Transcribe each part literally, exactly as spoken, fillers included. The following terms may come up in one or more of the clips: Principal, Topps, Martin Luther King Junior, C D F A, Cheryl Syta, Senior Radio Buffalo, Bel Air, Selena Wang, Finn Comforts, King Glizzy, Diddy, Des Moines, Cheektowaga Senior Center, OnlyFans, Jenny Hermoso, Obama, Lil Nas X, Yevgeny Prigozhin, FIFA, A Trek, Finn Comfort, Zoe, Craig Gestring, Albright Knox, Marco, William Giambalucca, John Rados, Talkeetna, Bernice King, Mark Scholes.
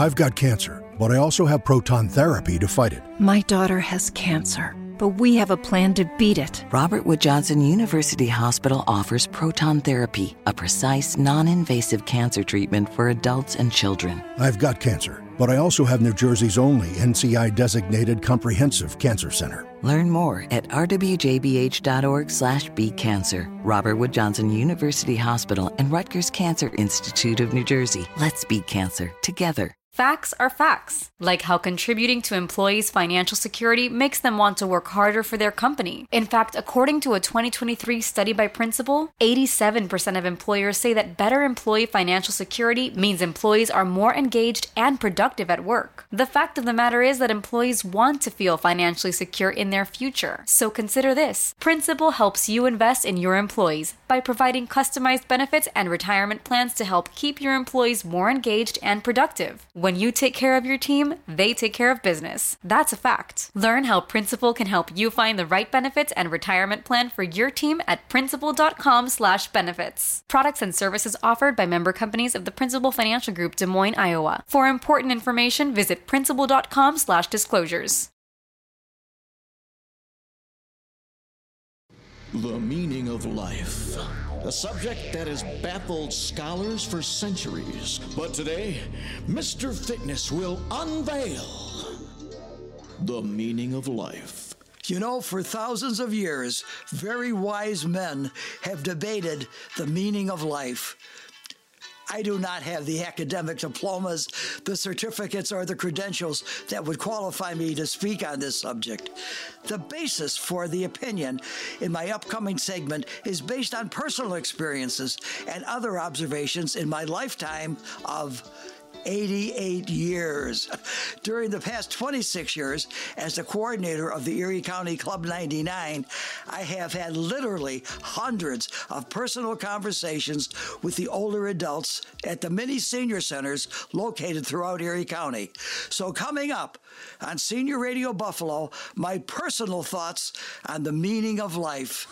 I've got cancer, but I also have proton therapy to fight it. My daughter has cancer, but we have a plan to beat it. Robert Wood Johnson University Hospital offers proton therapy, a precise, non-invasive cancer treatment for adults and children. I've got cancer, but I also have New Jersey's only N C I-designated comprehensive cancer center. Learn more at r w j b h dot org slash beat cancer. Robert Wood Johnson University Hospital and Rutgers Cancer Institute of New Jersey. Let's beat cancer together. Facts are facts, like how contributing to employees' financial security makes them want to work harder for their company. In fact, according to a twenty twenty-three study by Principal, eighty-seven percent of employers say that better employee financial security means employees are more engaged and productive at work. The fact of the matter is that employees want to feel financially secure in their future. So consider this. Principal helps you invest in your employees by providing customized benefits and retirement plans to help keep your employees more engaged and productive. When you take care of your team, they take care of business. That's a fact. Learn how Principal can help you find the right benefits and retirement plan for your team at principal dot com slash benefits. Products and services offered by member companies of the Principal Financial Group, Des Moines, Iowa. For important information, visit principal dot com slash disclosures. The meaning of life. A subject that has baffled scholars for centuries. But today, Mister Fitness will unveil the meaning of life. You know, for thousands of years, very wise men have debated the meaning of life. I do not have the academic diplomas, the certificates, or the credentials that would qualify me to speak on this subject. The basis for the opinion in my upcoming segment is based on personal experiences and other observations in my lifetime of eighty-eight years. During the past twenty-six years, as the coordinator of the Erie County Club ninety-nine, I have had literally hundreds of personal conversations with the older adults at the many senior centers located throughout Erie County. So coming up on Senior Radio Buffalo, my personal thoughts on the meaning of life.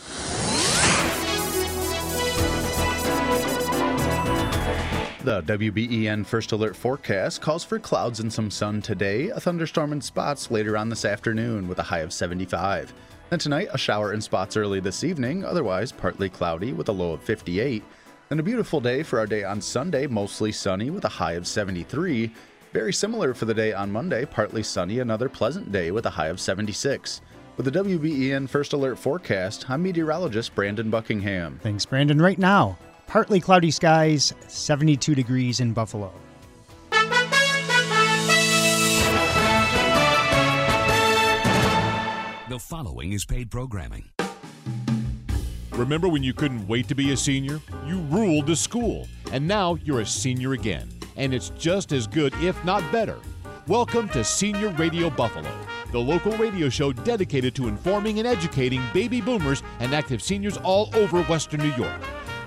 The W B E N First Alert forecast calls for clouds and some sun today, a thunderstorm in spots later on this afternoon with a high of seventy-five. Then tonight, a shower in spots early this evening, otherwise partly cloudy with a low of fifty-eight. Then a beautiful day for our day on Sunday, mostly sunny with a high of seventy-three. Very similar for the day on Monday, partly sunny, another pleasant day with a high of seventy-six. With the W B E N First Alert forecast, I'm meteorologist Brandon Buckingham. Thanks, Brandon. Right now, partly cloudy skies, seventy-two degrees in Buffalo. The following is paid programming. Remember when you couldn't wait to be a senior? You ruled the school, and now you're a senior again, and it's just as good, if not better. Welcome to Senior Radio Buffalo, the local radio show dedicated to informing and educating baby boomers and active seniors all over Western New York.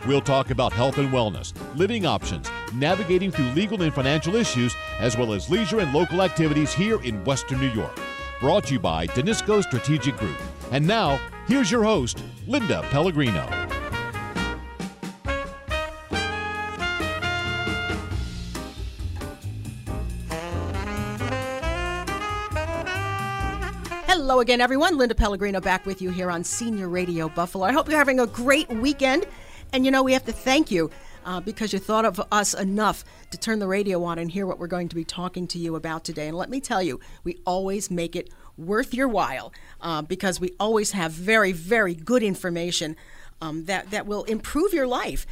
We'll talk about health and wellness, living options, navigating through legal and financial issues, as well as leisure and local activities here in Western New York. Brought to you by Denisco Strategic Group. And now, here's your host, Linda Pellegrino. Hello again, everyone. Linda Pellegrino back with you here on Senior Radio Buffalo. I hope you're having a great weekend. And, you know, we have to thank you uh, because you thought of us enough to turn the radio on and hear what we're going to be talking to you about today. And let me tell you, we always make it worth your while uh, because we always have very, very good information um, that, that will improve your life.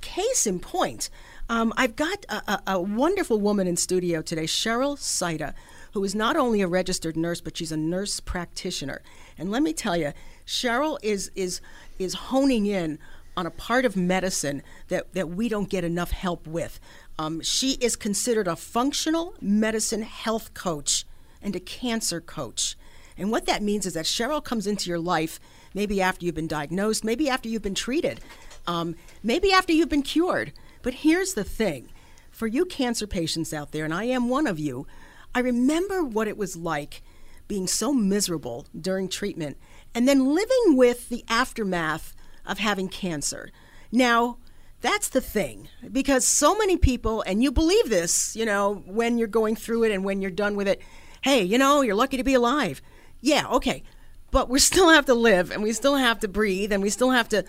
Case in point, um, I've got a, a, a wonderful woman in studio today, Cheryl Syta, who is not only a registered nurse, but she's a nurse practitioner. And let me tell you, Cheryl is is is honing in on a part of medicine that, that we don't get enough help with. Um, she is considered a functional medicine health coach and a cancer coach. And what that means is that Cheryl comes into your life maybe after you've been diagnosed, maybe after you've been treated, um, maybe after you've been cured. But here's the thing. For you cancer patients out there, and I am one of you, I remember what it was like being so miserable during treatment and then living with the aftermath of having cancer. Now, That's the thing, because so many people, and you believe this, you know, when you're going through it and when you're done with it, hey, you know, you're lucky to be alive. Yeah, okay, but we still have to live, and we still have to breathe, and we still have to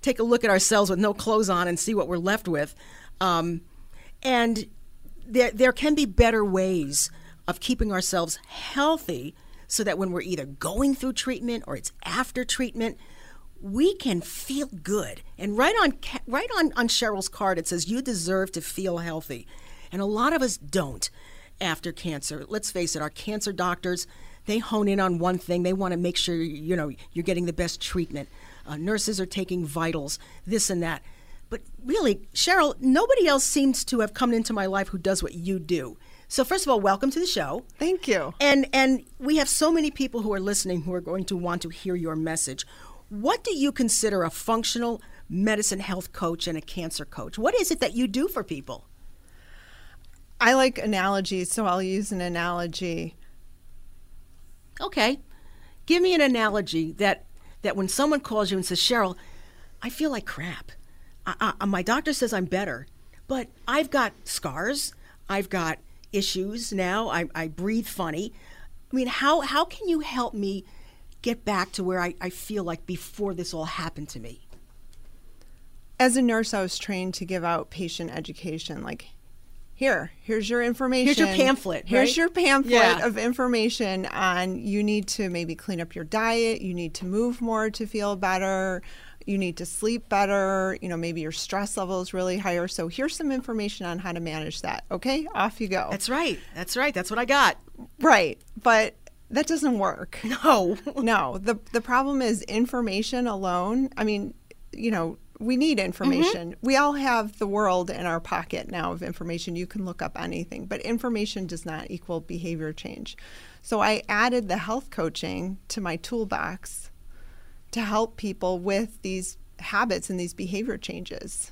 take a look at ourselves with no clothes on and see what we're left with. Um, and there, there can be better ways of keeping ourselves healthy so that when we're either going through treatment or it's after treatment, we can feel good. And right on right on, on Cheryl's card, it says, you deserve to feel healthy. And a lot of us don't after cancer. Let's face it, our cancer doctors, they hone in on one thing. They want to make sure, you know, you're getting the best treatment. Uh, nurses are taking vitals, this and that. But really, Cheryl, nobody else seems to have come into my life who does what you do. So first of all, welcome to the show. Thank you. And and we have so many people who are listening who are going to want to hear your message. What do you consider a functional medicine health coach and a cancer coach? What is it that you do for people? I like analogies, so I'll use an analogy. Okay. Give me an analogy that, that when someone calls you and says, Cheryl, I feel like crap. I, I, my doctor says I'm better, but I've got scars. I've got issues now. I, I breathe funny. I mean, how, how can you help me get back to where I, I feel like before this all happened to me? As a nurse, I was trained to give out patient education. Like, here, here's your information. Here's your pamphlet. Here's right? your pamphlet yeah. of information on you need to maybe clean up your diet. You need to move more to feel better. You need to sleep better. You know, maybe your stress level is really higher. So here's some information on how to manage that. Okay, off you go. That's right. That's right. That's what I got. Right. But that doesn't work. No. no. The the problem is information alone. I mean, you know, we need information. Mm-hmm. We all have the world in our pocket now of information. You can look up anything, but information does not equal behavior change. So I added the health coaching to my toolbox to help people with these habits and these behavior changes.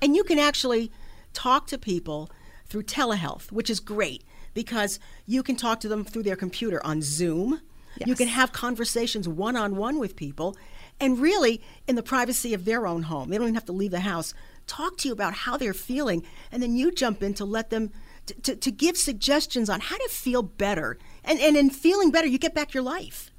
And you can actually talk to people through telehealth, which is great, because you can talk to them through their computer on Zoom. Yes. You can have conversations one-on-one with people, and really in the privacy of their own home. They don't even have to leave the house. Talk to you about how they're feeling, and then you jump in to let them, to, to, to give suggestions on how to feel better. And, and in feeling better, you get back your life.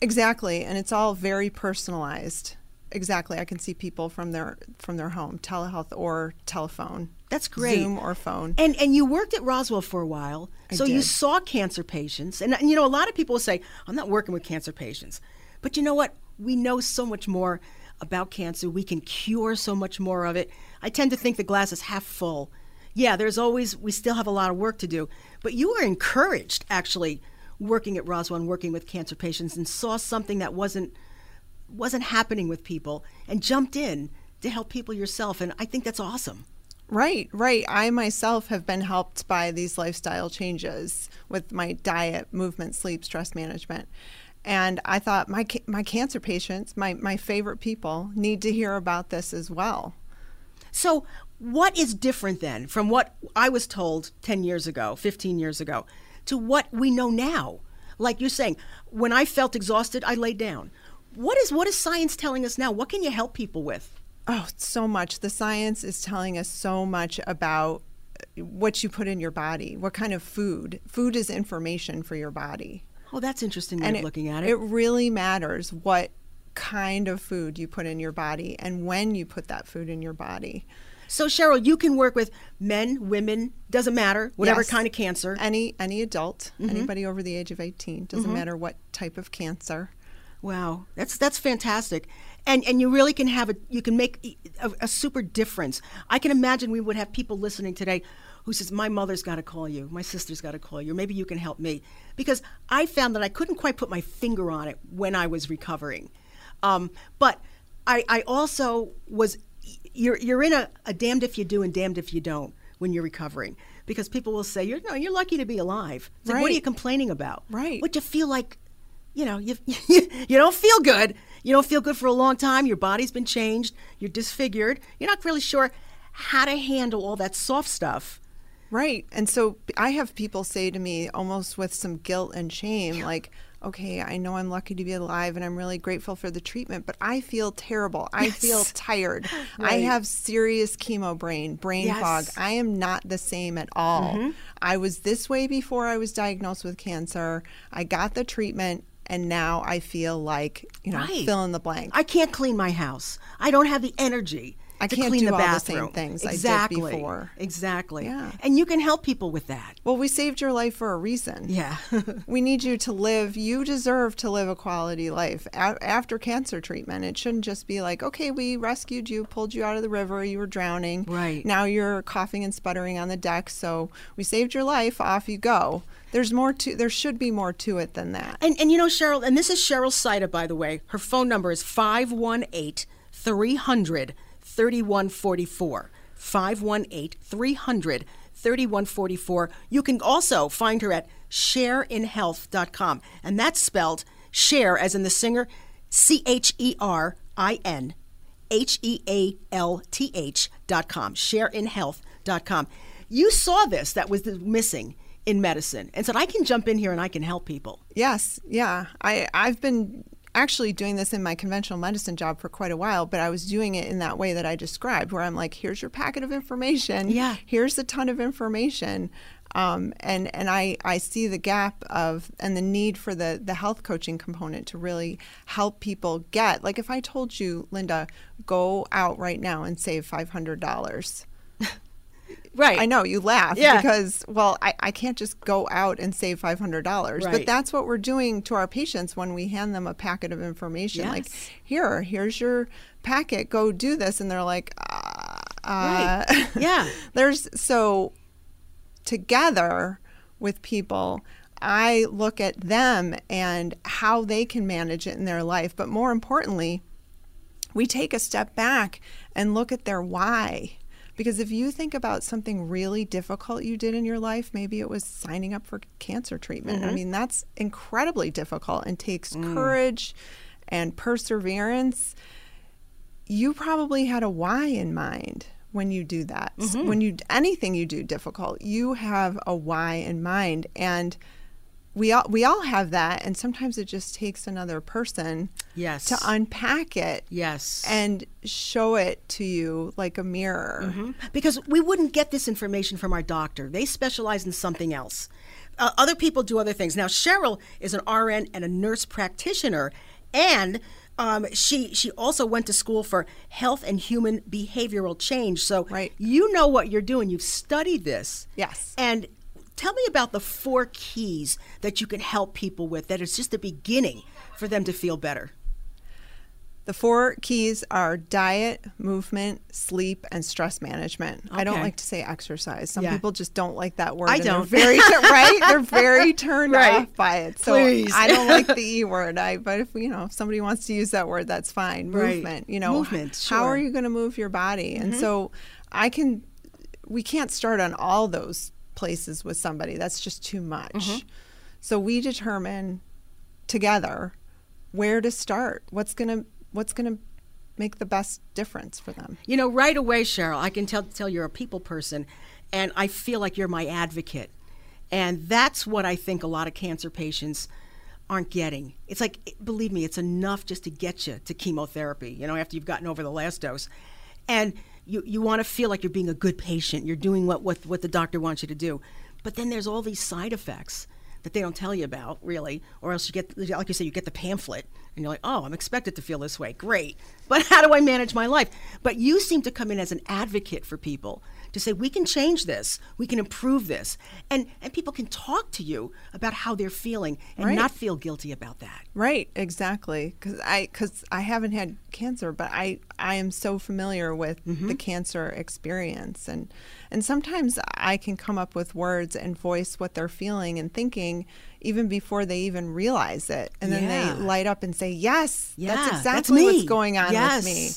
Exactly, and it's all very personalized. Exactly, I can see people from their from their home, telehealth or telephone. That's great. Zoom or phone. And and you worked at Roswell for a while, I so did. You saw cancer patients. And, and you know, a lot of people will say, I'm not working with cancer patients. But you know what? We know so much more about cancer. We can cure so much more of it. I tend to think the glass is half full. Yeah, there's always, we still have a lot of work to do. But you were encouraged, actually, working at Roswell and working with cancer patients, and saw something that wasn't wasn't happening with people and jumped in to help people yourself. And I think that's awesome. Right, right. I myself have been helped by these lifestyle changes with my diet, movement, sleep, stress management. And I thought my my cancer patients, my, my favorite people, need to hear about this as well. So what is different then from what I was told ten years ago, fifteen years ago, to what we know now? Like you're saying, when I felt exhausted, I laid down. What is what is science telling us now? What can you help people with? Oh, so much. The science is telling us so much about what you put in your body, what kind of food. Food is information for your body. Oh, that's interesting way of looking at it. It really matters what kind of food you put in your body and when you put that food in your body. So, Cheryl, you can work with men, women, doesn't matter, whatever yes. kind of cancer. Any any adult, mm-hmm. anybody over the age of eighteen, doesn't mm-hmm. matter what type of cancer. Wow, that's that's fantastic, and and you really can have a you can make a, a super difference. I can imagine we would have people listening today who says, my mother's got to call you, my sister's got to call you, maybe you can help me, because I found that I couldn't quite put my finger on it when I was recovering, um, but I I also was you're you're in a, a damned if you do and damned if you don't when you're recovering, because people will say you're no you're lucky to be alive. It's like, right. What are you complaining about? Right. What do you feel like? You know, you you don't feel good. You don't feel good for a long time. Your body's been changed. You're disfigured. You're not really sure how to handle all that soft stuff. Right. And so I have people say to me almost with some guilt and shame, yeah. like, okay, I know I'm lucky to be alive and I'm really grateful for the treatment, but I feel terrible. I yes. feel tired. Right. I have serious chemo brain, brain yes. fog. I am not the same at all. Mm-hmm. I was this way before I was diagnosed with cancer. I got the treatment. And now I feel like, you know, right. fill in the blank. I can't clean my house. I don't have the energy I to can't clean do the all bathroom. The same things exactly. I did before. Exactly. Yeah. And you can help people with that. Well, we saved your life for a reason. Yeah. We need you to live. You deserve to live a quality life a- after cancer treatment. It shouldn't just be like, okay, we rescued you, pulled you out of the river, you were drowning. Right. Now you're coughing and sputtering on the deck, so we saved your life, off you go. There's more to, there should be more to it than that. And, and you know, Cheryl, and this is Cheryl Syta, by the way. Her phone number is five one eight, three hundred, thirty-one forty-four. five one eight, three hundred, thirty-one forty-four. You can also find her at share in health dot com. And that's spelled share as in the singer, C H E R I N, H E A L T H dot com, share in health dot com. You saw this, that was the missing in medicine, and said, I can jump in here and I can help people. Yes, yeah. I, I've been actually doing this in my conventional medicine job for quite a while, but I was doing it in that way that I described, where I'm like, here's your packet of information. Yeah. Here's a ton of information. Um, and and I, I see the gap of and the need for the, the health coaching component to really help people get, like if I told you, Linda, go out right now and save five hundred dollars. Right. I know, you laugh yeah. because, well, I, I can't just go out and save five hundred dollars. Right. But that's what we're doing to our patients when we hand them a packet of information. Yes. Like, here, here's your packet. Go do this. And they're like, uh, right. uh. Yeah. There's so together with people, I look at them and how they can manage it in their life. But more importantly, we take a step back and look at their why. Because if you think about something really difficult you did in your life, maybe it was signing up for cancer treatment. Mm-hmm. I mean, that's incredibly difficult and takes mm. courage and perseverance. You probably had a why in mind when you do that. Mm-hmm. So when you anything you do difficult, you have a why in mind. And we all, we all have that. And sometimes it just takes another person yes. to unpack it yes. and show it to you like a mirror. Mm-hmm. Because we wouldn't get this information from our doctor. They specialize in something else. Uh, other people do other things. Now, Cheryl is an R N and a nurse practitioner. And um, she she also went to school for health and human behavioral change. So right. you know what you're doing. You've studied this. Yes. And tell me about the four keys that you can help people with, that it's just the beginning for them to feel better. The four keys are diet, movement, sleep, and stress management. Okay. I don't like to say exercise. Some yeah. people just don't like that word. I don't. They're very, right? They're very turned right. off by it. So Please. I don't like the E word. I But if you know if somebody wants to use that word, that's fine. Right. Movement. You know, movement, sure. How are you going to move your body? Mm-hmm. And so I can. we can't start on all those places with somebody. That's just too much. Mm-hmm. So we determine together where to start, what's gonna what's gonna make the best difference for them. You know, right away, Cheryl, I can tell tell you're a people person, and I feel like you're my advocate. And that's what I think a lot of cancer patients aren't getting. It's like, believe me, it's enough just to get you to chemotherapy, you know, after you've gotten over the last dose. And You you want to feel like you're being a good patient. You're doing what, what, what the doctor wants you to do. But then there's all these side effects that they don't tell you about, really. Or else you get, like you say, you get the pamphlet. And you're like, oh, I'm expected to feel this way. Great. But how do I manage my life? But you seem to come in as an advocate for people to say, we can change this. We can improve this. And and people can talk to you about how they're feeling and right. not feel guilty about that. Right, exactly. Because I, cause I haven't had cancer, but I, I am so familiar with mm-hmm. the cancer experience. And, and sometimes I can come up with words and voice what they're feeling and thinking even before they even realize it. And then yeah. they light up and say, yes, yeah, that's exactly that's what's going on yes. with me.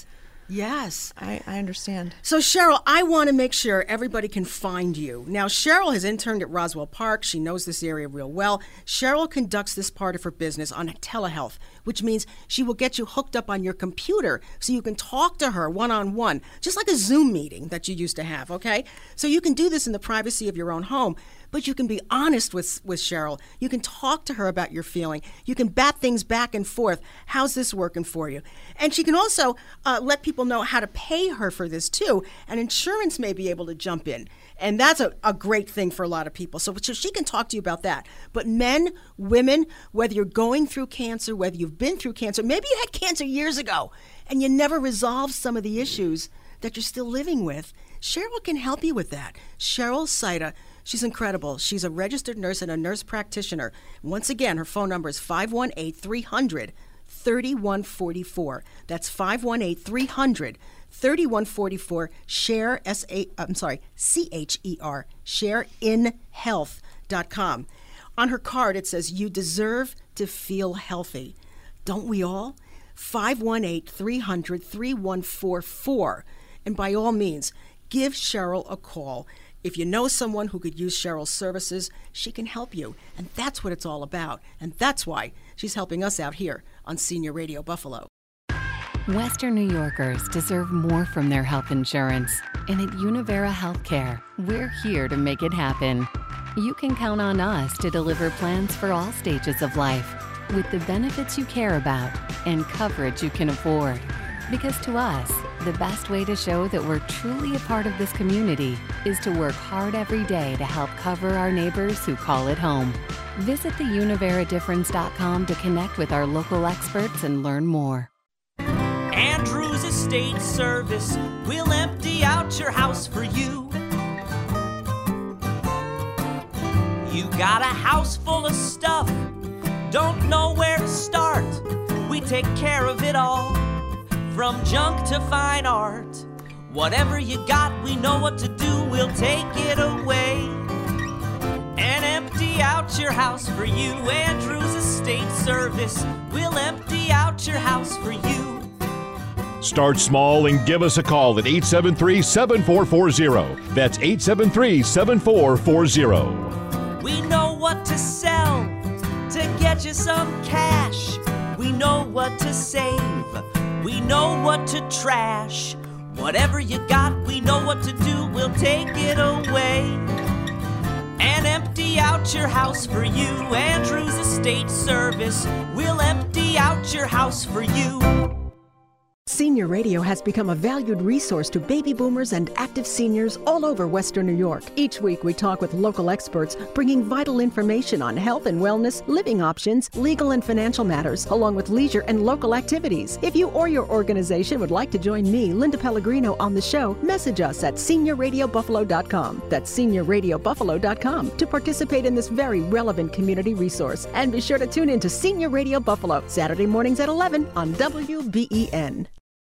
Yes. I, I understand. So, Cheryl, I want to make sure everybody can find you. Now, Cheryl has interned at Roswell Park. She knows this area real well. Cheryl conducts this part of her business on telehealth, which means she will get you hooked up on your computer so you can talk to her one-on-one, just like a Zoom meeting that you used to have, okay? So you can do this in the privacy of your own home, but you can be honest with, with Cheryl. You can talk to her about your feeling. You can bat things back and forth. How's this working for you? And she can also uh, let people know how to pay her for this too, and insurance may be able to jump in. And that's a, a great thing for a lot of people. So, so she can talk to you about that. But men, women, whether you're going through cancer, whether you've been through cancer, maybe you had cancer years ago and you never resolved some of the issues that you're still living with, Cheryl can help you with that. Cheryl Syta. She's incredible. She's a registered nurse and a nurse practitioner. Once again, her phone number is five one eight, three hundred, thirty-one forty-four. That's five one eight, three hundred, thirty-one forty-four. Share, S A, I'm sorry, C H E R, share in health dot com. On her card, it says, "You deserve to feel healthy." Don't we all? five one eight, three hundred, thirty-one forty-four. And by all means, give Cheryl a call. If you know someone who could use Cheryl's services, she can help you. And that's what it's all about. And that's why she's helping us out here on Senior Radio Buffalo. Western New Yorkers deserve more from their health insurance. And at Univera Healthcare, we're here to make it happen. You can count on us to deliver plans for all stages of life with the benefits you care about and coverage you can afford. Because to us, the best way to show that we're truly a part of this community is to work hard every day to help cover our neighbors who call it home. Visit the Univera Difference dot com to connect with our local experts and learn more. Andrews Estate Service will empty out your house for you. You got a house full of stuff, don't know where to start. We take care of it all. From junk to fine art, whatever you got, we know what to do. We'll take it away and empty out your house for you. Andrews Estate Service will empty out your house for you. Start small and give us a call at eight seven three, seven four four zero. That's eight seven three, seven four four zero. We know what to sell to get you some cash. We know what to save. We know what to trash. Whatever you got, we know what to do. We'll take it away and empty out your house for you. Andrews Estate Service will empty out your house for you. Senior Radio has become a valued resource to baby boomers and active seniors all over Western New York. Each week we talk with local experts, bringing vital information on health and wellness, living options, legal and financial matters, along with leisure and local activities. If you or your organization would like to join me, Linda Pellegrino, on the show, message us at senior radio buffalo dot com. That's senior radio buffalo dot com to participate in this very relevant community resource. And be sure to tune in to Senior Radio Buffalo, Saturday mornings at eleven on W B E N.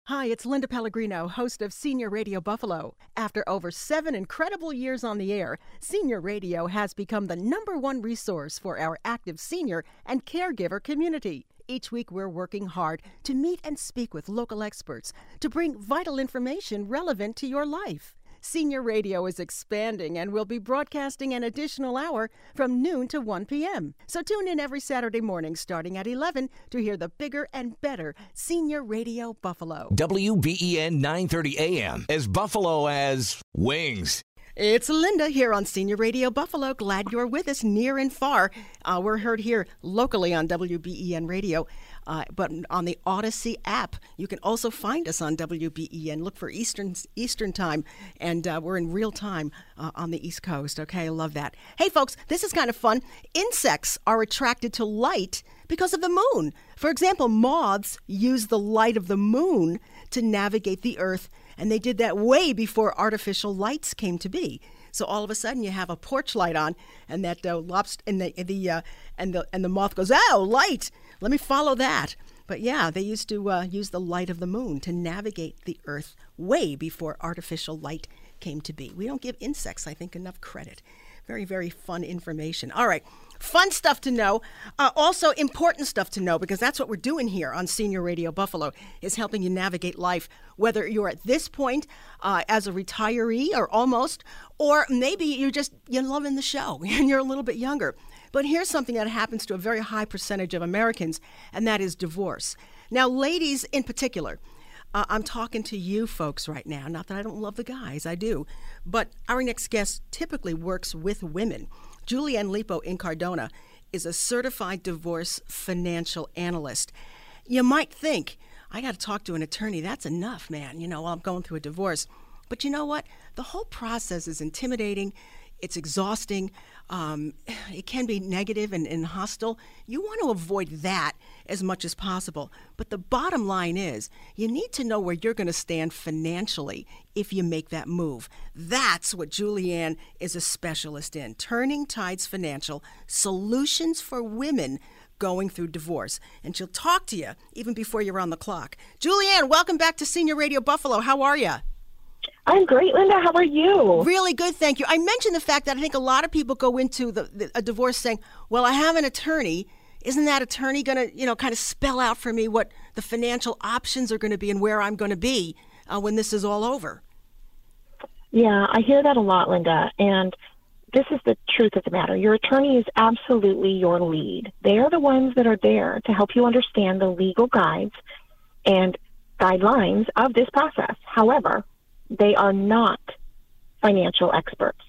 Hi, it's Linda Pellegrino, host of Senior Radio Buffalo. After over seven incredible years on the air, Senior Radio has become the number one resource for our active senior and caregiver community. Each week, we're working hard to meet and speak with local experts to bring vital information relevant to your life. Senior Radio is expanding and will be broadcasting an additional hour from noon to one p.m. So tune in every Saturday morning starting at eleven to hear the bigger and better Senior Radio Buffalo. W B E N nine thirty a.m. As Buffalo as wings. It's Linda here on Senior Radio Buffalo. Glad you're with us near and far. Uh, we're heard here locally on W B E N Radio. Uh, but on the Odyssey app, you can also find us on W B E N. Look for Eastern Eastern Time, and uh, we're in real time uh, on the East Coast. Okay, I love that. Hey, folks, this is kind of fun. Insects are attracted to light because of the moon. For example, moths use the light of the moon to navigate the Earth, and they did that way before artificial lights came to be. So all of a sudden, you have a porch light on, and that uh, lobster and the and the uh, and the and the moth goes, "Oh, light! Let me follow that." But yeah, they used to uh, use the light of the moon to navigate the Earth way before artificial light came to be. We don't give insects, I think, enough credit. very, very fun information. All right. Fun stuff to know, uh, also important stuff to know, because that's what we're doing here on Senior Radio Buffalo, is helping you navigate life, whether you're at this point uh, as a retiree or almost, or maybe you're just, you're loving the show and you're a little bit younger. But here's something that happens to a very high percentage of Americans, and that is divorce. Now, ladies in particular, uh, I'm talking to you folks right now. Not that I don't love the guys, I do. But our next guest typically works with women. Julianne Lippo Incardona is a certified divorce financial analyst. You might think, I got to talk to an attorney. That's enough, man, you know, while I'm going through a divorce. But you know what? The whole process is intimidating. It's exhausting. Um, it can be negative and, and hostile. You want to avoid that as much as possible. But the bottom line is you need to know where you're going to stand financially if you make that move. That's what Julianne is a specialist in. Turning Tides Financial, solutions for women going through divorce. And she'll talk to you even before you're on the clock. Julianne, welcome back to Senior Radio Buffalo. How are you? I'm great, Linda. How are you? Really good, thank you. I mentioned the fact that I think a lot of people go into the, the, a divorce saying, well, I have an attorney. Isn't that attorney going to, you know, kind of spell out for me what the financial options are going to be and where I'm going to be uh, when this is all over? Yeah, I hear that a lot, Linda. And this is the truth of the matter. Your attorney is absolutely your lead. They are the ones that are there to help you understand the legal guides and guidelines of this process. However, they are not financial experts.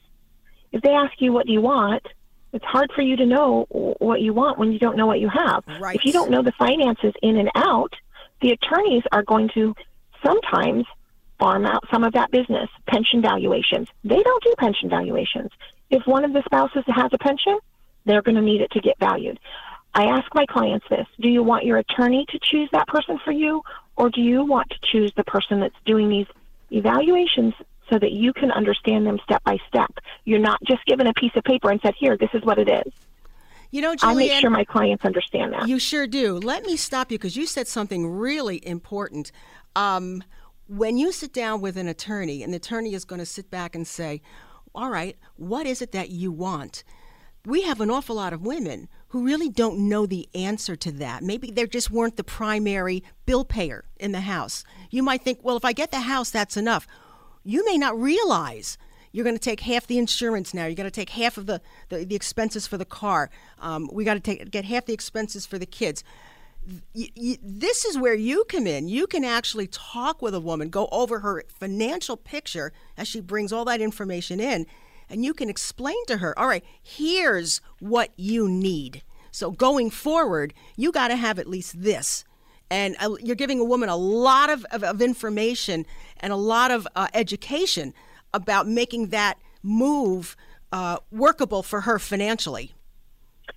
If they ask you what you want, it's hard for you to know what you want when you don't know what you have. Right. If you don't know the finances in and out, the attorneys are going to sometimes farm out some of that business. Pension valuations. They don't do pension valuations. If one of the spouses has a pension, they're going to need it to get valued. I ask my clients this: do you want your attorney to choose that person for you, or do you want to choose the person that's doing these evaluations so that you can understand them step by step? You're not just given a piece of paper and said, here, this is what it is. You know, Julianne, I make sure my clients understand that. You sure do. Let me stop you because you said something really important. Um, when you sit down with an attorney, and the attorney is going to sit back and say, all right, what is it that you want? We have an awful lot of women who really don't know the answer to that. Maybe they just weren't the primary bill payer in the house. You might think, well, if I get the house, that's enough. You may not realize you're going to take half the insurance now. You're going to take half of the, the, the expenses for the car. Um, we got to take, get half the expenses for the kids. You, you, this is where you come in. You can actually talk with a woman, go over her financial picture as she brings all that information in. And you can explain to her, all right, here's what you need. So going forward, you got to have at least this. And uh, you're giving a woman a lot of, of, of information and a lot of uh, education about making that move uh, workable for her financially.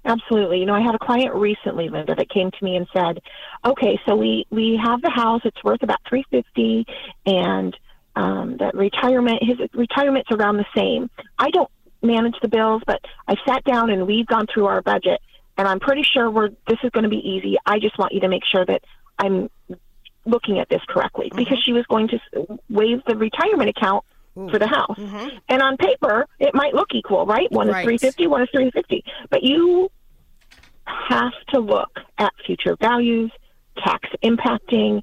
Absolutely. You know, I had a client recently, Linda, that came to me and said, okay, so we, we have the house. It's worth about three hundred fifty thousand dollars, and Um, that retirement, his retirement's around the same. I don't manage the bills, but I sat down and we've gone through our budget, and I'm pretty sure we're, this is going to be easy. I just want you to make sure that I'm looking at this correctly, mm-hmm. because she was going to waive the retirement account Ooh. For the house. Mm-hmm. And on paper, it might look equal, right? One right. is three hundred fifty thousand dollars, one is three hundred fifty thousand dollars. But you have to look at future values, tax impacting,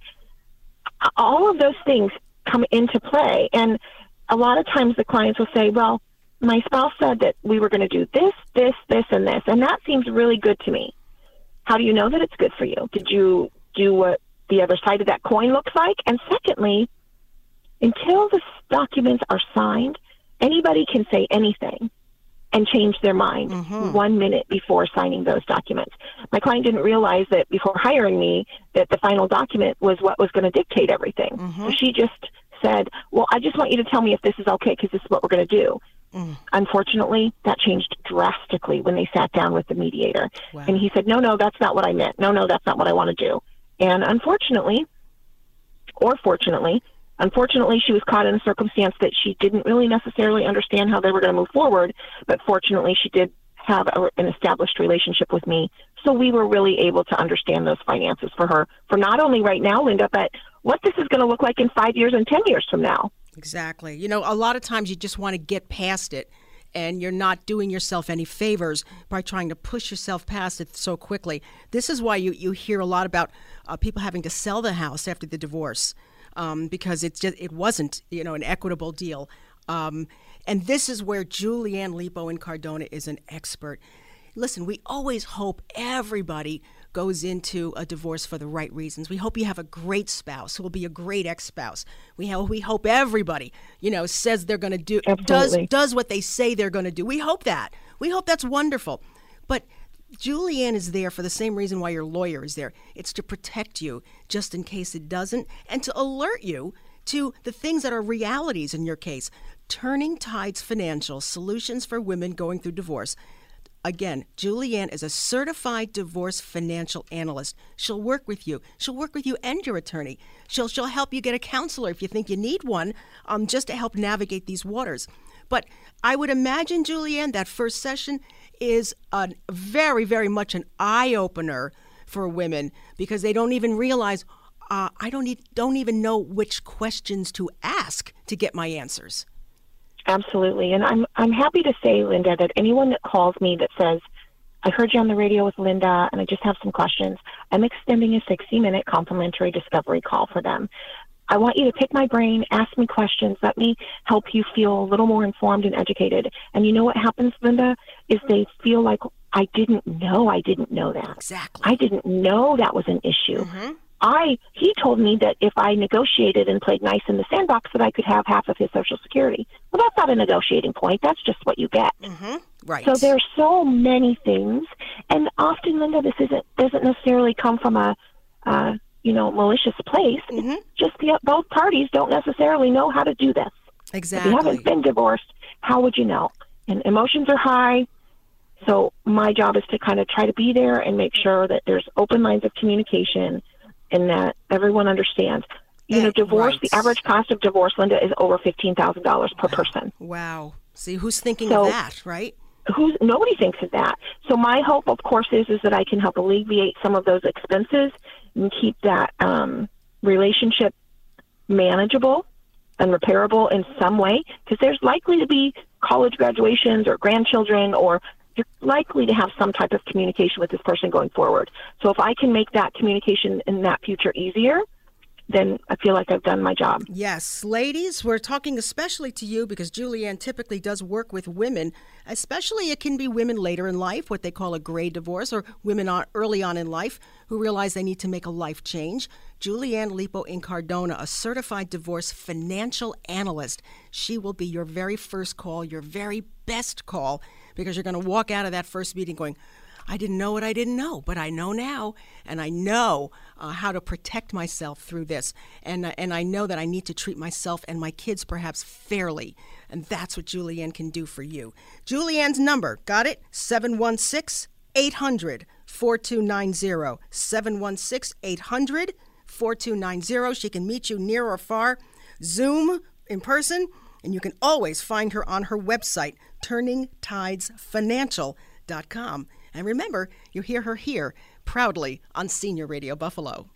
all of those things come into play. And a lot of times the clients will say, well, my spouse said that we were going to do this, this, this, and this, and that seems really good to me. How do you know that it's good for you? Did you do what the other side of that coin looks like? And secondly, until the documents are signed, anybody can say anything and change their mind mm-hmm. one minute before signing those documents. My client didn't realize that before hiring me that the final document was what was going to dictate everything. Mm-hmm. So she just said, well, I just want you to tell me if this is okay because this is what we're going to do. Mm. Unfortunately, that changed drastically when they sat down with the mediator. Wow. And he said, no, no, that's not what I meant. No, no, that's not what I want to do. And unfortunately, or fortunately, Unfortunately, she was caught in a circumstance that she didn't really necessarily understand how they were going to move forward, but fortunately she did have a, an established relationship with me, so we were really able to understand those finances for her, for not only right now, Linda, but what this is going to look like in five years and ten years from now. Exactly. You know, a lot of times you just want to get past it and you're not doing yourself any favors by trying to push yourself past it so quickly. This is why you, you hear a lot about uh, people having to sell the house after the divorce, um, because it's just, it wasn't, you know, an equitable deal. Um, and this is where Julianne Lippo Incardona is an expert. Listen, we always hope everybody goes into a divorce for the right reasons. We hope you have a great spouse who will be a great ex-spouse. We have, we hope everybody, you know, says they're going to do, does, does what they say they're going to do. We hope that. We hope that's wonderful. But Julianne is there for the same reason why your lawyer is there. It's to protect you just in case it doesn't, and to alert you to the things that are realities in your case. Turning Tides Financial, solutions for women going through divorce. Again, Julianne is a certified divorce financial analyst. She'll work with you. She'll work with you and your attorney. She'll she'll help you get a counselor if you think you need one, um, just to help navigate these waters. But I would imagine, Julianne, that first session is a very, very much an eye-opener for women, because they don't even realize, uh, I don't need, don't even know which questions to ask to get my answers. Absolutely. And I'm I'm happy to say, Linda, that anyone that calls me that says, I heard you on the radio with Linda and I just have some questions, I'm extending a sixty-minute complimentary discovery call for them. I want you to pick my brain, ask me questions, let me help you feel a little more informed and educated. And you know what happens, Linda, is they feel like, I didn't know, I didn't know that. Exactly. I didn't know that was an issue. Mm-hmm. I, he told me that if I negotiated and played nice in the sandbox that I could have half of his Social Security. Well, that's not a negotiating point. That's just what you get. Mm-hmm. Right. So there are so many things. And often, Linda, this isn't, doesn't necessarily come from a, uh, you know, malicious place. Mm-hmm. It's just the, both parties don't necessarily know how to do this. Exactly. If you haven't been divorced, how would you know? And emotions are high. So my job is to kind of try to be there and make sure that there's open lines of communication and that everyone understands. You yeah, know, divorce, right. The average cost of divorce, Linda, is over fifteen thousand dollars per person. Wow. See, who's thinking so, of that, right? Who's, nobody thinks of that. So my hope, of course, is, is that I can help alleviate some of those expenses and keep that um, relationship manageable and repairable in some way, because there's likely to be college graduations or grandchildren, or you're likely to have some type of communication with this person going forward. So if I can make that communication in that future easier, then I feel like I've done my job. Yes. Ladies, we're talking especially to you because Julianne typically does work with women, especially it can be women later in life, what they call a gray divorce, or women on, early on in life who realize they need to make a life change. Julianne Lippo Incardona, a certified divorce financial analyst. She will be your very first call, your very best call, because you're going to walk out of that first meeting going, I didn't know what I didn't know, but I know now, and I know uh, how to protect myself through this, and uh, and I know that I need to treat myself and my kids perhaps fairly, and that's what Julianne can do for you. Julianne's number, got it? seven one six, eight hundred, four two nine zero, seven one six, eight hundred, four two nine zero. She can meet you near or far, Zoom, in person, and you can always find her on her website, turning tides financial dot com. And remember, you hear her here, proudly, on Senior Radio Buffalo.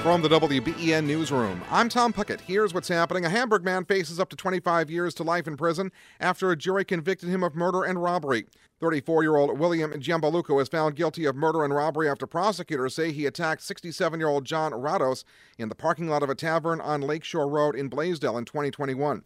From the W B E N Newsroom, I'm Tom Puckett. Here's what's happening. A Hamburg man faces up to twenty-five years to life in prison after a jury convicted him of murder and robbery. thirty-four-year-old William Giambalucca was found guilty of murder and robbery after prosecutors say he attacked sixty-seven-year-old John Rados in the parking lot of a tavern on Lakeshore Road in Blaisdell in twenty twenty-one.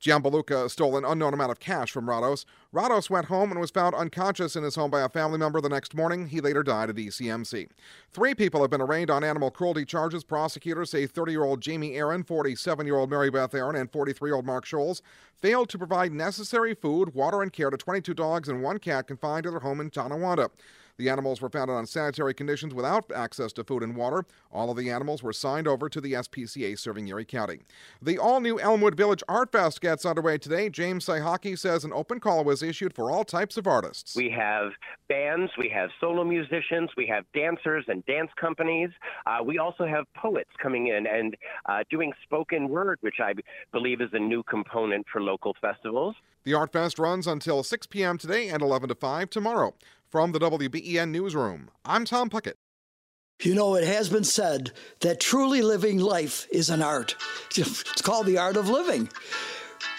Giambalucca stole an unknown amount of cash from Rados. Rados went home and was found unconscious in his home by a family member the next morning. He later died at E C M C. Three people have been arraigned on animal cruelty charges. Prosecutors say thirty-year-old Jamie Aaron, forty-seven-year-old Mary Beth Aaron, and forty-three-year-old Mark Scholes failed to provide necessary food, water, and care to twenty-two dogs and one cat confined to their home in Tonawanda. The animals were found in unsanitary conditions without access to food and water. All of the animals were signed over to the S P C A serving Erie County. The all-new Elmwood Village Art Fest gets underway today. James Syhockey says an open call was issued for all types of artists. We have bands, we have solo musicians, we have dancers and dance companies. Uh, we also have poets coming in and uh, doing spoken word, which I believe is a new component for local festivals. The Art Fest runs until six p.m. today and eleven to five tomorrow. From the W B E N Newsroom, I'm Tom Puckett. You know, it has been said that truly living life is an art. It's called the art of living.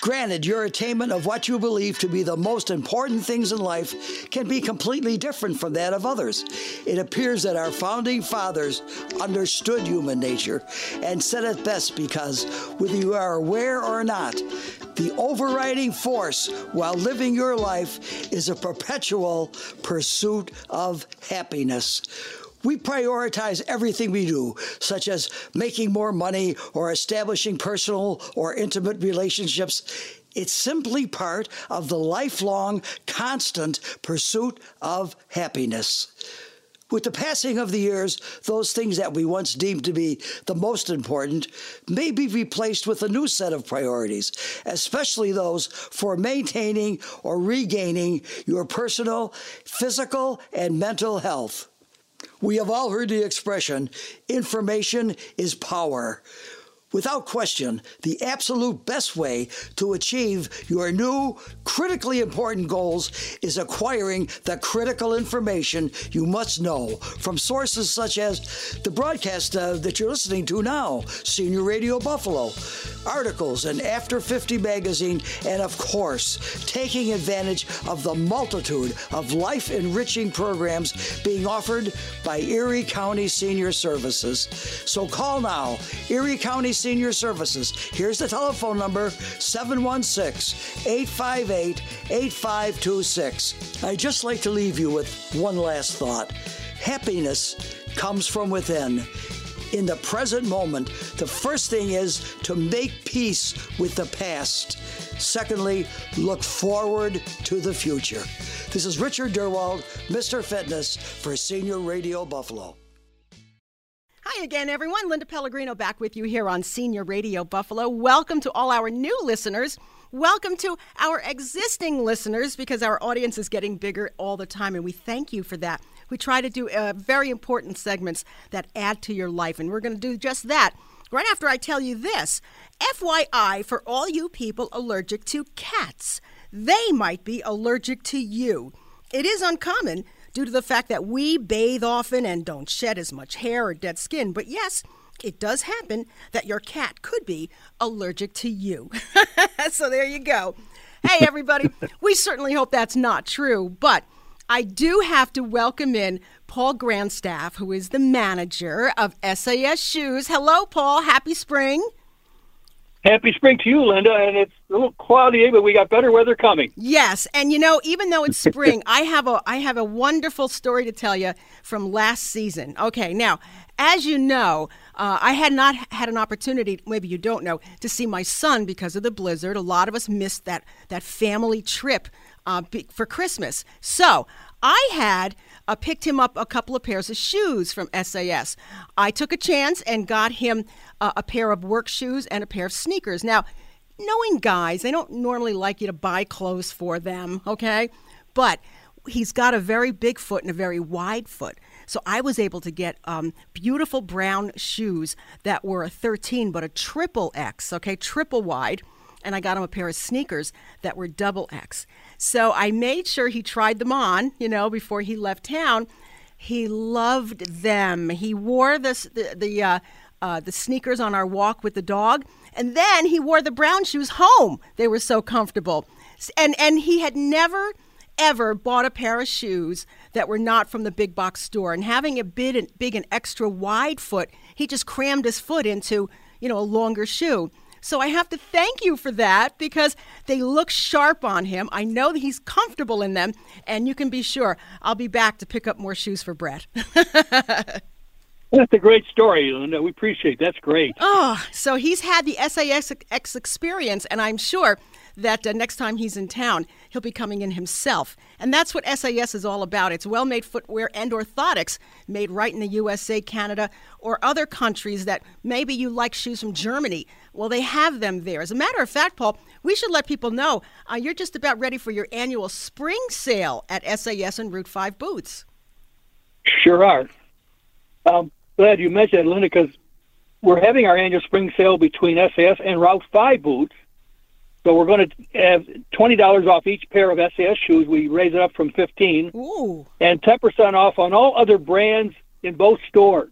Granted, your attainment of what you believe to be the most important things in life can be completely different from that of others. It appears that our founding fathers understood human nature and said it best, because whether you are aware or not, the overriding force while living your life is a perpetual pursuit of happiness. We prioritize everything we do, such as making more money or establishing personal or intimate relationships. It's simply part of the lifelong, constant pursuit of happiness. With the passing of the years, those things that we once deemed to be the most important may be replaced with a new set of priorities, especially those for maintaining or regaining your personal, physical, and mental health. We have all heard the expression, information is power. Without question, the absolute best way to achieve your new, critically important goals is acquiring the critical information you must know from sources such as the broadcast uh, that you're listening to now, Senior Radio Buffalo, articles in After fifty magazine, and of course, taking advantage of the multitude of life-enriching programs being offered by Erie County Senior Services. So call now, Erie County Senior Services. Here's the telephone number, seven one six, eight five eight, eight five two six. I'd just like to leave you with one last thought. Happiness comes from within. In the present moment, the first thing is to make peace with the past. Secondly, look forward to the future. This is Richard Derwald, Mister Fitness, for Senior Radio Buffalo. Hi again, everyone. Linda Pellegrino back with you here on Senior Radio Buffalo. Welcome to all our new listeners. Welcome to our existing listeners, because our audience is getting bigger all the time, and we thank you for that. We try to do uh, very important segments that add to your life, and we're going to do just that right after I tell you this. F Y I for all you people allergic to cats. They might be allergic to you. It is uncommon due to the fact that we bathe often and don't shed as much hair or dead skin. But yes, it does happen that your cat could be allergic to you. So there you go. Hey, everybody, we certainly hope that's not true. But I do have to welcome in Paul Grandstaff, who is the manager of S A S Shoes. Hello, Paul. Happy spring. Happy spring to you, Linda, and it's a little cloudy, but we got better weather coming. Yes, and you know, even though it's spring, I have a I have a wonderful story to tell you from last season. Okay, now, as you know, uh, I had not had an opportunity, maybe you don't know, to see my son because of the blizzard. A lot of us missed that, that family trip uh, for Christmas. So I had uh, picked him up a couple of pairs of shoes from S A S. I took a chance and got him uh, a pair of work shoes and a pair of sneakers. Now, knowing guys, they don't normally like you to buy clothes for them, okay? But he's got a very big foot and a very wide foot. So I was able to get um, beautiful brown shoes that were a thirteen, but a triple X, okay, triple wide. And I got him a pair of sneakers that were double X. So I made sure he tried them on, you know, before he left town. He loved them. He wore this, the the uh, uh, the sneakers on our walk with the dog, and then he wore the brown shoes home. They were so comfortable. And and he had never, ever bought a pair of shoes that were not from the big box store. And having a big and, big and extra wide foot, he just crammed his foot into, you know, a longer shoe. So I have to thank you for that, because they look sharp on him. I know that he's comfortable in them, and you can be sure I'll be back to pick up more shoes for Brett. That's a great story, Linda. We appreciate it. That's great. Oh, so he's had the S A S X experience, and I'm sure that uh, next time he's in town, he'll be coming in himself. And that's what S A S is all about. It's well-made footwear and orthotics made right in the U S A, Canada, or other countries that maybe you like shoes from Germany. Well, they have them there. As a matter of fact, Paul, we should let people know uh, you're just about ready for your annual spring sale at S A S and Route five Boots. Sure are. Um, glad you mentioned that, Linda, because we're having our annual spring sale between S A S and Route five Boots. So we're going to have twenty dollars off each pair of S A S shoes. We raise it up from fifteen dollars. Ooh. And ten percent off on all other brands in both stores.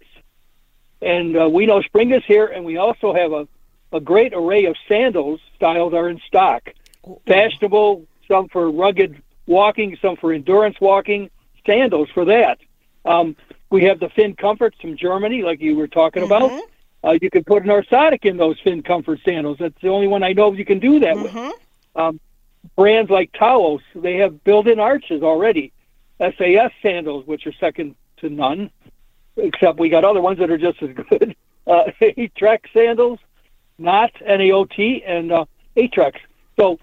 And uh, we know spring is here, and we also have a, a great array of sandals styles are in stock. Ooh. Fashionable, some for rugged walking, some for endurance walking, sandals for that. Um, we have the Finn Comforts from Germany, like you were talking mm-hmm. about. Uh, you can put an orthotic in those Finn Comfort sandals. That's the only one I know you can do that mm-hmm. with. Um, brands like Taos, they have built-in arches already. S A S sandals, which are second to none, except we got other ones that are just as good. Uh, A Trek sandals, not N A O T, and uh, A Trek. So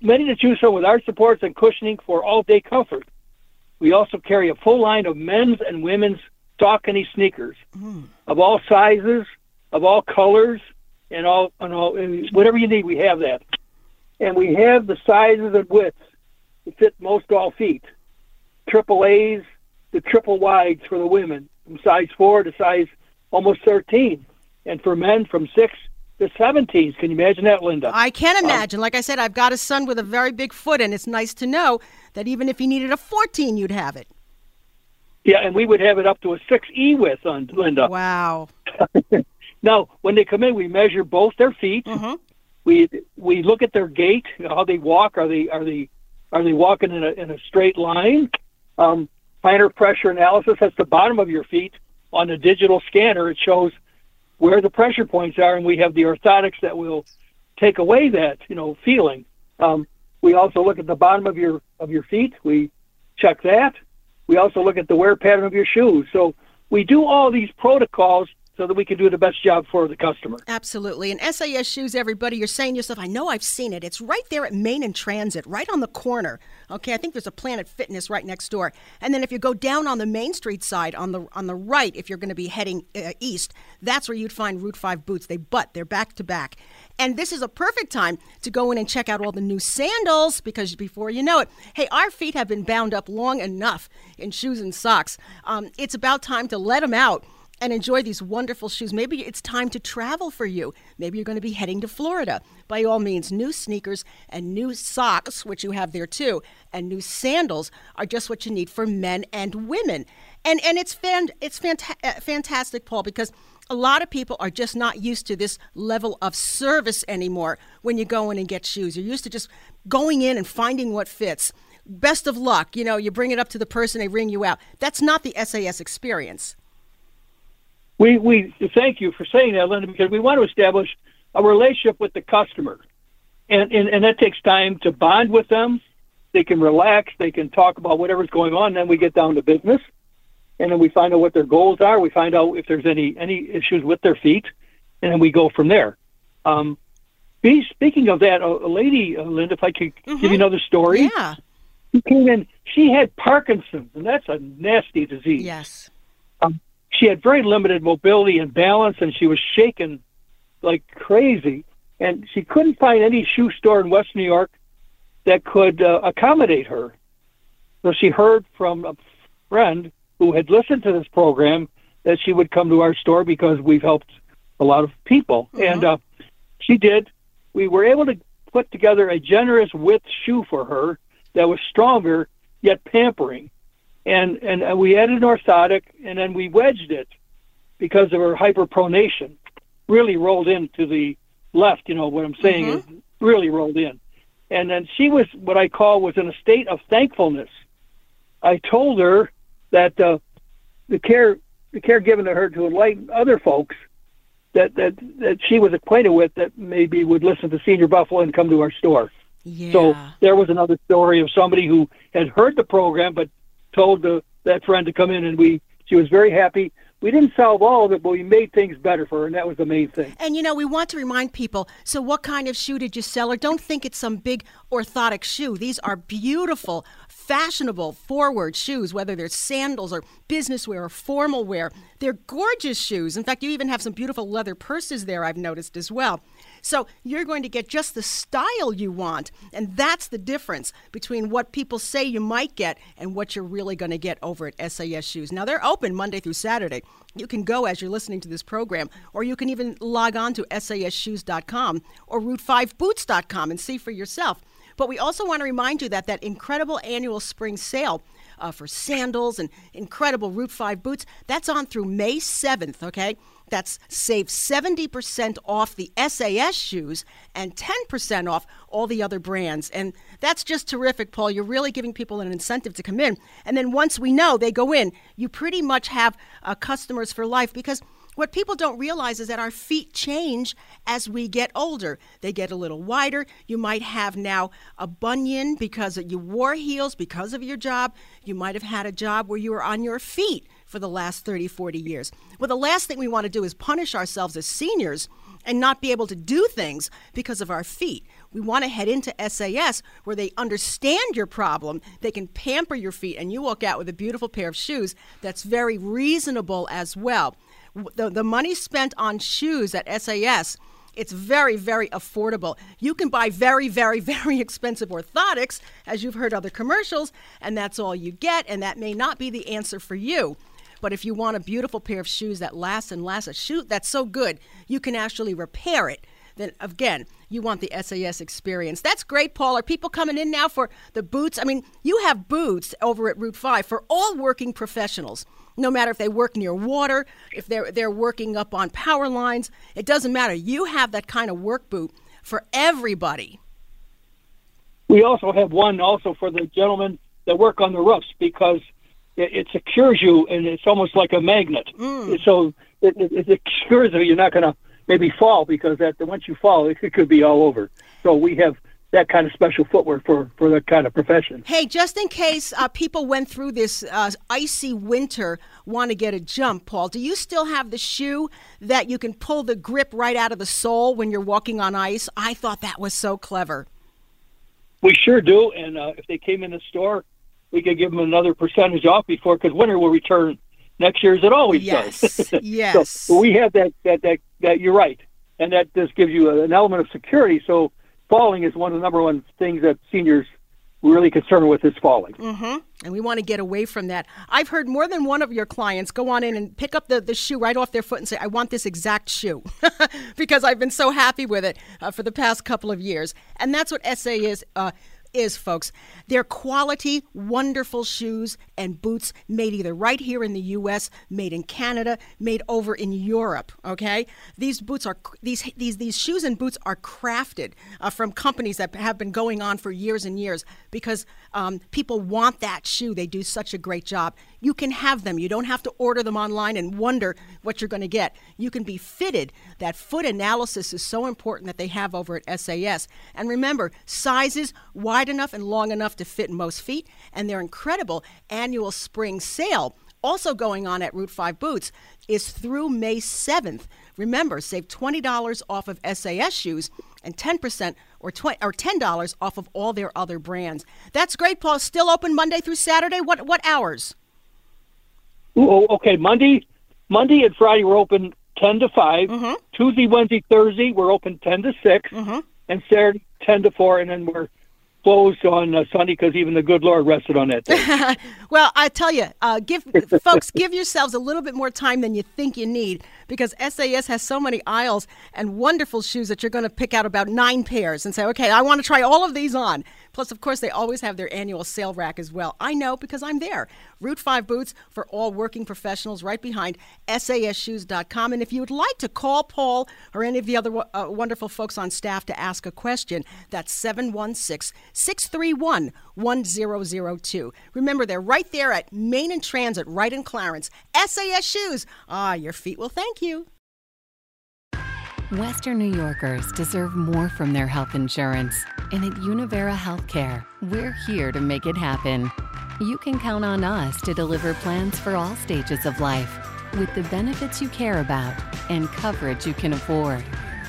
many to choose from with our supports and cushioning for all-day comfort. We also carry a full line of men's and women's Saucony sneakers mm. of all sizes, of all colors, and all, and all and whatever you need, we have that. And we have the sizes and widths to fit most all feet. Triple A's to triple wides for the women, from size four to size almost thirteen. And for men, from six to seventeen. Can you imagine that, Linda? I can imagine. Um, like I said, I've got a son with a very big foot, and it's nice to know that even if he needed a fourteen, you'd have it. Yeah, and we would have it up to a six E width on Linda. Wow. Now, when they come in, we measure both their feet. Mm-hmm. We we look at their gait, you know, how they walk. Are they are they are they walking in a in a straight line? Um, plantar pressure analysis. That's the bottom of your feet on a digital scanner. It shows where the pressure points are, and we have the orthotics that will take away that you know feeling. Um, we also look at the bottom of your of your feet. We check that. We also look at the wear pattern of your shoes. So we do all these protocols so that we can do the best job for the customer. Absolutely. And S A S Shoes, everybody, you're saying to yourself, I know I've seen it. It's right there at Main and Transit, right on the corner. Okay, I think there's a Planet Fitness right next door. And then if you go down on the Main Street side, on the on the right, if you're going to be heading uh, east, that's where you'd find Route five Boots. They butt. They're back to back. And this is a perfect time to go in and check out all the new sandals, because before you know it, hey, our feet have been bound up long enough in shoes and socks. Um, it's about time to let them out and enjoy these wonderful shoes. Maybe it's time to travel for you. Maybe you're going to be heading to Florida. By all means, new sneakers and new socks, which you have there too, and new sandals are just what you need for men and women. And and it's fan, it's fanta- fantastic, Paul, because a lot of people are just not used to this level of service anymore when you go in and get shoes. You're used to just going in and finding what fits. Best of luck. You know, you bring it up to the person, they ring you out. That's not the S A S experience. We we thank you for saying that, Linda, because we want to establish a relationship with the customer. And, and and that takes time to bond with them. They can relax. They can talk about whatever's going on. Then we get down to business. And then we find out what their goals are. We find out if there's any, any issues with their feet. And then we go from there. Um, speaking of that, a lady, uh, Linda, if I could mm-hmm. give you another story. Yeah. She came in. She had Parkinson's, and that's a nasty disease. Yes. Um, She had very limited mobility and balance, and she was shaken like crazy. And she couldn't find any shoe store in West New York that could uh, accommodate her. So she heard from a friend who had listened to this program that she would come to our store because we've helped a lot of people. Mm-hmm. And uh, she did. We were able to put together a generous width shoe for her that was stronger yet pampering. And and we added an orthotic, and then we wedged it because of her hyperpronation. Really rolled in to the left, you know what I'm saying, mm-hmm. is really rolled in. And then she was, what I call, was in a state of thankfulness. I told her that uh, the care the care given to her to enlighten other folks that, that, that she was acquainted with that maybe would listen to Senior Buffalo and come to our store. Yeah. So there was another story of somebody who had heard the program but told the, that friend to come in, and we she was very happy. We didn't solve all of it, but we made things better for her, and that was the main thing. And, you know, we want to remind people, so what kind of shoe did you sell her? Don't think it's some big orthotic shoe. These are beautiful, fashionable, forward shoes, whether they're sandals or business wear or formal wear. They're gorgeous shoes. In fact, you even have some beautiful leather purses there, I've noticed as well. So you're going to get just the style you want, and that's the difference between what people say you might get and what you're really going to get over at S A S Shoes. Now, they're open Monday through Saturday. You can go as you're listening to this program, or you can even log on to S A S shoes dot com or route five boots dot com and see for yourself. But we also want to remind you that that incredible annual spring sale uh, for sandals and incredible Route five boots, that's on through May seventh, okay? That's save seventy percent off the S A S shoes and ten percent off all the other brands. And that's just terrific, Paul. You're really giving people an incentive to come in. And then once we know they go in, you pretty much have uh, customers for life, because what people don't realize is that our feet change as we get older. They get a little wider. You might have now a bunion because you wore heels because of your job. You might have had a job where you were on your feet for the last thirty, forty years. Well, the last thing we want to do is punish ourselves as seniors and not be able to do things because of our feet. We want to head into S A S where they understand your problem, they can pamper your feet, and you walk out with a beautiful pair of shoes that's very reasonable as well. The, the money spent on shoes at S A S, it's very, very affordable. You can buy very, very, very expensive orthotics, as you've heard other commercials, and that's all you get, and that may not be the answer for you. But if you want a beautiful pair of shoes that lasts and lasts, a shoe that's so good, you can actually repair it. Then again, you want the S A S experience. That's great, Paul. Are people coming in now for the boots? I mean, you have boots over at Route five for all working professionals. No matter if they work near water, if they're they're working up on power lines, it doesn't matter. You have that kind of work boot for everybody. We also have one also for the gentlemen that work on the roofs, because it, it secures you, and it's almost like a magnet. Mm. So it, it, it secures you. You're not going to maybe fall, because that once you fall, it, it could be all over. So we have that kind of special footwear for, for that kind of profession. Hey, just in case uh, people went through this uh, icy winter, want to get a jump, Paul, do you still have the shoe that you can pull the grip right out of the sole when you're walking on ice? I thought that was so clever. We sure do, and uh, if they came in the store, we could give them another percentage off before, because winter will return next year as it always yes. does. Yes, so we have that, that, that, that, you're right, and that just gives you a, an element of security, so falling is one of the number one things that seniors are really concerned with is falling. Mm-hmm. And we want to get away from that. I've heard more than one of your clients go on in and pick up the, the shoe right off their foot and say, I want this exact shoe because I've been so happy with it uh, for the past couple of years. And that's what S A is. Uh, is, folks. They're quality, wonderful shoes and boots made either right here in the U S, made in Canada, made over in Europe, okay? These boots are, these these these shoes and boots are crafted uh, from companies that have been going on for years and years, because um, people want that shoe. They do such a great job. You can have them. You don't have to order them online and wonder what you're going to get. You can be fitted. That foot analysis is so important that they have over at S A S. And remember, sizes, wide wide enough and long enough to fit most feet, and their incredible annual spring sale, also going on at Route five Boots, is through May seventh. Remember, save twenty dollars off of S A S shoes and ten percent or twenty or ten dollars off of all their other brands. That's great, Paul. Still open Monday through Saturday? What what hours? Ooh, okay, Monday, Monday and Friday we're open ten to five. Mm-hmm. Tuesday, Wednesday, Thursday we're open ten to six, mm-hmm. and Saturday ten to four, and then we're closed on uh, Sunday, because even the good Lord rested on that day. Well, I tell you, uh, give folks, give yourselves a little bit more time than you think you need, because S A S has so many aisles and wonderful shoes that you're going to pick out about nine pairs and say, okay, I want to try all of these on. Plus, of course, they always have their annual sale rack as well. I know, because I'm there. Route five Boots for all working professionals, right behind S A S shoes dot com. And if you would like to call Paul or any of the other uh, wonderful folks on staff to ask a question, that's seven one six, six three one, one zero zero two. Remember, they're right there at Main and Transit, right in Clarence. S A S Shoes. Ah, your feet will thank you. Western New Yorkers deserve more from their health insurance. And at Univera Healthcare, we're here to make it happen. You can count on us to deliver plans for all stages of life, with the benefits you care about and coverage you can afford.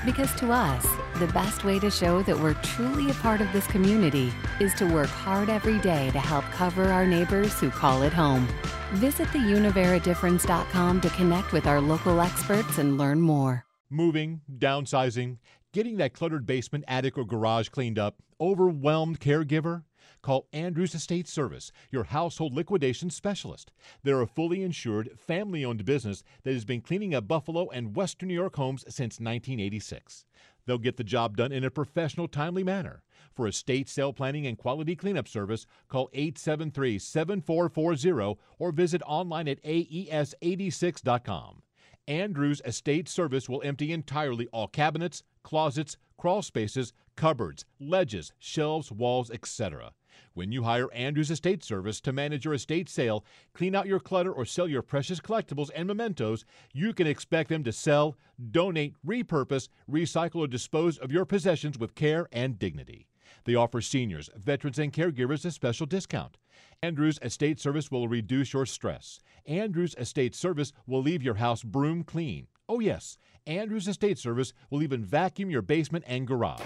Because to us, the best way to show that we're truly a part of this community is to work hard every day to help cover our neighbors who call it home. Visit the univera difference dot com to connect with our local experts and learn more. Moving, downsizing, getting that cluttered basement, attic, or garage cleaned up, overwhelmed caregiver? Call Andrews Estate Service, your household liquidation specialist. They're a fully insured, family-owned business that has been cleaning up Buffalo and Western New York homes since nineteen eighty-six. They'll get the job done in a professional, timely manner. For estate sale planning and quality cleanup service, call eight seven three, seven four four zero or visit online at A E S eight six dot com. Andrews Estate Service will empty entirely all cabinets, closets, crawl spaces, cupboards, ledges, shelves, walls, et cetera. When you hire Andrews Estate Service to manage your estate sale, clean out your clutter, or sell your precious collectibles and mementos, you can expect them to sell, donate, repurpose, recycle, or dispose of your possessions with care and dignity. They offer seniors, veterans, and caregivers a special discount. Andrews Estate Service will reduce your stress. Andrews Estate Service will leave your house broom clean. Oh yes, Andrews Estate Service will even vacuum your basement and garage.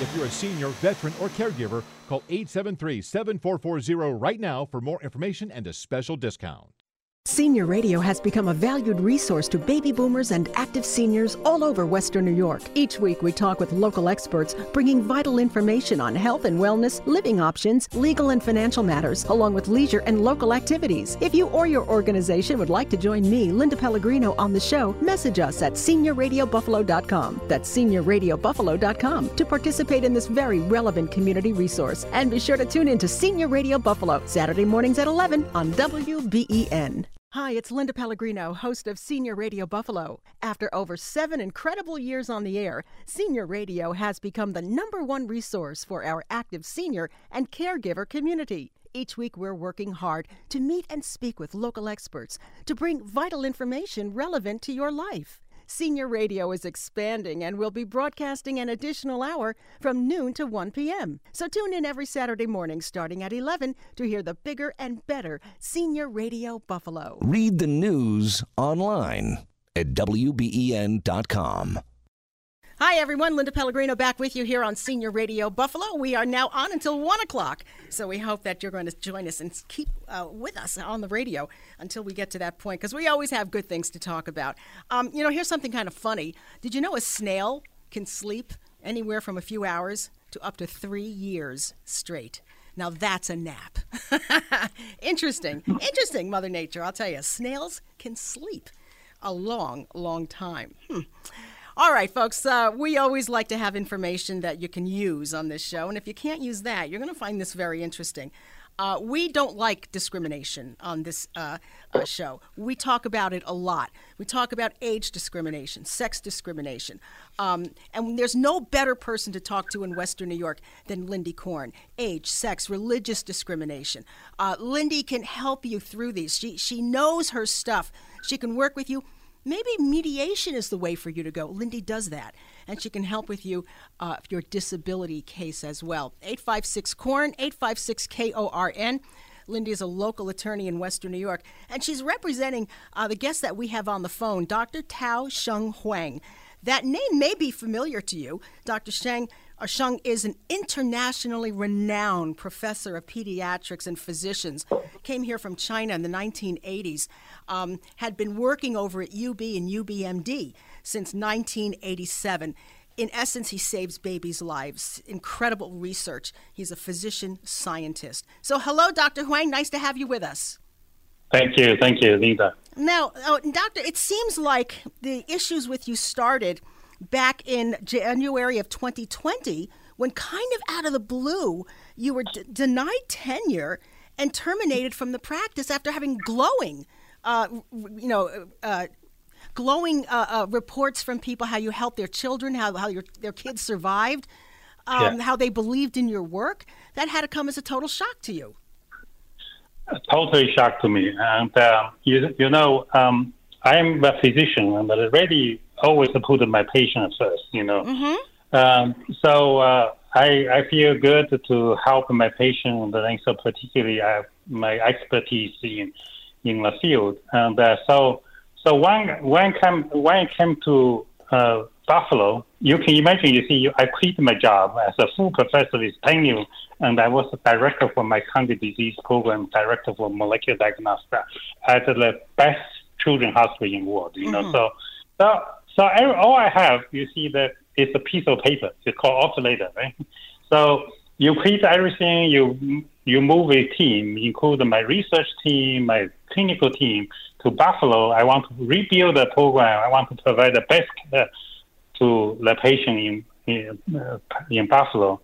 If you're a senior, veteran, or caregiver, call eight seven three, seven four four zero right now for more information and a special discount. Senior Radio has become a valued resource to baby boomers and active seniors all over Western New York. Each week we talk with local experts, bringing vital information on health and wellness, living options, legal and financial matters, along with leisure and local activities. If you or your organization would like to join me, Linda Pellegrino, on the show, message us at senior radio buffalo dot com. That's senior radio buffalo dot com to participate in this very relevant community resource. And be sure to tune in to Senior Radio Buffalo, Saturday mornings at eleven on W B E N. Hi, it's Linda Pellegrino, host of Senior Radio Buffalo. After over seven incredible years on the air, Senior Radio has become the number one resource for our active senior and caregiver community. Each week, we're working hard to meet and speak with local experts to bring vital information relevant to your life. Senior Radio is expanding and will be broadcasting an additional hour from noon to one p m So tune in every Saturday morning starting at eleven to hear the bigger and better Senior Radio Buffalo. Read the news online at W B E N dot com. Hi, everyone. Linda Pellegrino back with you here on Senior Radio Buffalo. We are now on until one o'clock, so we hope that you're going to join us and keep uh, with us on the radio until we get to that point, because we always have good things to talk about. Um, you know, here's something kind of funny. Did you know a snail can sleep anywhere from a few hours to up to three years straight? Now, that's a nap. Interesting. Interesting, Mother Nature. I'll tell you, snails can sleep a long, long time. Hmm. All right, folks, uh, we always like to have information that you can use on this show. And if you can't use that, you're going to find this very interesting. Uh, we don't like discrimination on this uh, uh, show. We talk about it a lot. We talk about age discrimination, sex discrimination. Um, and there's no better person to talk to in Western New York than Lindy Korn. Age, sex, religious discrimination. Uh, Lindy can help you through these. She, she knows her stuff. She can work with you. Maybe mediation is the way for you to go. Lindy does that, and she can help with you, uh, your disability case as well. eight five six K O R N, eight five six K O R N. Lindy is a local attorney in Western New York, and she's representing uh, the guest that we have on the phone, Doctor Tao-Sheng Huang. That name may be familiar to you. Doctor Sheng, uh, Sheng is an internationally renowned professor of pediatrics and physicians. Came here from China in the nineteen eighties, um, had been working over at U B and U B M D since nineteen eighty-seven. In essence, he saves babies' lives. Incredible research. He's a physician scientist. So hello, Doctor Huang. Nice to have you with us. Thank you. Thank you, Linda. Now, oh, Doctor, it seems like the issues with you started back in January of twenty twenty, when kind of out of the blue, you were d- denied tenure and terminated from the practice after having glowing, uh, you know, uh, glowing uh, uh, reports from people how you helped their children, how, how your, their kids survived, um, yeah. how they believed in your work. That had to come as a total shock to you. Totally shocked to me. And, uh, you, you know, um, I'm a physician, and I really always put my patient first, you know. Mm-hmm. Um, so uh, I, I feel good to help my patient, and so particularly I have my expertise in in the field. And uh, so so when, when, came, when it came to uh, Buffalo, you can imagine, you see, you, I quit my job as a full professor with tenure, and I was the director for my county disease program, director for molecular diagnostics at the best children's hospital in the world, you mm-hmm. know. So, so, so every, all I have, you see, that it's a piece of paper. It's called oscillator, right? So you quit everything, you you move a team, including my research team, my clinical team, to Buffalo. I want to rebuild the program. I want to provide the best care to the patient in in, uh, in Buffalo.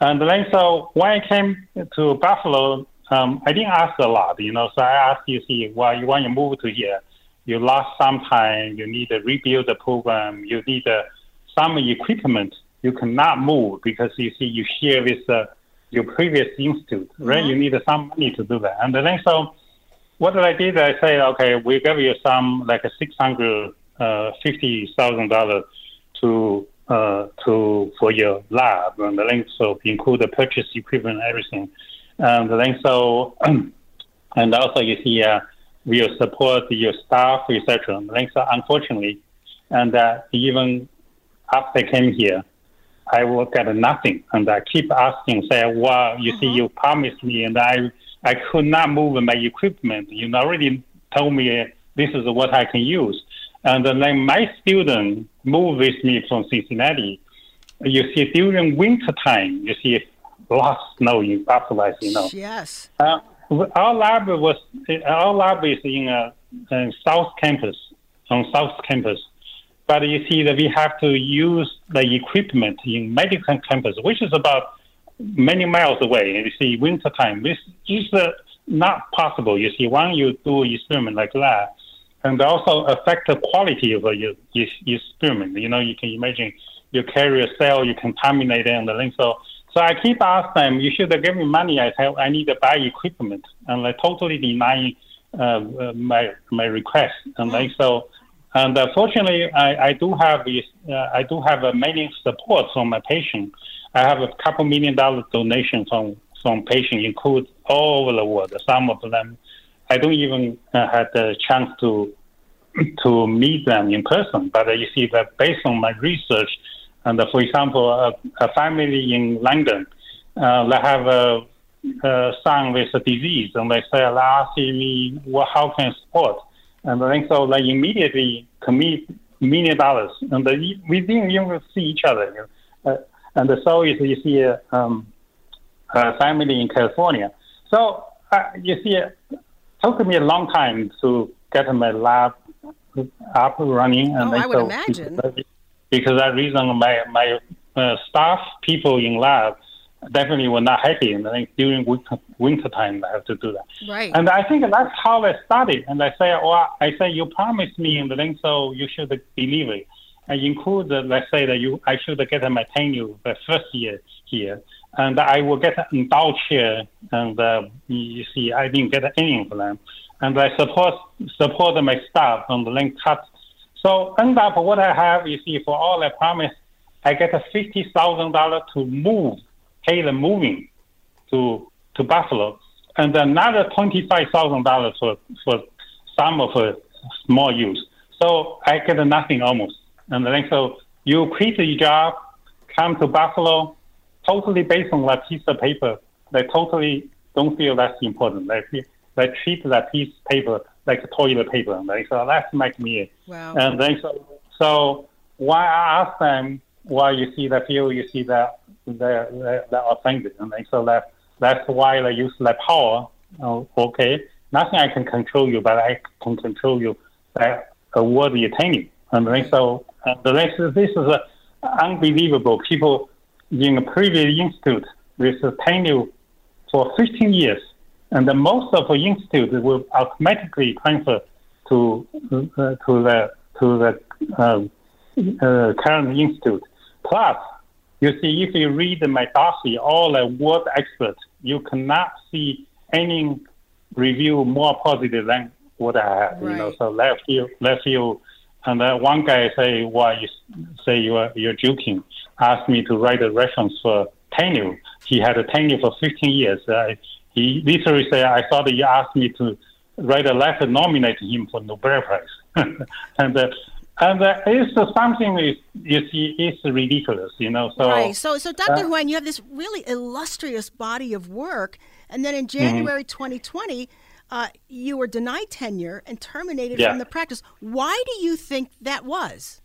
And then, so when I came to Buffalo, um, I didn't ask a lot, you know. So I asked, you see, well, you want to move to here, you lost some time, you need to rebuild the program, you need uh, some equipment, you cannot move because, you see, you share with uh, your previous institute, right? Mm-hmm. You need uh, some money to do that. And then, so what I did, I said, okay, we give you some, like a six hundred fifty thousand dollars to uh, to for your lab, and then so include the purchase equipment and everything, and then so and also you see uh, we support your staff, et cetera. And then so unfortunately, and uh, even after I came here, I work at nothing, and I keep asking, say, well, you mm-hmm. see, you promised me, and I I could not move my equipment. You already told me this is what I can use. And then my student moved with me from Cincinnati. You see, during winter time, you see a lot of snow in Buffalo, as you know. Yes. Uh, our lab was our lab is in a, a South Campus, on South Campus. But you see that we have to use the equipment in medical campus, which is about many miles away. And you see, winter time, this is uh, not possible. You see, when you do experiment like that, and also affect the quality of your, your, your experiment. You know, you can imagine you carry a cell, you contaminate it, and the link. So, so I keep asking them, you should give me money. I tell, I need to buy equipment, and they totally deny uh, my my request. And like so, and uh, fortunately, I, I do have uh, I do have uh, many support from my patient. I have a couple million dollar donation from from patient, include all over the world. Some of them I don't even uh, had the chance to to meet them in person, but uh, you see that based on my research, and uh, for example, a, a family in London, uh, they have a, a son with a disease, and they say, they ask me, well, how can I support? And then so they immediately commit million dollars, and they, we didn't even see each other. Uh, and so is you see a, um, a family in California. So uh, you see. Uh, Took me a long time to get my lab up running, and oh, I would so, imagine because that reason my my uh, staff people in lab definitely were not happy, and I think during winter, winter time I have to do that. Right, and I think that's how they started. And I say, oh, I say you promised me, and then so you should believe it. I include, let's say that you, I should get my tenure the first year here. And I will get an endowed chair, and uh, you see, I didn't get any of them. And I support support my staff on the link cut. So end up what I have, you see, for all I promise, I get a fifty thousand dollars to move, pay the moving, to to Buffalo, and another twenty five thousand dollars for for some of a small use. So I get nothing almost. And then so you quit your job, come to Buffalo. Totally based on that piece of paper, they totally don't feel that's important. They feel, they treat that piece of paper like a toilet paper. Right? So that's my me. Wow. And then so, so why I ask them? Why you see that feel? You see that they they offended, and then so that that's why they use their power. Oh, okay, nothing I can control you, but I can control you. That award you tenure, and then so and the next this is uh, unbelievable. People. In a previous institute with a tenure for fifteen years, and the most of the institute will automatically transfer to uh, to the to the uh, uh, current institute. Plus, you see, if you read my dossier, all the world experts, you cannot see any review more positive than what I have. Right. You know, so left you, left you, and then one guy say, "Why you say you are you're joking?" Asked me to write a reference for tenure. He had a tenure for fifteen years. Uh, he literally said, I thought he asked me to write a letter nominating him for Nobel Prize. and uh, And uh, it's uh, something is is is ridiculous, you know. So right. So, so Doctor Uh, Huang, you have this really illustrious body of work, and then in January mm-hmm. twenty twenty, uh, you were denied tenure and terminated yeah. from the practice. Why do you think that was?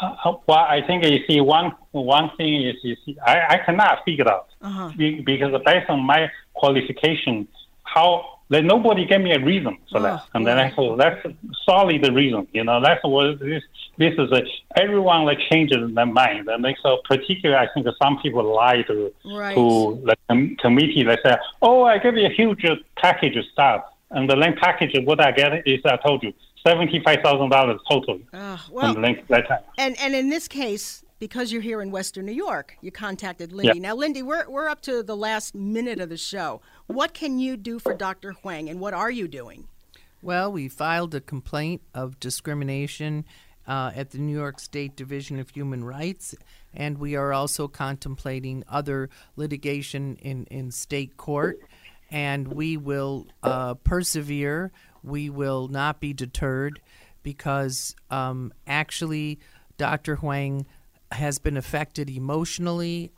Uh, well, I think you see one one thing is, is I I cannot figure it out uh-huh. because based on my qualification, how. Like nobody gave me a reason for oh, that, and yeah. then I thought that's a solid reason. You know, that's what this this is. A, everyone like changes their mind, and like, so particularly, I think some people lie to right. to the com- committee. They say, "Oh, I gave you a huge package of stuff," and the link package what I get is I told you seventy five thousand dollars total. Uh, well, and, the link that time. and and in this case. Because you're here in Western New York, you contacted Lindy. Yeah. Now, Lindy, we're we're up to the last minute of the show. What can you do for Doctor Huang, and what are you doing? Well, we filed a complaint of discrimination uh, at the New York State Division of Human Rights, and we are also contemplating other litigation in, in state court, and we will uh, persevere. We will not be deterred because um, actually Doctor Huang has been affected emotionally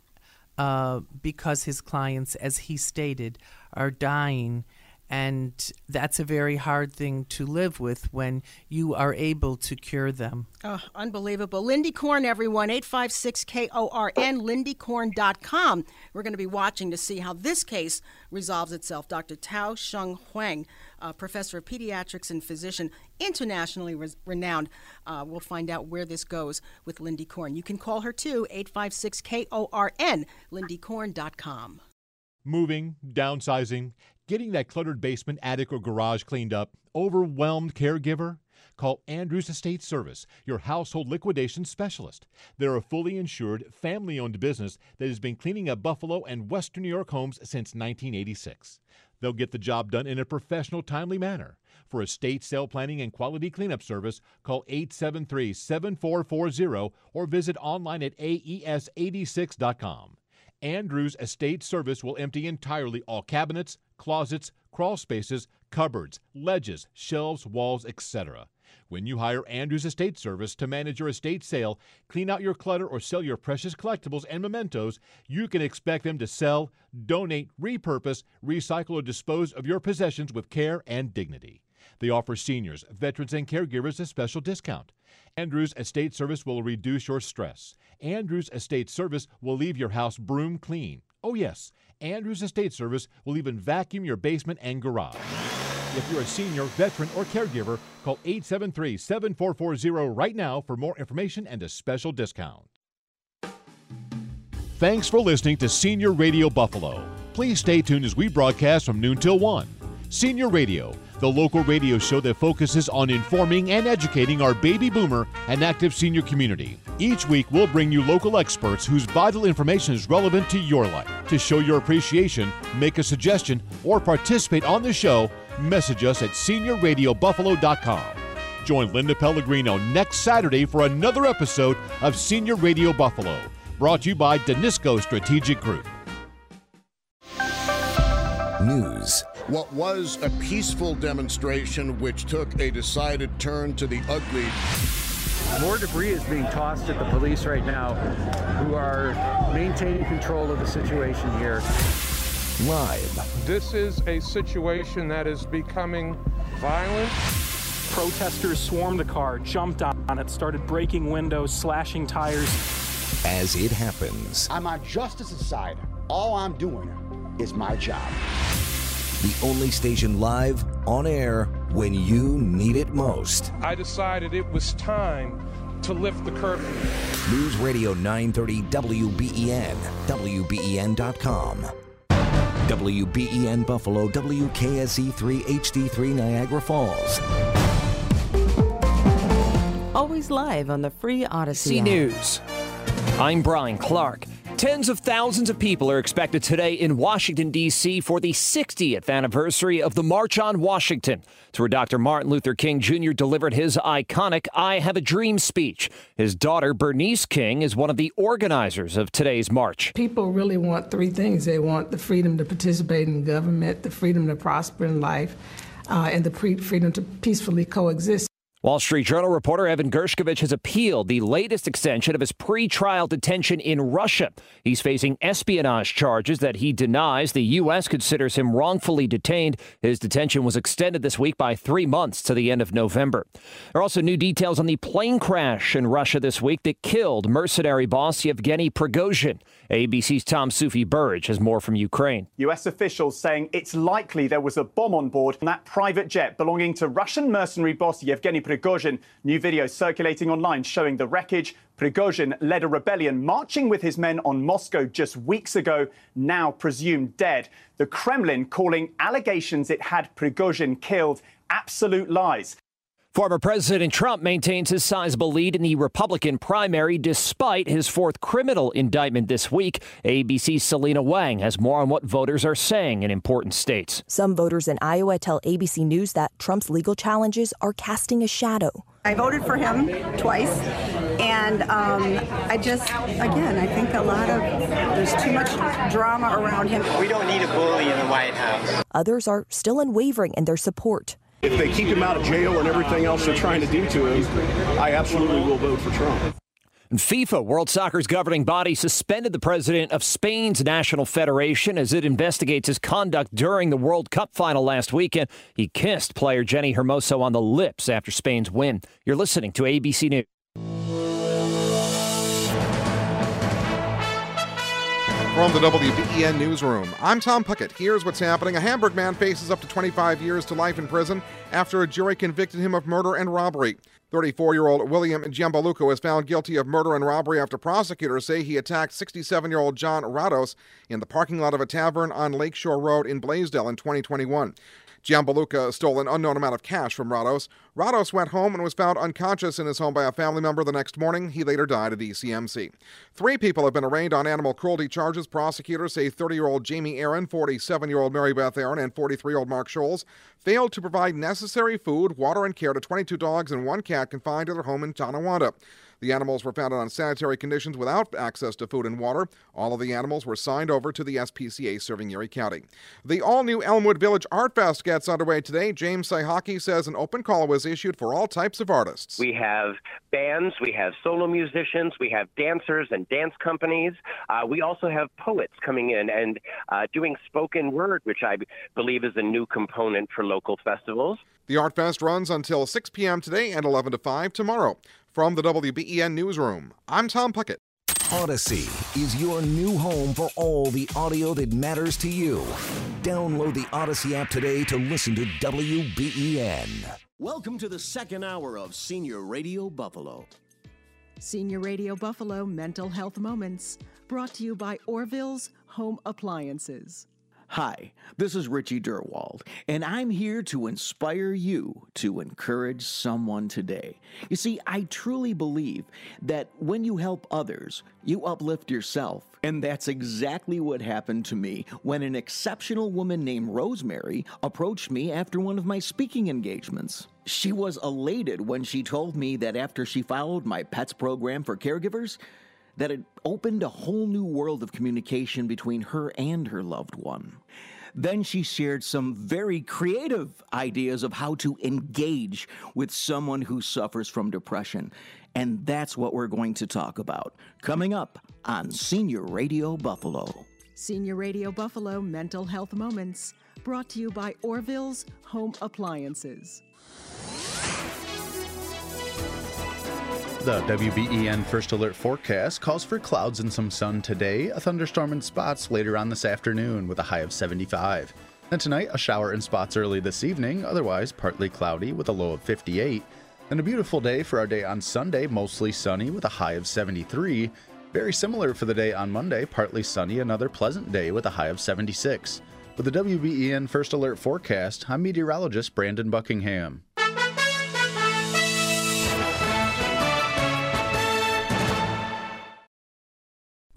uh, because his clients, as he stated, are dying. And that's a very hard thing to live with when you are able to cure them. Oh, unbelievable. Lindy Korn, everyone, eight five six K O R N, lindy korn dot com. We're going to be watching to see how this case resolves itself. Doctor Tao-Sheng Huang, uh, professor of pediatrics and physician, internationally res- renowned. Uh, we'll find out where this goes with Lindy Korn. You can call her, too, eight five six K O R N, lindy korn dot com. Moving, downsizing. Getting that cluttered basement, attic, or garage cleaned up? Overwhelmed caregiver? Call Andrews Estate Service, your household liquidation specialist. They're a fully insured, family-owned business that has been cleaning up Buffalo and Western New York homes since nineteen eighty-six. They'll get the job done in a professional, timely manner. For estate sale planning and quality cleanup service, call eight seven three, seven four four zero or visit online at A E S eight six dot com. Andrews Estate Service will empty entirely all cabinets, closets, crawl spaces, cupboards, ledges, shelves, walls, et cetera. When you hire Andrews Estate Service to manage your estate sale, clean out your clutter, or sell your precious collectibles and mementos, you can expect them to sell, donate, repurpose, recycle, or dispose of your possessions with care and dignity. They offer seniors, veterans, and caregivers a special discount. Andrews Estate Service will reduce your stress. Andrews Estate Service will leave your house broom clean. Oh yes, Andrews Estate Service will even vacuum your basement and garage. If you're a senior, veteran, or caregiver, call eight seven three, seven four four zero right now for more information and a special discount. Thanks for listening to Senior Radio Buffalo. Please stay tuned as we broadcast from noon till one. Senior Radio, the local radio show that focuses on informing and educating our baby boomer and active senior community. Each week, we'll bring you local experts whose vital information is relevant to your life. To show your appreciation, make a suggestion, or participate on the show, message us at senior radio buffalo dot com. Join Linda Pellegrino next Saturday for another episode of Senior Radio Buffalo, brought to you by Denisco Strategic Group. News. What was a peaceful demonstration, which took a decided turn to the ugly. More debris is being tossed at the police right now, who are maintaining control of the situation here. Live. This is a situation that is becoming violent. Protesters swarmed the car, jumped on it, started breaking windows, slashing tires. As it happens. I'm on justice's side. All I'm doing is my job. The only station live, on air, when you need it most. I decided it was time to lift the curtain. News Radio nine thirty W B E N, W B E N dot com. W B E N Buffalo, W K S E three H D three Niagara Falls. Always live on the free Odyssey. News. I'm Brian Clark. Tens of thousands of people are expected today in Washington, D C for the sixtieth anniversary of the March on Washington. It's where Doctor Martin Luther King Junior delivered his iconic I Have a Dream speech. His daughter, Bernice King, is one of the organizers of today's march. People really want three things. They want the freedom to participate in government, the freedom to prosper in life, uh, and the pre- freedom to peacefully coexist. Wall Street Journal reporter Evan Gershkovich has appealed the latest extension of his pretrial detention in Russia. He's facing espionage charges that he denies. The U S considers him wrongfully detained. His detention was extended this week by three months to the end of November. There are also new details on the plane crash in Russia this week that killed mercenary boss Yevgeny Prigozhin. A B C's Tom Sufi Burridge has more from Ukraine. U S officials saying it's likely there was a bomb on board on that private jet belonging to Russian mercenary boss Yevgeny Prigozhin. New videos circulating online showing the wreckage. Prigozhin led a rebellion marching with his men on Moscow just weeks ago, now presumed dead. The Kremlin calling allegations it had Prigozhin killed absolute lies. Former President Trump maintains his sizable lead in the Republican primary despite his fourth criminal indictment this week. A B C's Selena Wang has more on what voters are saying in important states. Some voters in Iowa tell A B C News that Trump's legal challenges are casting a shadow. I voted for him twice, and um, I just, again, I think a lot of, there's too much drama around him. We don't need a bully in the White House. Others are still unwavering in their support. If they keep him out of jail and everything else they're trying to do to him, I absolutely will vote for Trump. And FIFA, World Soccer's governing body, suspended the president of Spain's National Federation as it investigates his conduct during the World Cup final last weekend. He kissed player Jenny Hermoso on the lips after Spain's win. You're listening to A B C News. From the W B E N newsroom, I'm Tom Puckett. Here's what's happening. A Hamburg man faces up to twenty-five years to life in prison after a jury convicted him of murder and robbery. thirty-four-year-old William Giambalucca was found guilty of murder and robbery after prosecutors say he attacked sixty-seven-year-old John Rados in the parking lot of a tavern on Lakeshore Road in Blaisdell in twenty twenty-one. Giambalucca stole an unknown amount of cash from Rados. Rados went home and was found unconscious in his home by a family member the next morning. He later died at E C M C. Three people have been arraigned on animal cruelty charges. Prosecutors say thirty-year-old Jamie Aaron, forty-seven-year-old Mary Beth Aaron, and forty-three-year-old Mark Scholes failed to provide necessary food, water, and care to twenty-two dogs and one cat confined to their home in Tonawanda. The animals were found in unsanitary conditions without access to food and water. All of the animals were signed over to the S P C A serving Erie County. The all-new Elmwood Village Art Fest gets underway today. James Syhockey says an open call was issued for all types of artists. We have bands, we have solo musicians, we have dancers and dance companies. Uh, we also have poets coming in and uh, doing spoken word, which I believe is a new component for local festivals. The Art Fest runs until six p.m. today and eleven to five tomorrow. From the W B E N newsroom, I'm Tom Puckett. Odyssey is your new home for all the audio that matters to you. Download the Odyssey app today to listen to W B E N. Welcome to the second hour of Senior Radio Buffalo. Senior Radio Buffalo Mental Health Moments, brought to you by Orville's Home Appliances. Hi, this is Richie Derwald, and I'm here to inspire you to encourage someone today. You see, I truly believe that when you help others, you uplift yourself. And that's exactly what happened to me when an exceptional woman named Rosemary approached me after one of my speaking engagements. She was elated when she told me that after she followed my PETS program for caregivers, that it opened a whole new world of communication between her and her loved one. Then she shared some very creative ideas of how to engage with someone who suffers from depression. And that's what we're going to talk about coming up on Senior Radio Buffalo. Senior Radio Buffalo Mental Health Moments, brought to you by Orville's Home Appliances. The W B E N First Alert forecast calls for clouds and some sun today, a thunderstorm in spots later on this afternoon with a high of seventy-five. And tonight, a shower in spots early this evening, otherwise partly cloudy with a low of fifty-eight. And a beautiful day for our day on Sunday, mostly sunny with a high of seventy-three. Very similar for the day on Monday, partly sunny, another pleasant day with a high of seventy-six. With the W B E N First Alert forecast, I'm meteorologist Brandon Buckingham.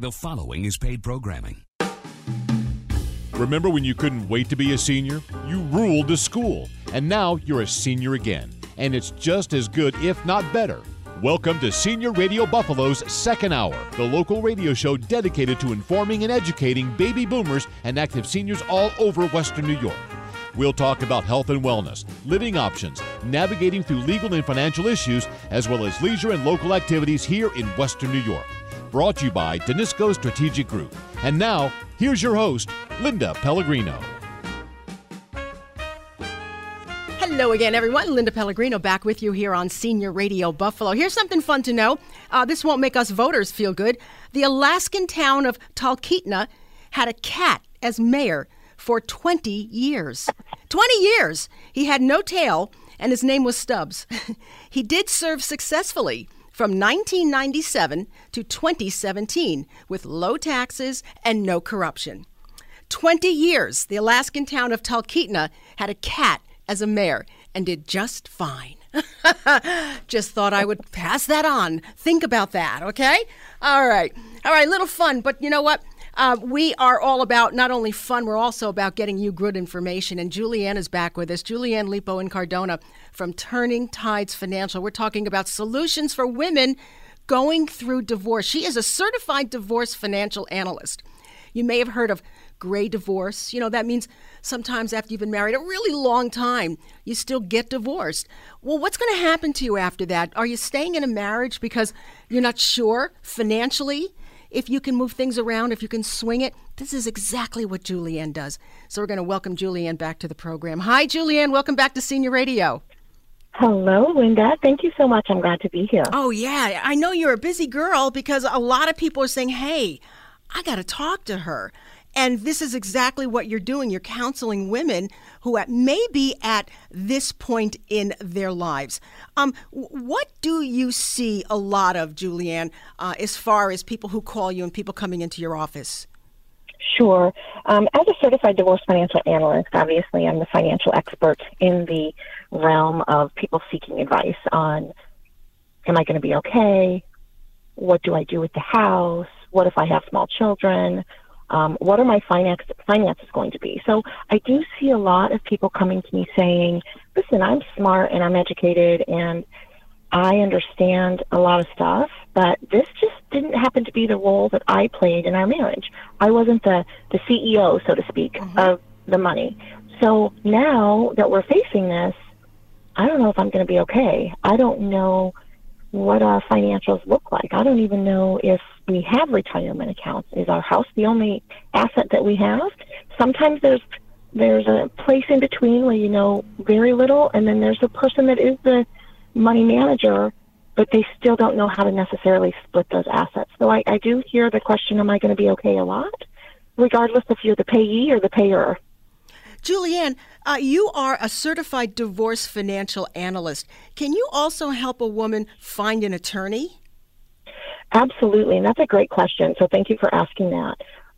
The following is paid programming. Remember when you couldn't wait to be a senior? You ruled the school, and now you're a senior again, and it's just as good, if not better. Welcome to Senior Radio Buffalo's Second Hour, the local radio show dedicated to informing and educating baby boomers and active seniors all over Western New York. We'll talk about health and wellness, living options, navigating through legal and financial issues, as well as leisure and local activities here in Western New York. Brought to you by Denisco Strategic Group. And now, here's your host, Linda Pellegrino. Hello again, everyone. Linda Pellegrino back with you here on Senior Radio Buffalo. Here's something fun to know. Uh, this won't make us voters feel good. The Alaskan town of Talkeetna had a cat as mayor for twenty years. twenty years! He had no tail, and his name was Stubbs. He did serve successfully from nineteen ninety-seven to twenty seventeen with low taxes and no corruption. twenty years, the Alaskan town of Talkeetna had a cat as a mayor and did just fine. Just thought I would pass that on. Think about that, okay? All right. All right, little fun, but you know what? Uh, we are all about not only fun, we're also about getting you good information. And Julianne is back with us. Julianne Lippo Incardona from Turning Tides Financial. We're talking about solutions for women going through divorce. She is a certified divorce financial analyst. You may have heard of gray divorce. You know, that means sometimes after you've been married a really long time, you still get divorced. Well, what's going to happen to you after that? Are you staying in a marriage because you're not sure financially if you can move things around, if you can swing it? This is exactly what Julianne does. So we're going to welcome Julianne back to the program. Hi, Julianne. Welcome back to Senior Radio. Hello, Linda. Thank you so much. I'm glad to be here. Oh, yeah. I know you're a busy girl because a lot of people are saying, hey, I got to talk to her. And this is exactly what you're doing. You're counseling women who at, may be at this point in their lives. Um, what do you see a lot of, Julianne, uh, as far as people who call you and people coming into your office? Sure. Um, as a certified divorce financial analyst, obviously I'm the financial expert in the realm of people seeking advice on, am I going to be okay? What do I do with the house? What if I have small children? Um, what are my finance, finances going to be? So I do see a lot of people coming to me saying, listen, I'm smart and I'm educated and I understand a lot of stuff, but this just didn't happen to be the role that I played in our marriage. I wasn't the, the C E O, so to speak, mm-hmm. of the money. So now that we're facing this, I don't know if I'm going to be okay. I don't know what our financials look like. I don't even know if we have retirement accounts. Is our house the only asset that we have? Sometimes there's there's a place in between where you know very little, and then there's the person that is the money manager, but they still don't know how to necessarily split those assets. So I, I do hear the question, am I going to be okay a lot, regardless if you're the payee or the payer. Julianne, uh, you are a certified divorce financial analyst. Can you also help a woman find an attorney? Absolutely, and that's a great question, so thank you for asking that.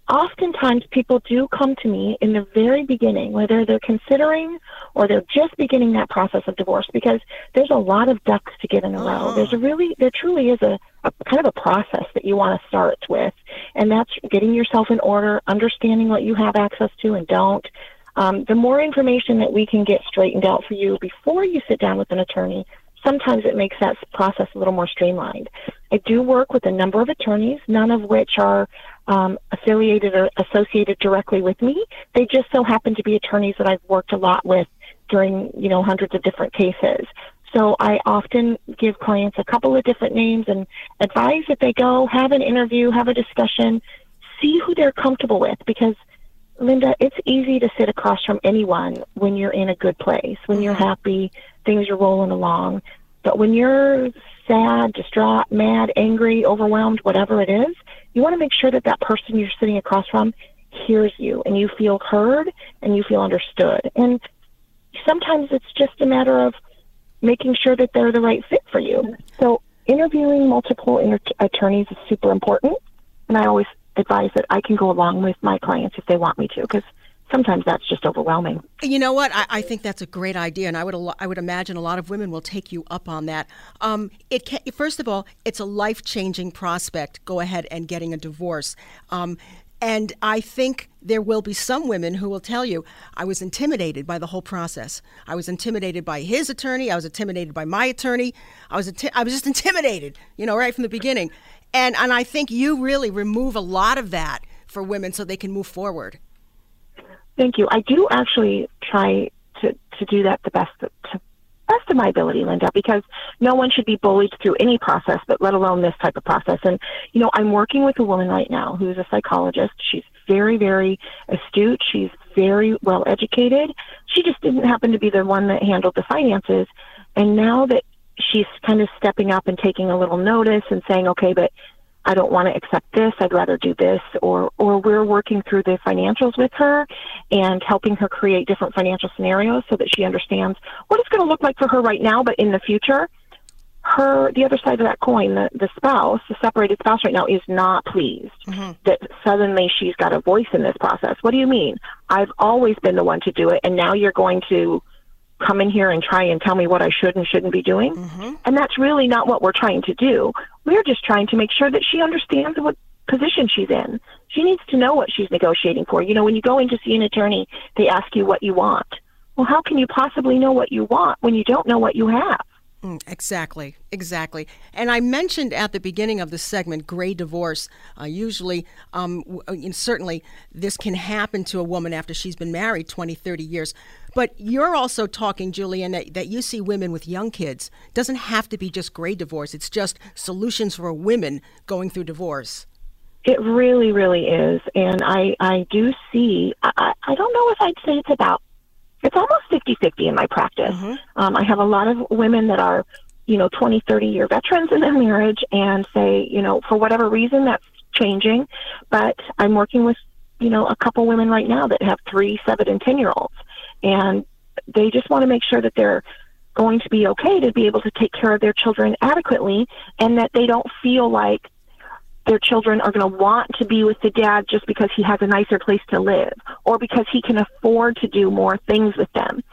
Oftentimes, people do come to me in the very beginning, whether they're considering or they're just beginning that process of divorce, because there's a lot of ducks to get in a row. Uh-huh. There's a really, there truly is a, a kind of a process that you want to start with, and that's getting yourself in order, understanding what you have access to and don't. Um, the more information that we can get straightened out for you before you sit down with an attorney, sometimes it makes that process a little more streamlined. I do work with a number of attorneys, none of which are um, affiliated or associated directly with me. They just so happen to be attorneys that I've worked a lot with during, you know, hundreds of different cases. So I often give clients a couple of different names and advise that they go have an interview, have a discussion, see who they're comfortable with, because Linda, it's easy to sit across from anyone when you're in a good place, when you're happy, things are rolling along. But when you're sad, distraught, mad, angry, overwhelmed, whatever it is, you want to make sure that that person you're sitting across from hears you and you feel heard and you feel understood. And sometimes it's just a matter of making sure that they're the right fit for you. So interviewing multiple inter- attorneys is super important, and I always advise that I can go along with my clients if they want me to, because sometimes that's just overwhelming. You know what? I, I think that's a great idea, and I would I would imagine a lot of women will take you up on that. Um, it can, first of all, it's a life-changing prospect, go ahead and getting a divorce. Um, and I think there will be some women who will tell you, I was intimidated by the whole process. I was intimidated by his attorney. I was intimidated by my attorney. I was inti- I was just intimidated, you know, right from the beginning. And and I think you really remove a lot of that for women so they can move forward. Thank you. I do actually try to, to do that the best to best of my ability, Linda, because no one should be bullied through any process, but let alone this type of process. And, you know, I'm working with a woman right now who's a psychologist. She's very, very astute. She's very well educated. She just didn't happen to be the one that handled the finances. And now that she's kind of stepping up and taking a little notice and saying, okay, but I don't want to accept this. I'd rather do this. Or, or we're working through the financials with her and helping her create different financial scenarios so that she understands what it's going to look like for her right now, but in the future. Her, the other side of that coin, the, the spouse, the separated spouse right now is not pleased mm-hmm. that suddenly she's got a voice in this process. What do you mean? I've always been the one to do it, and now you're going to come in here and try and tell me what I should and shouldn't be doing. Mm-hmm. And that's really not what we're trying to do. We're just trying to make sure that she understands what position she's in. She needs to know what she's negotiating for. You know, when you go in to see an attorney, they ask you what you want. Well, how can you possibly know what you want when you don't know what you have? Exactly, exactly. And I mentioned at the beginning of the segment, gray divorce. Uh, usually, um, w- certainly, this can happen to a woman after she's been married twenty, thirty years. But you're also talking, Julianne, that, that you see women with young kids. It doesn't have to be just gray divorce. It's just solutions for women going through divorce. It really, really is. And I, I do see, I, I don't know if I'd say it's about It's almost fifty-fifty in my practice. Mm-hmm. Um, I have a lot of women that are, you know, twenty, thirty-year veterans in their marriage and say, you know, for whatever reason, that's changing. But I'm working with, you know, a couple women right now that have three, seven, and ten-year-olds. And they just want to make sure that they're going to be okay to be able to take care of their children adequately and that they don't feel like their children are going to want to be with the dad just because he has a nicer place to live or because he can afford to do more things with them.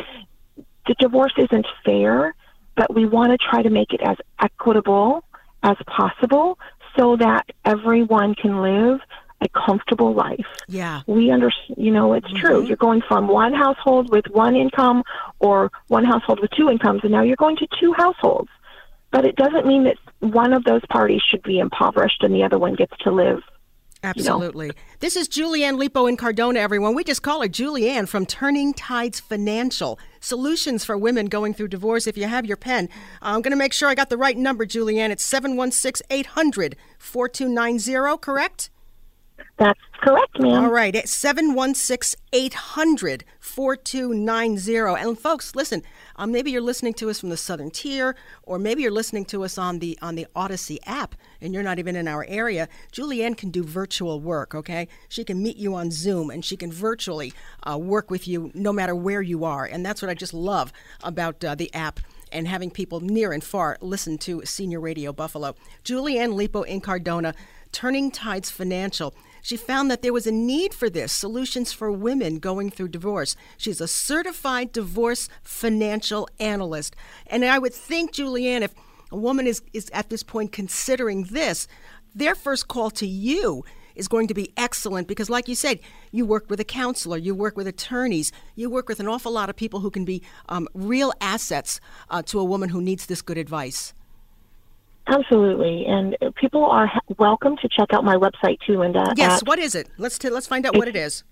The divorce isn't fair, but we want to try to make it as equitable as possible so that everyone can live a comfortable life. Yeah. We understand, you know, it's mm-hmm. true. You're going from one household with one income or one household with two incomes, and now you're going to two households. But it doesn't mean that one of those parties should be impoverished and the other one gets to live. Absolutely. You know? This is Julianne Lippo Incardona, everyone. We just call her Julianne from Turning Tides Financial. Solutions for women going through divorce. If you have your pen, I'm going to make sure I got the right number, Julianne. It's seven one six, eight hundred, four two nine zero, correct? That's correct, ma'am. All right. It's seven one six, eight hundred, four two nine zero. And folks, listen, um, maybe you're listening to us from the Southern Tier, or maybe you're listening to us on the on the Odyssey app, and you're not even in our area. Julianne can do virtual work, okay? She can meet you on Zoom, and she can virtually uh, work with you no matter where you are. And that's what I just love about uh, the app and having people near and far listen to Senior Radio Buffalo. Julianne Lippo Incardona, Turning Tides Financial. She found that there was a need for this, solutions for women going through divorce. She's a certified divorce financial analyst. And I would think, Julianne, if a woman is, is at this point considering this, their first call to you is going to be excellent because, like you said, you work with a counselor, you work with attorneys, you work with an awful lot of people who can be um, real assets uh, to a woman who needs this good advice. Absolutely, and people are welcome to check out my website too, Linda. Yes, at, what is it? Let's t- let's find out what it is.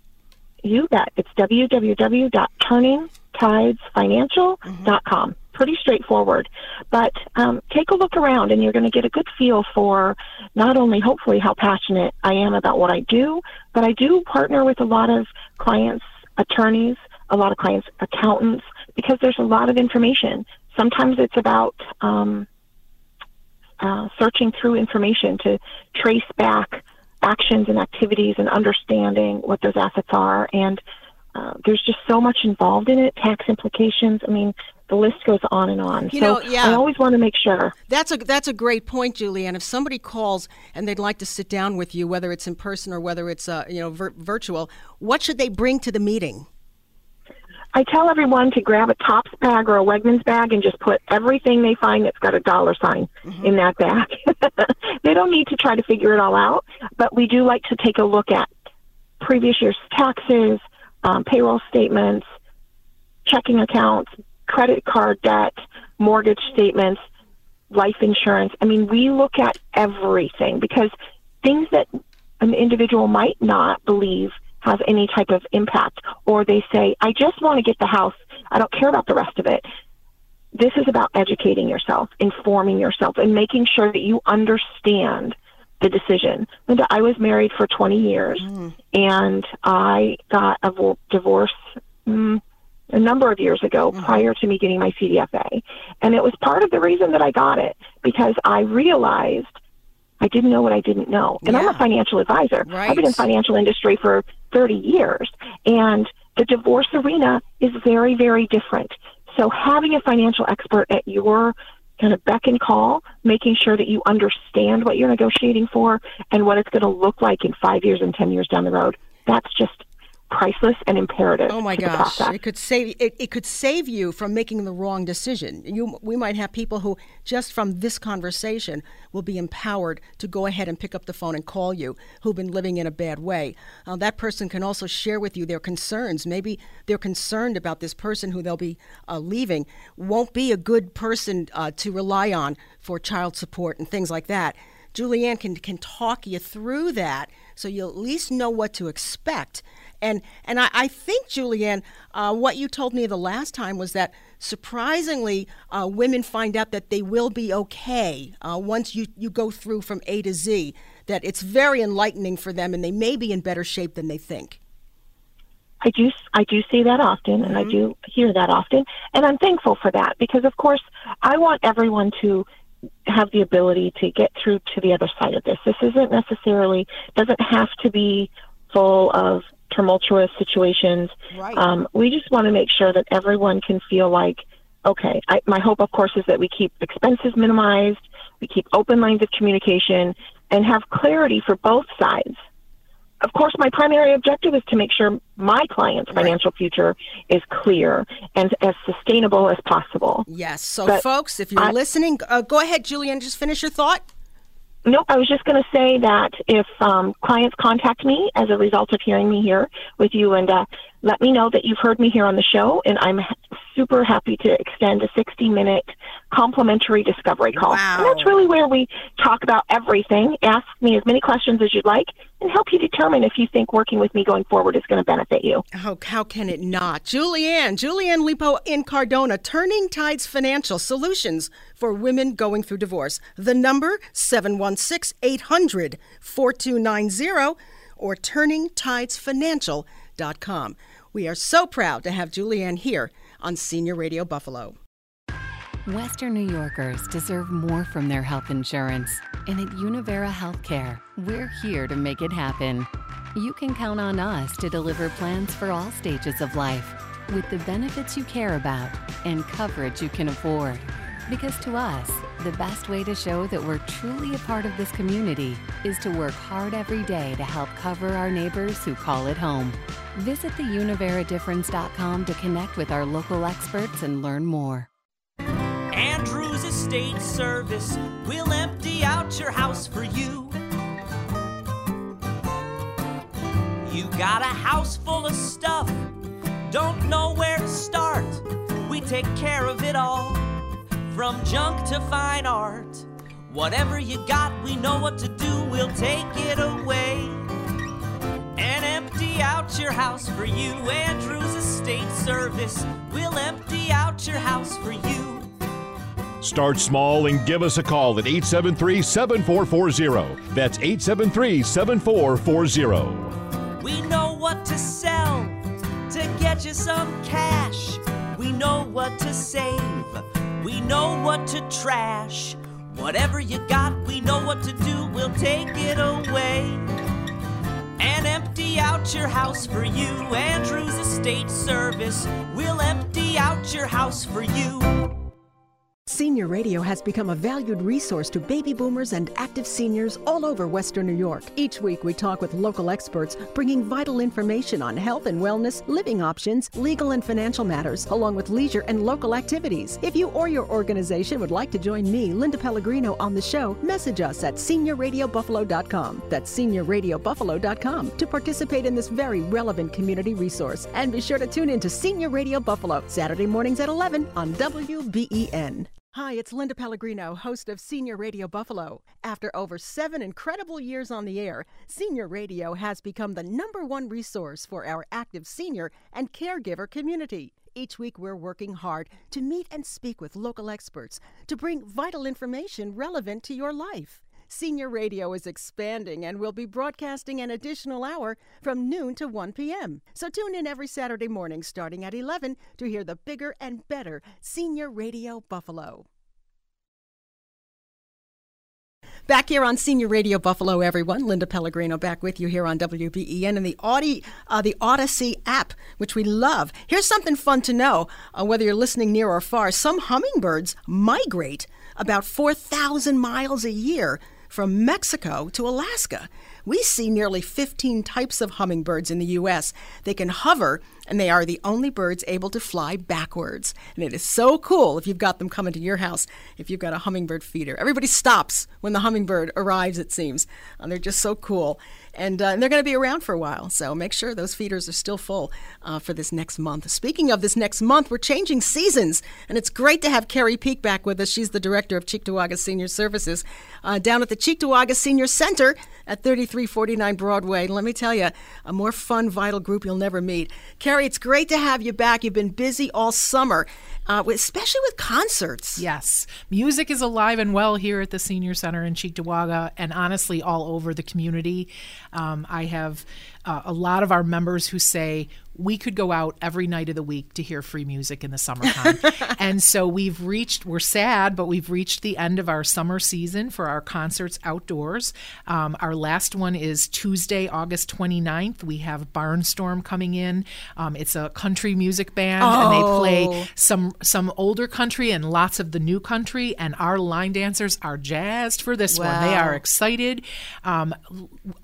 You bet. It's w w w dot turning tides financial dot com. Mm-hmm. Pretty straightforward, but um, take a look around, and you're going to get a good feel for not only hopefully how passionate I am about what I do, but I do partner with a lot of clients, attorneys, a lot of clients, accountants, because there's a lot of information. Sometimes it's about um, Uh, searching through information to trace back actions and activities and understanding what those assets are. And uh, there's just so much involved in it, tax implications. I mean, the list goes on and on. You know, so yeah. I always want to make sure. That's a, that's a great point, Julianne. If somebody calls and they'd like to sit down with you, whether it's in person or whether it's uh, you know vir- virtual, what should they bring to the meeting? I tell everyone to grab a Topps bag or a Wegmans bag and just put everything they find that's got a dollar sign mm-hmm. in that bag. They don't need to try to figure it all out, but we do like to take a look at previous year's taxes, um, payroll statements, checking accounts, credit card debt, mortgage statements, life insurance. I mean, we look at everything because things that an individual might not believe have any type of impact, or they say, I just want to get the house, I don't care about the rest of it. This is about educating yourself, informing yourself, and making sure that you understand the decision. Linda, I was married for twenty years, mm. and I got a divorce mm, a number of years ago mm. prior to me getting my C D F A. And it was part of the reason that I got it, because I realized I didn't know what I didn't know. And yeah. I'm a financial advisor. Right. I've been in the financial industry for thirty years. And the divorce arena is very, very different. So having a financial expert at your kind of beck and call, making sure that you understand what you're negotiating for and what it's going to look like in five years and ten years down the road, that's just priceless and imperative. Oh my gosh! It could save it, it. could save you from making the wrong decision. You, we might have people who just from this conversation will be empowered to go ahead and pick up the phone and call you, who've been living in a bad way. Uh, that person can also share with you their concerns. Maybe they're concerned about this person who they'll be uh, leaving won't be a good person uh, to rely on for child support and things like that. Julianne can can talk you through that, so you'll at least know what to expect. And and I, I think, Julianne, uh, what you told me the last time was that surprisingly, uh, women find out that they will be okay uh, once you, you go through from A to Z, that it's very enlightening for them and they may be in better shape than they think. I do, I do see that often, and mm-hmm. I do hear that often. And I'm thankful for that because, of course, I want everyone to have the ability to get through to the other side of this. This isn't necessarily, doesn't have to be full of tumultuous situations. Right. Um, we just want to make sure that everyone can feel like, okay, I, my hope, of course, is that we keep expenses minimized, we keep open lines of communication, and have clarity for both sides. Of course, my primary objective is to make sure my client's right. financial future is clear and as sustainable as possible. Yes. So, but folks, if you're I, listening, uh, go ahead, Julianne, just finish your thought. No, I was just going to say that if um, clients contact me as a result of hearing me here with you, and uh, let me know that you've heard me here on the show, and I'm ha- super happy to extend a sixty-minute complimentary discovery call. Wow. And that's really where we talk about everything. Ask me as many questions as you'd like and help you determine if you think working with me going forward is going to benefit you. Oh, how can it not? Julianne, Julianne Lippo Incardona, Turning Tides Financial, Solutions for Women Going Through Divorce. The number, seven one six, eight hundred, four two nine zero or turning tides financial dot com. We are so proud to have Julianne here on Senior Radio Buffalo. Western New Yorkers deserve more from their health insurance. And at Univera Healthcare, we're here to make it happen. You can count on us to deliver plans for all stages of life with the benefits you care about and coverage you can afford. Because to us, the best way to show that we're truly a part of this community is to work hard every day to help cover our neighbors who call it home. Visit the univera difference dot com to connect with our local experts and learn more. Andrews Estate Service will empty out your house for you. You got a house full of stuff, don't know where to start. We take care of it all, from junk to fine art. Whatever you got, we know what to do, we'll take it away and empty out your house for you. Andrews Estate Service will empty out your house for you. Start small and give us a call at eight seven three, seven four four zero. That's eight seven three, seven four four zero. We know what to sell to get you some cash. We know what to save. We know what to trash. Whatever you got, we know what to do. We'll take it away and empty out your house for you. Andrews Estate Service will empty out your house for you. Senior Radio has become a valued resource to baby boomers and active seniors all over Western New York. Each week we talk with local experts, bringing vital information on health and wellness, living options, legal and financial matters, along with leisure and local activities. If you or your organization would like to join me, Linda Pellegrino, on the show, message us at senior radio buffalo dot com. That's senior radio buffalo dot com to participate in this very relevant community resource. And be sure to tune in to Senior Radio Buffalo, Saturday mornings at eleven on W B E N. Hi, it's Linda Pellegrino, host of Senior Radio Buffalo. After over seven incredible years on the air, Senior Radio has become the number one resource for our active senior and caregiver community. Each week, we're working hard to meet and speak with local experts to bring vital information relevant to your life. Senior Radio is expanding and will be broadcasting an additional hour from noon to one p.m. So tune in every Saturday morning starting at eleven to hear the bigger and better Senior Radio Buffalo. Back here on Senior Radio Buffalo, everyone. Linda Pellegrino back with you here on W B E N and the, Audi, uh, the Odyssey app, which we love. Here's something fun to know, uh, whether you're listening near or far. Some hummingbirds migrate about four thousand miles a year from Mexico to Alaska. We see nearly fifteen types of hummingbirds in the U S. They can hover, and they are the only birds able to fly backwards. And it is so cool if you've got them coming to your house, if you've got a hummingbird feeder. Everybody stops when the hummingbird arrives, it seems. And they're just so cool. And, uh, and they're going to be around for a while, so make sure those feeders are still full uh, for this next month. Speaking of this next month, we're changing seasons, and it's great to have Carrie Peake back with us. She's the director of Cheektowaga Senior Services uh, down at the Cheektowaga Senior Center at thirty-three forty-nine Broadway. And let me tell you, a more fun, vital group you'll never meet. Carrie, it's great to have you back. You've been busy all summer, uh, especially with concerts. Yes. Music is alive and well here at the Senior Center in Cheektowaga, and honestly all over the community. Um, I have uh, a lot of our members who say we could go out every night of the week to hear free music in the summertime. And so we've reached, we're sad, but we've reached the end of our summer season for our concerts outdoors. Um, our last one is Tuesday, August twenty-ninth. We have Barnstorm coming in. Um, it's a country music band, oh. and they play some, some older country and lots of the new country. And our line dancers are jazzed for this wow. one. They are excited. Um,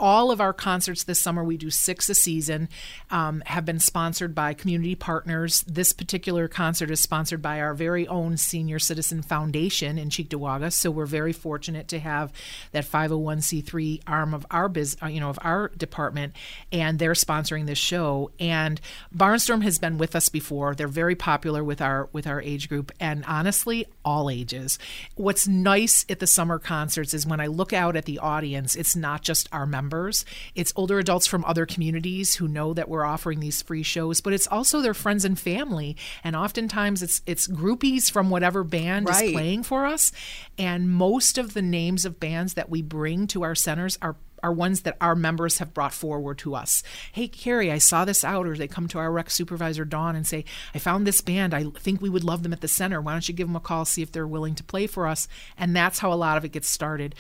all of our concerts this summer, we do six a season, um, have been sponsored by community partners. This particular concert is sponsored by our very own Senior Citizen Foundation in Cheektowaga, so we're very fortunate to have that five oh one c three arm of our biz, you know, of our department, and they're sponsoring this show. And Barnstorm has been with us before. They're very popular with our with our age group, and honestly, all ages. What's nice at the summer concerts is when I look out at the audience, it's not just our members, it's older adults from other communities who know that we're offering these free shows, but it's also their friends and family, and oftentimes it's it's groupies from whatever band right. is playing for us. And most of the names of bands that we bring to our centers are are ones that our members have brought forward to us. Hey, Carrie, I saw this out, or they come to our rec supervisor, Dawn, and say, I found this band. I think we would love them at the center. Why don't you give them a call, see if they're willing to play for us? And that's how a lot of it gets started.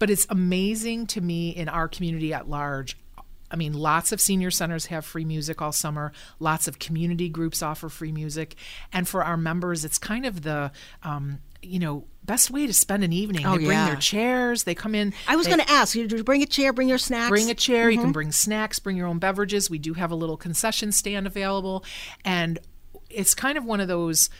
But it's amazing to me in our community at large. I mean, lots of senior centers have free music all summer. Lots of community groups offer free music. And for our members, it's kind of the, um, you know, best way to spend an evening. Oh, they bring yeah. their chairs. They come in. I was going to ask you to bring a chair, bring your snacks. Bring a chair. Mm-hmm. You can bring snacks, bring your own beverages. We do have a little concession stand available. And it's kind of one of those,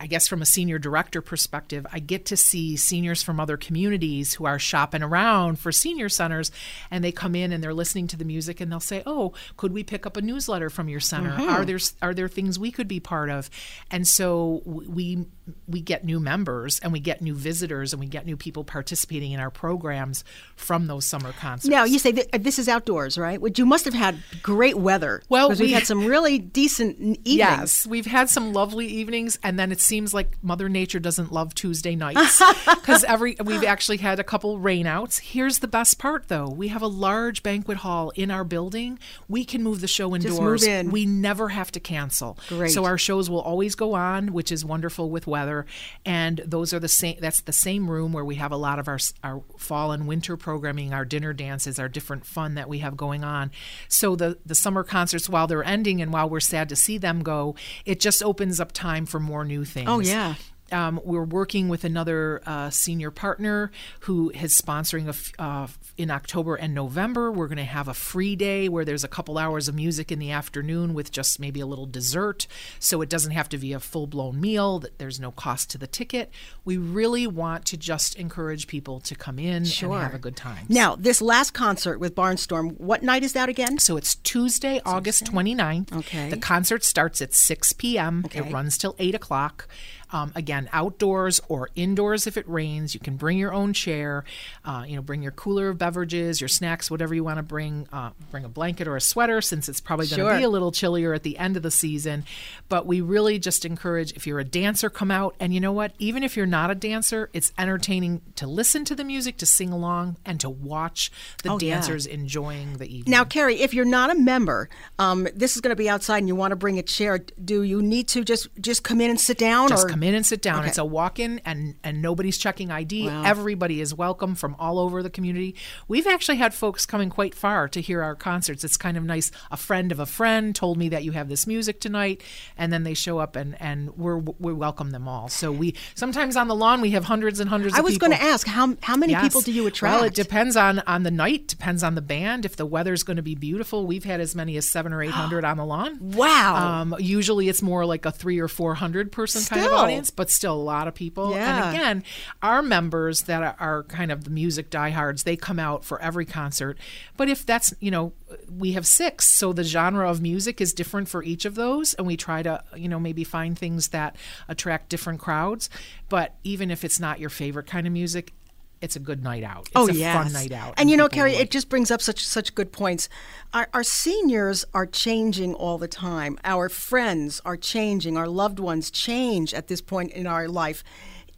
I guess from a senior director perspective, I get to see seniors from other communities who are shopping around for senior centers, and they come in and they're listening to the music and they'll say, oh, could we pick up a newsletter from your center? Mm-hmm. Are there are there things we could be part of? And so we we get new members and we get new visitors and we get new people participating in our programs from those summer concerts. Now, you say th- this is outdoors, right? Which you must have had great weather. Well, we, we had some really decent evenings. Yes, we've had some lovely evenings, and then it's seems like Mother Nature doesn't love Tuesday nights, because every we've actually had a couple rainouts. Here's the best part, though. We have a large banquet hall in our building. We can move the show indoors. Just move in. We never have to cancel. Great. So our shows will always go on, which is wonderful with weather. And those are the same. That's the same room where we have a lot of our our fall and winter programming, our dinner dances, our different fun that we have going on. So the the summer concerts, while they're ending and while we're sad to see them go, it just opens up time for more new things. Things. Oh, yeah. Um, we're working with another uh, senior partner who is sponsoring a f- uh, in October and November. We're going to have a free day where there's a couple hours of music in the afternoon with just maybe a little dessert. So it doesn't have to be a full-blown meal. There's no cost to the ticket. We really want to just encourage people to come in sure. and have a good time. Now, this last concert with Barnstorm, what night is that again? So it's Tuesday, Tuesday. August twenty-ninth. Okay. The concert starts at six p.m. Okay. It runs till eight o'clock. Um, again, outdoors or indoors if it rains. You can bring your own chair. Uh, you know, bring your cooler of beverages, your snacks, whatever you want to bring. Uh, bring a blanket or a sweater, since it's probably going to sure. be a little chillier at the end of the season. But we really just encourage, if you're a dancer, come out. And you know what? Even if you're not a dancer, it's entertaining to listen to the music, to sing along, and to watch the oh, dancers yeah. enjoying the evening. Now, Carrie, if you're not a member, um, this is going to be outside and you want to bring a chair. Do you need to just, just come in and sit down? Just or? come in and sit down. Okay. It's a walk-in, and, and nobody's checking I D. Wow. Everybody is welcome from all over the community. We've actually had folks coming quite far to hear our concerts. It's kind of nice. A friend of a friend told me that you have this music tonight, and then they show up, and, and we're, we welcome them all. So we sometimes on the lawn we have hundreds and hundreds of people. I was going to ask, how how many yes. people do you attract? Well, it depends on, on the night, depends on the band. If the weather's going to be beautiful, we've had as many as seven or eight hundred on the lawn. Wow. Um, usually it's more like a three or four hundred person still. kind of audience, but still a lot of people. Yeah. And again, our members that are, are kind of the music diehards, they come out for every concert. But if that's, you know, we have six, so the genre of music is different for each of those, and we try to, you know, maybe find things that attract different crowds. But even if it's not your favorite kind of music, it's a good night out. It's oh, a yes. fun night out. And, and you know, Carrie, like, it just brings up such such good points. Our, our seniors are changing all the time. Our friends are changing. Our loved ones change at this point in our life.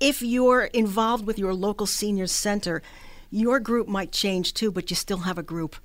If you're involved with your local senior center, your group might change too, but you still have a group.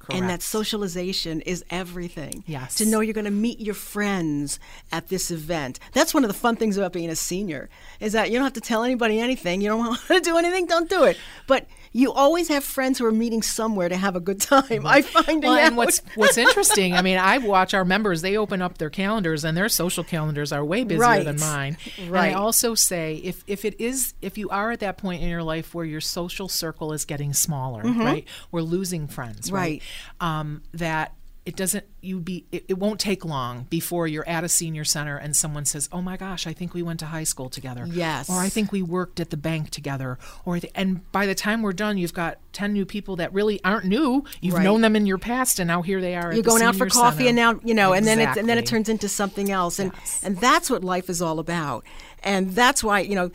Correct. And that socialization is everything. Yes. To know you're going to meet your friends at this event. That's one of the fun things about being a senior, is that you don't have to tell anybody anything. You don't want to do anything, don't do it. But you always have friends who are meeting somewhere to have a good time. I find well, it out. And what's, what's interesting, I mean, I watch our members. They open up their calendars, and their social calendars are way busier right. than mine. Right. And I also say, if, if it is, if you are at that point in your life where your social circle is getting smaller, mm-hmm. right? We're losing friends, right? right. Um, that it doesn't, you be, it, it won't take long before you're at a senior center and someone says, oh my gosh, I think we went to high school together. Yes. Or I think we worked at the bank together. Or, the, and by the time we're done, you've got ten new people that really aren't new. You've right. known them in your past, and now here they are. You're at the going out for coffee center. and now, you know, exactly. and then it, and then it turns into something else. And, yes. and that's what life is all about. And that's why, you know,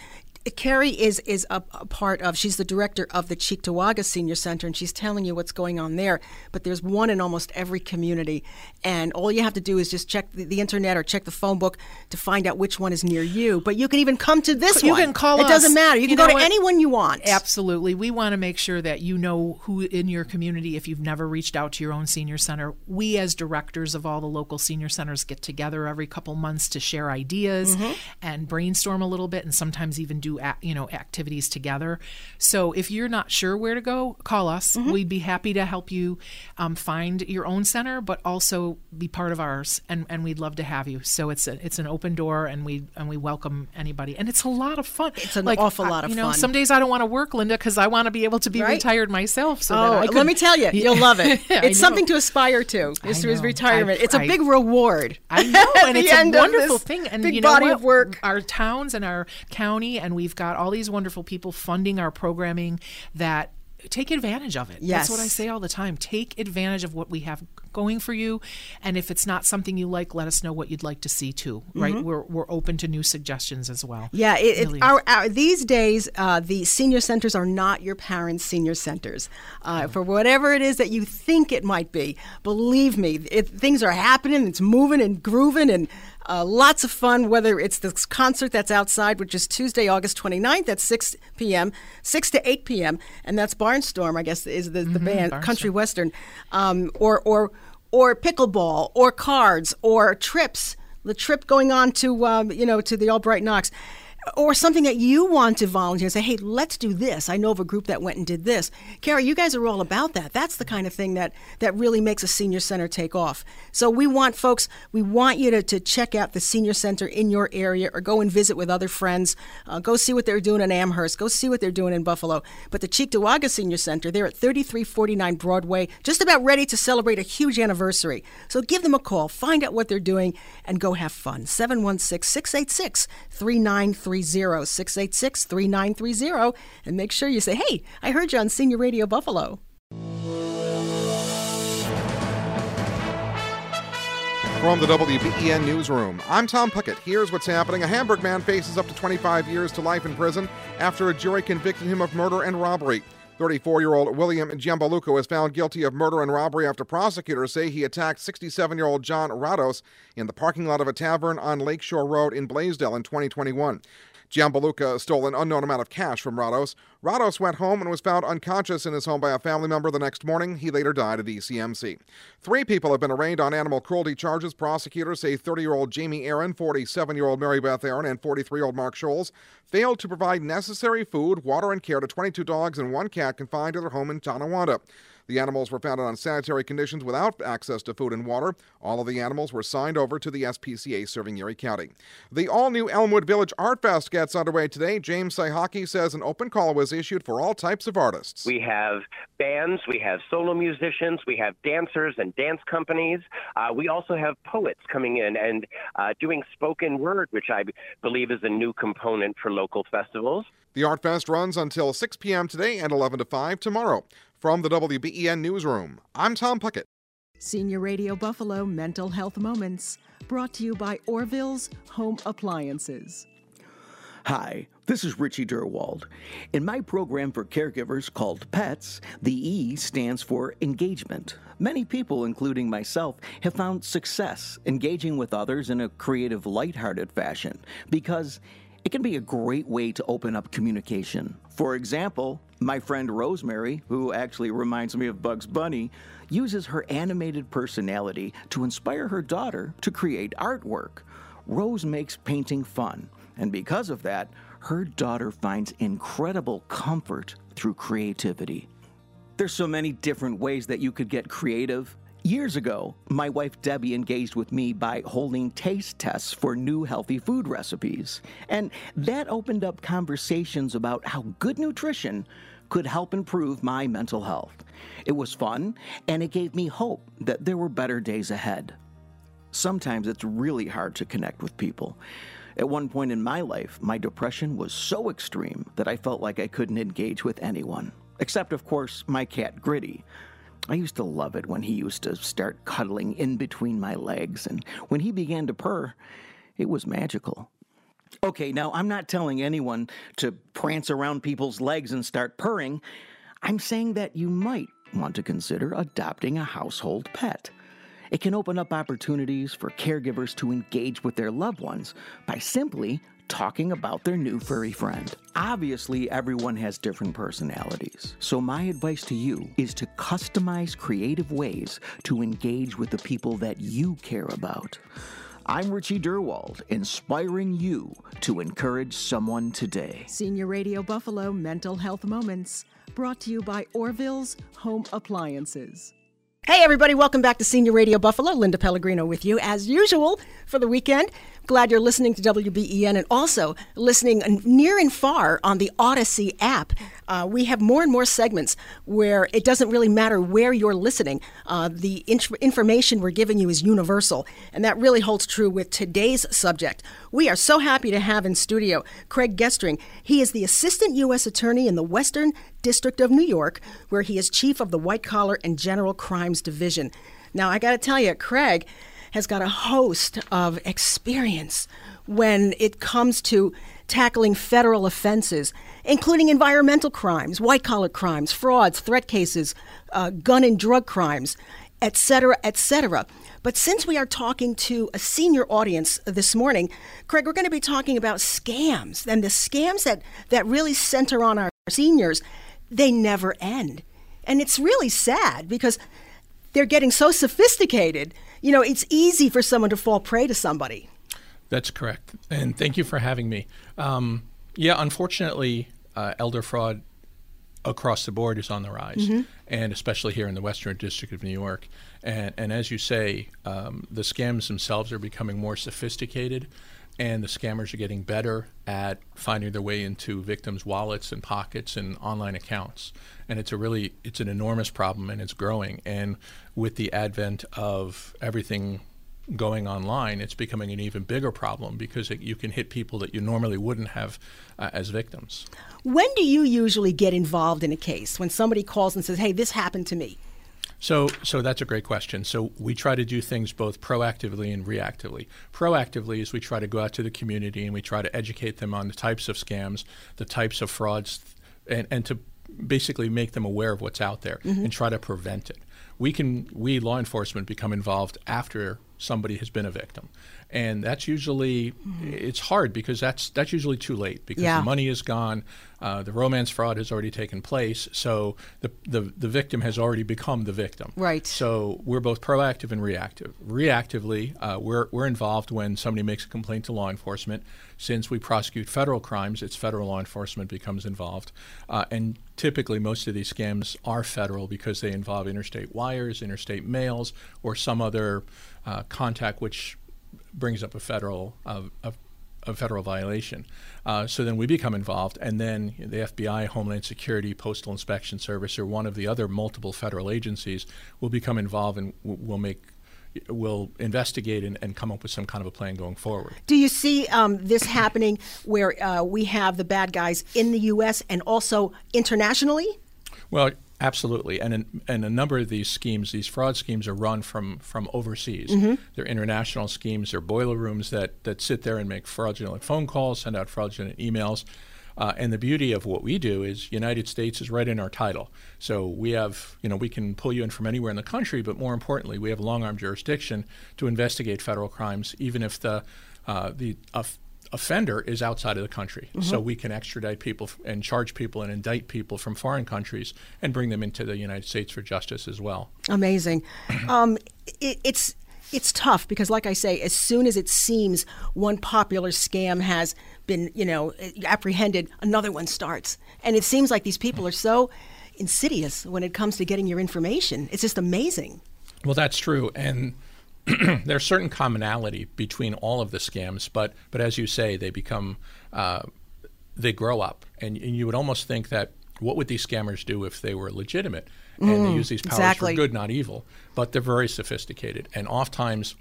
Carrie is, is a, a part of, she's the director of the Cheektowaga Senior Center, and she's telling you what's going on there. But there's one in almost every community. And all you have to do is just check the, the internet or check the phone book to find out which one is near you. But you can even come to this you one. You can call it us. It doesn't matter. You, you can go to what? anyone you want. Absolutely. We want to make sure that you know who in your community, if you've never reached out to your own senior center. We as directors of all the local senior centers get together every couple months to share ideas mm-hmm. and brainstorm a little bit, and sometimes even do you know activities together. So if you're not sure where to go, call us. Mm-hmm. We'd be happy to help you um, find your own center, but also be part of ours, and, and we'd love to have you. So it's a, it's an open door, and we and we welcome anybody. And it's a lot of fun. It's an like, awful lot of I, you know, fun. Some days I don't want to work, Linda, because I want to be able to be right? retired myself. So oh, that I could, let me tell you, you'll love it. It's something to aspire to. Is through his retirement. I, it's I, a big reward. I know, and it's a wonderful thing. And big you know body what? of work. Our towns and our county, and we. We've got all these wonderful people funding our programming that take advantage of it. Yes. That's what I say all the time. Take advantage of what we have going for you. And if it's not something you like, let us know what you'd like to see too, right? Mm-hmm. We're we're open to new suggestions as well. Yeah. It, really. it, our, our, these days, uh, the senior centers are not your parents' senior centers. Uh, mm-hmm. For whatever it is that you think it might be, believe me, it, things are happening. It's moving and grooving and Uh, lots of fun, whether it's this concert that's outside, which is Tuesday, August twenty-ninth at six p.m., six to eight p.m., and that's Barnstorm, I guess, is the, mm-hmm, the band, Barnstorm. Country Western, um, or, or, or pickleball, or cards, or trips, the trip going on to, um, you know, to the Albright Knox, or something that you want to volunteer and say, hey, let's do this. I know of a group that went and did this. Carrie, you guys are all about that. That's the kind of thing that, that really makes a senior center take off. So we want folks, we want you to, to check out the senior center in your area, or go and visit with other friends. Uh, go see what they're doing in Amherst. Go see what they're doing in Buffalo. But the Cheektowaga Senior Center, they're at thirty-three forty-nine Broadway, just about ready to celebrate a huge anniversary. So give them a call, find out what they're doing, and go have fun. seven one six, six eight six, three nine three nine. six eight six, three nine three zero, and make sure you say, hey, I heard you on Senior Radio Buffalo. From the W B E N Newsroom, I'm Tom Puckett. Here's what's happening. A Hamburg man faces up to twenty-five years to life in prison after a jury convicted him of murder and robbery. thirty-four-year-old William Giambalucca was found guilty of murder and robbery after prosecutors say he attacked sixty-seven-year-old John Rados in the parking lot of a tavern on Lakeshore Road in Blaisdell in twenty twenty-one. Giambalucca stole an unknown amount of cash from Rados. Rados went home and was found unconscious in his home by a family member the next morning. He later died at E C M C. Three people have been arraigned on animal cruelty charges. Prosecutors say thirty-year-old Jamie Aaron, forty-seven-year-old Mary Beth Aaron, and forty-three-year-old Mark Scholes failed to provide necessary food, water, and care to twenty-two dogs and one cat confined to their home in Tonawanda. The animals were found in unsanitary conditions without access to food and water. All of the animals were signed over to the S P C A serving Erie County. The all-new Elmwood Village Art Fest gets underway today. James Syhockey says an open call was issued for all types of artists. We have bands, we have solo musicians, we have dancers and dance companies. Uh, we also have poets coming in and uh, doing spoken word, which I believe is a new component for local festivals. The Art Fest runs until six p.m. today and eleven to five tomorrow. From the W B E N Newsroom, I'm Tom Puckett. Senior Radio Buffalo Mental Health Moments, brought to you by Orville's Home Appliances. Hi, this is Richie Derwald. In my program for caregivers called PETS, the E stands for engagement. Many people, including myself, have found success engaging with others in a creative, lighthearted fashion because it can be a great way to open up communication. For example, my friend Rosemary, who actually reminds me of Bugs Bunny, uses her animated personality to inspire her daughter to create artwork. Rose makes painting fun, and because of that, her daughter finds incredible comfort through creativity. There's so many different ways that you could get creative. Years ago, my wife Debbie engaged with me by holding taste tests for new healthy food recipes. And that opened up conversations about how good nutrition could help improve my mental health. It was fun, and it gave me hope that there were better days ahead. Sometimes it's really hard to connect with people. At one point in my life, my depression was so extreme that I felt like I couldn't engage with anyone, except, of course, my cat Gritty. I used to love it when he used to start cuddling in between my legs, and when he began to purr, it was magical. Okay, now I'm not telling anyone to prance around people's legs and start purring. I'm saying that you might want to consider adopting a household pet. It can open up opportunities for caregivers to engage with their loved ones by simply talking about their new furry friend. Obviously, everyone has different personalities, so my advice to you is to customize creative ways to engage with the people that you care about. I'm Richie Derwald, inspiring you to encourage someone today. Senior Radio Buffalo Mental Health Moments, brought to you by Orville's Home Appliances. Hey everybody, welcome back to Senior Radio Buffalo. Linda Pellegrino with you, as usual, for the weekend. Glad you're listening to W B E N and also listening near and far on the Odyssey app. Uh, we have more and more segments where it doesn't really matter where you're listening. Uh, the int- information we're giving you is universal, and that really holds true with today's subject. We are so happy to have in studio Craig Gestring. He is the Assistant U S Attorney in the Western District of New York, where he is Chief of the White Collar and General Crimes Division. Now, I got to tell you, Craig has got a host of experience when it comes to tackling federal offenses, including environmental crimes, white-collar crimes, frauds, threat cases, uh, gun and drug crimes, et cetera, et cetera. But since we are talking to a senior audience this morning, Craig, we're going to be talking about scams, and the scams that, that really center on our seniors, they never end. And it's really sad because they're getting so sophisticated. You know, it's easy for someone to fall prey to somebody. That's correct. And thank you for having me. Um, yeah, unfortunately, uh, elder fraud across the board is on the rise, mm-hmm. and especially here in the Western District of New York. And, and as you say, um, the scams themselves are becoming more sophisticated, and the scammers are getting better at finding their way into victims' wallets and pockets and online accounts. And it's a really, it's an enormous problem, and it's growing. And with the advent of everything going online, it's becoming an even bigger problem because it, you can hit people that you normally wouldn't have uh, as victims. When do you usually get involved in a case? When somebody calls and says, hey, this happened to me? So so that's a great question. So we try to do things both proactively and reactively. Proactively is we try to go out to the community and we try to educate them on the types of scams, the types of frauds, and, and to basically make them aware of what's out there mm-hmm. and try to prevent it. We can, we law enforcement become involved after somebody has been a victim. And that's usually, mm-hmm. it's hard because that's that's usually too late because yeah. the money is gone, uh, the romance fraud has already taken place, so the, the, the victim has already become the victim. Right. So we're both proactive and reactive. Reactively, uh, we're, we're involved when somebody makes a complaint to law enforcement. Since we prosecute federal crimes, it's federal law enforcement becomes involved. Uh, and typically most of these scams are federal because they involve interstate wires, interstate mails, or some other uh, contact which brings up a federal uh, a, a federal violation. Uh, so then we become involved, and then the F B I, Homeland Security, Postal Inspection Service, or one of the other multiple federal agencies will become involved and will make will investigate and, and come up with some kind of a plan going forward. Do you see um, this happening where uh, we have the bad guys in the U S and also internationally? Well, absolutely. And in, and a number of these schemes, these fraud schemes are run from, from overseas. Mm-hmm. They're international schemes. They're boiler rooms that, that sit there and make fraudulent phone calls, send out fraudulent emails. Uh, and the beauty of what we do is United States is right in our title. So we have, you know, we can pull you in from anywhere in the country, but more importantly, we have long-arm jurisdiction to investigate federal crimes, even if the uh, the uh, offender is outside of the country. Mm-hmm. So we can extradite people and charge people and indict people from foreign countries and bring them into the United States for justice as well. Amazing. um, it, it's It's tough because, like I say, as soon as it seems one popular scam has been, you know, apprehended, another one starts. And it seems like these people are so insidious when it comes to getting your information. It's just amazing. Well, that's true. And there's certain commonality between all of the scams. But, but as you say, they become, uh, they grow up. And, and you would almost think that what would these scammers do if they were legitimate? And mm, they use these powers exactly. for good, not evil. But they're very sophisticated. And oftentimes,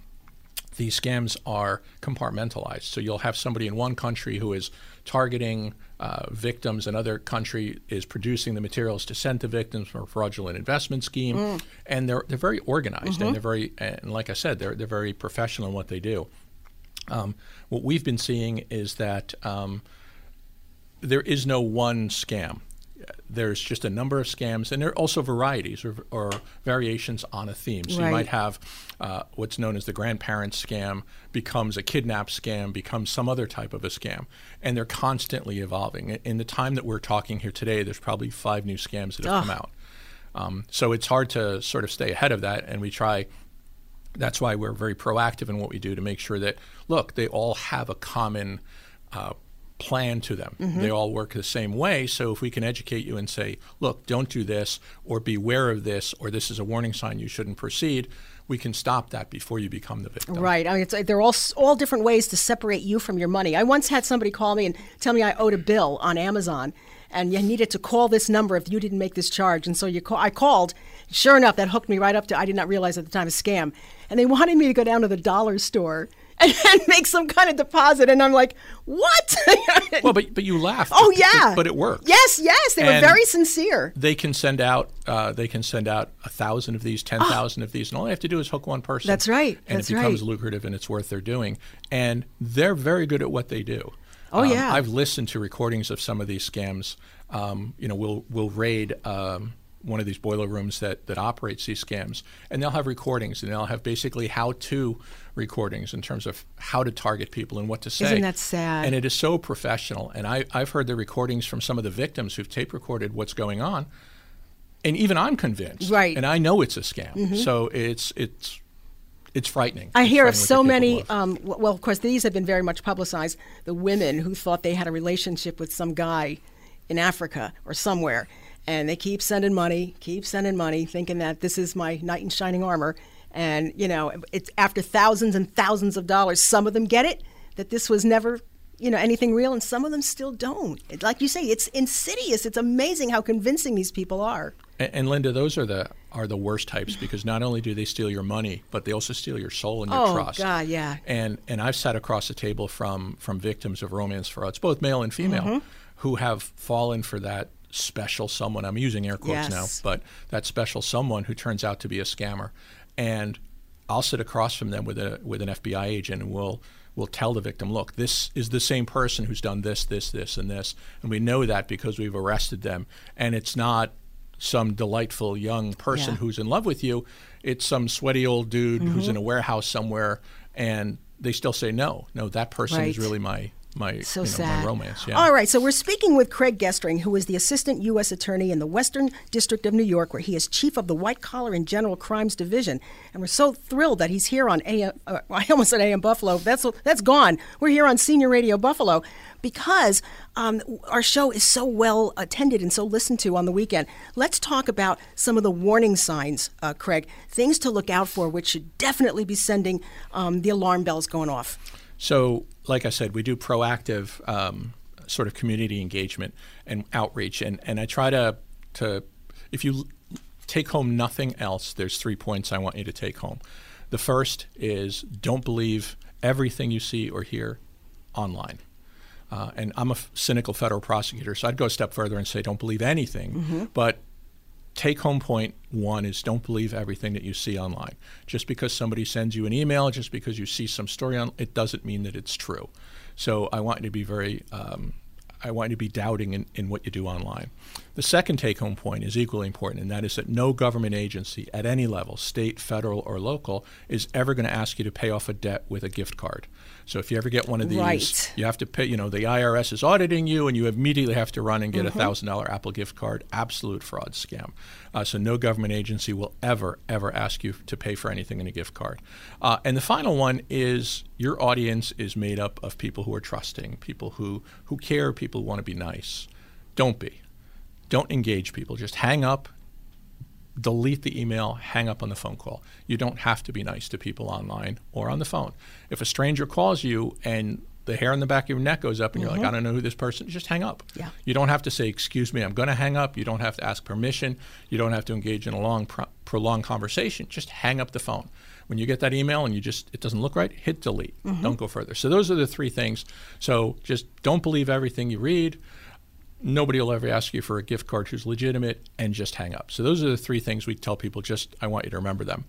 these scams are compartmentalized. So you'll have somebody in one country who is targeting uh, victims. Another country is producing the materials to send to victims for a fraudulent investment scheme. Mm. And they're they're very organized. Mm-hmm. And they're very, and like I said, they're, they're very professional in what they do. Um, what we've been seeing is that um, there is no one scam. There's just a number of scams, and there are also varieties or, or variations on a theme. So right. you might have uh, what's known as the grandparents scam becomes a kidnap scam, becomes some other type of a scam, and they're constantly evolving. In the time that we're talking here today, there's probably five new scams that have Ugh. come out. Um, so it's hard to sort of stay ahead of that, and we try. That's why we're very proactive in what we do to make sure that, look, they all have a common uh plan to them. Mm-hmm. They all work the same way. So if we can educate you and say, look, don't do this, or beware of this, or this is a warning sign you shouldn't proceed, we can stop that before you become the victim. Right. I mean, it's, they're all all different ways to separate you from your money. I once had somebody call me and tell me I owed a bill on Amazon, and you needed to call this number if you didn't make this charge. And so you call, I called. Sure enough, that hooked me right up to, I did not realize at the time, a scam. And they wanted me to go down to the dollar store and make some kind of deposit, and I'm like, what? Well, but but you laughed. Oh yeah, but, but it worked. Yes, yes, they and were very sincere. They can send out, uh, they can send out a thousand of these, ten thousand oh. of these, and all they have to do is hook one person. That's right. And That's it becomes right. lucrative, and it's worth their doing. And they're very good at what they do. Oh um, yeah, I've listened to recordings of some of these scams. Um, you know, we'll we'll raid. Um, one of these boiler rooms that, that operates these scams, and they'll have recordings, and they'll have basically how-to recordings in terms of how to target people and what to say. Isn't that sad? And it is so professional. And I, I've heard the recordings from some of the victims who've tape recorded what's going on, and even I'm convinced. Right. And I know it's a scam. Mm-hmm. So it's it's it's frightening. I it's hear frightening of so many, of. Um, well, of course, these have been very much publicized, the women who thought they had a relationship with some guy in Africa or somewhere. And they keep sending money, keep sending money, thinking that this is my knight in shining armor. And, you know, it's after thousands and thousands of dollars, some of them get it, that this was never, you know, anything real. And some of them still don't. It, like you say, it's insidious. It's amazing how convincing these people are. And, and Linda, those are the are the worst types, because not only do they steal your money, but they also steal your soul and your oh, trust. Oh, God, yeah. And, and I've sat across the table from, from victims of romance frauds, both male and female, mm-hmm. who have fallen for that special someone, I'm using air quotes yes. now, but that special someone who turns out to be a scammer. And I'll sit across from them with a with an F B I agent, and we'll we'll tell the victim, look, this is the same person who's done this, this, this, and this. And we know that because we've arrested them. And it's not some delightful young person yeah. who's in love with you. It's some sweaty old dude mm-hmm. who's in a warehouse somewhere, and they still say, no, no, that person right. is really my... My, so you know, sad. my romance. Yeah. All right, so we're speaking with Craig Gestring, who is the Assistant U S Attorney in the Western District of New York, where he is Chief of the White Collar and General Crimes Division. And we're so thrilled that he's here on A M, uh, I almost said A M Buffalo, that's, that's gone. We're here on Senior Radio Buffalo because um, our show is so well attended and so listened to on the weekend. Let's talk about some of the warning signs, uh, Craig, things to look out for, which should definitely be sending um, the alarm bells going off. So, like I said, we do proactive um, sort of community engagement and outreach. And, and I try to, to, if you take home nothing else, there's three points I want you to take home. The first is don't believe everything you see or hear online. Uh, and I'm a f- cynical federal prosecutor, so I'd go a step further and say don't believe anything. Mm-hmm. But take home point one is don't believe everything that you see online. Just because somebody sends you an email, just because you see some story on, it doesn't mean that it's true. So I want you to be very, um, I want you to be doubting in, in what you do online. The second take home point is equally important, and that is that no government agency at any level, state, federal, or local, is ever going to ask you to pay off a debt with a gift card. So if you ever get one of these, right. you have to pay, you know, the I R S is auditing you, and you immediately have to run and get mm-hmm. a one thousand dollars Apple gift card. Absolute fraud scam. Uh, so no government agency will ever, ever ask you to pay for anything in a gift card. Uh, and the final one is your audience is made up of people who are trusting, people who, who care, people who want to be nice. Don't be. Don't engage people. Just hang up, delete the email, hang up on the phone call. You don't have to be nice to people online or on the phone. If a stranger calls you and the hair on the back of your neck goes up and mm-hmm. you're like, I don't know who this person is, just hang up. Yeah. You don't have to say, excuse me, I'm going to hang up. You don't have to ask permission. You don't have to engage in a long, pro- prolonged conversation. Just hang up the phone. When you get that email and you just, it doesn't look right, hit delete. Mm-hmm. Don't go further. So those are the three things. So just don't believe everything you read. Nobody will ever ask you for a gift card who's legitimate, and just hang up. So those are the three things we tell people. Just, I want you to remember them.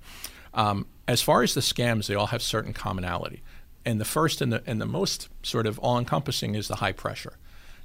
Um, as far as the scams, they all have certain commonality. And the first and the, and the most sort of all-encompassing is the high pressure.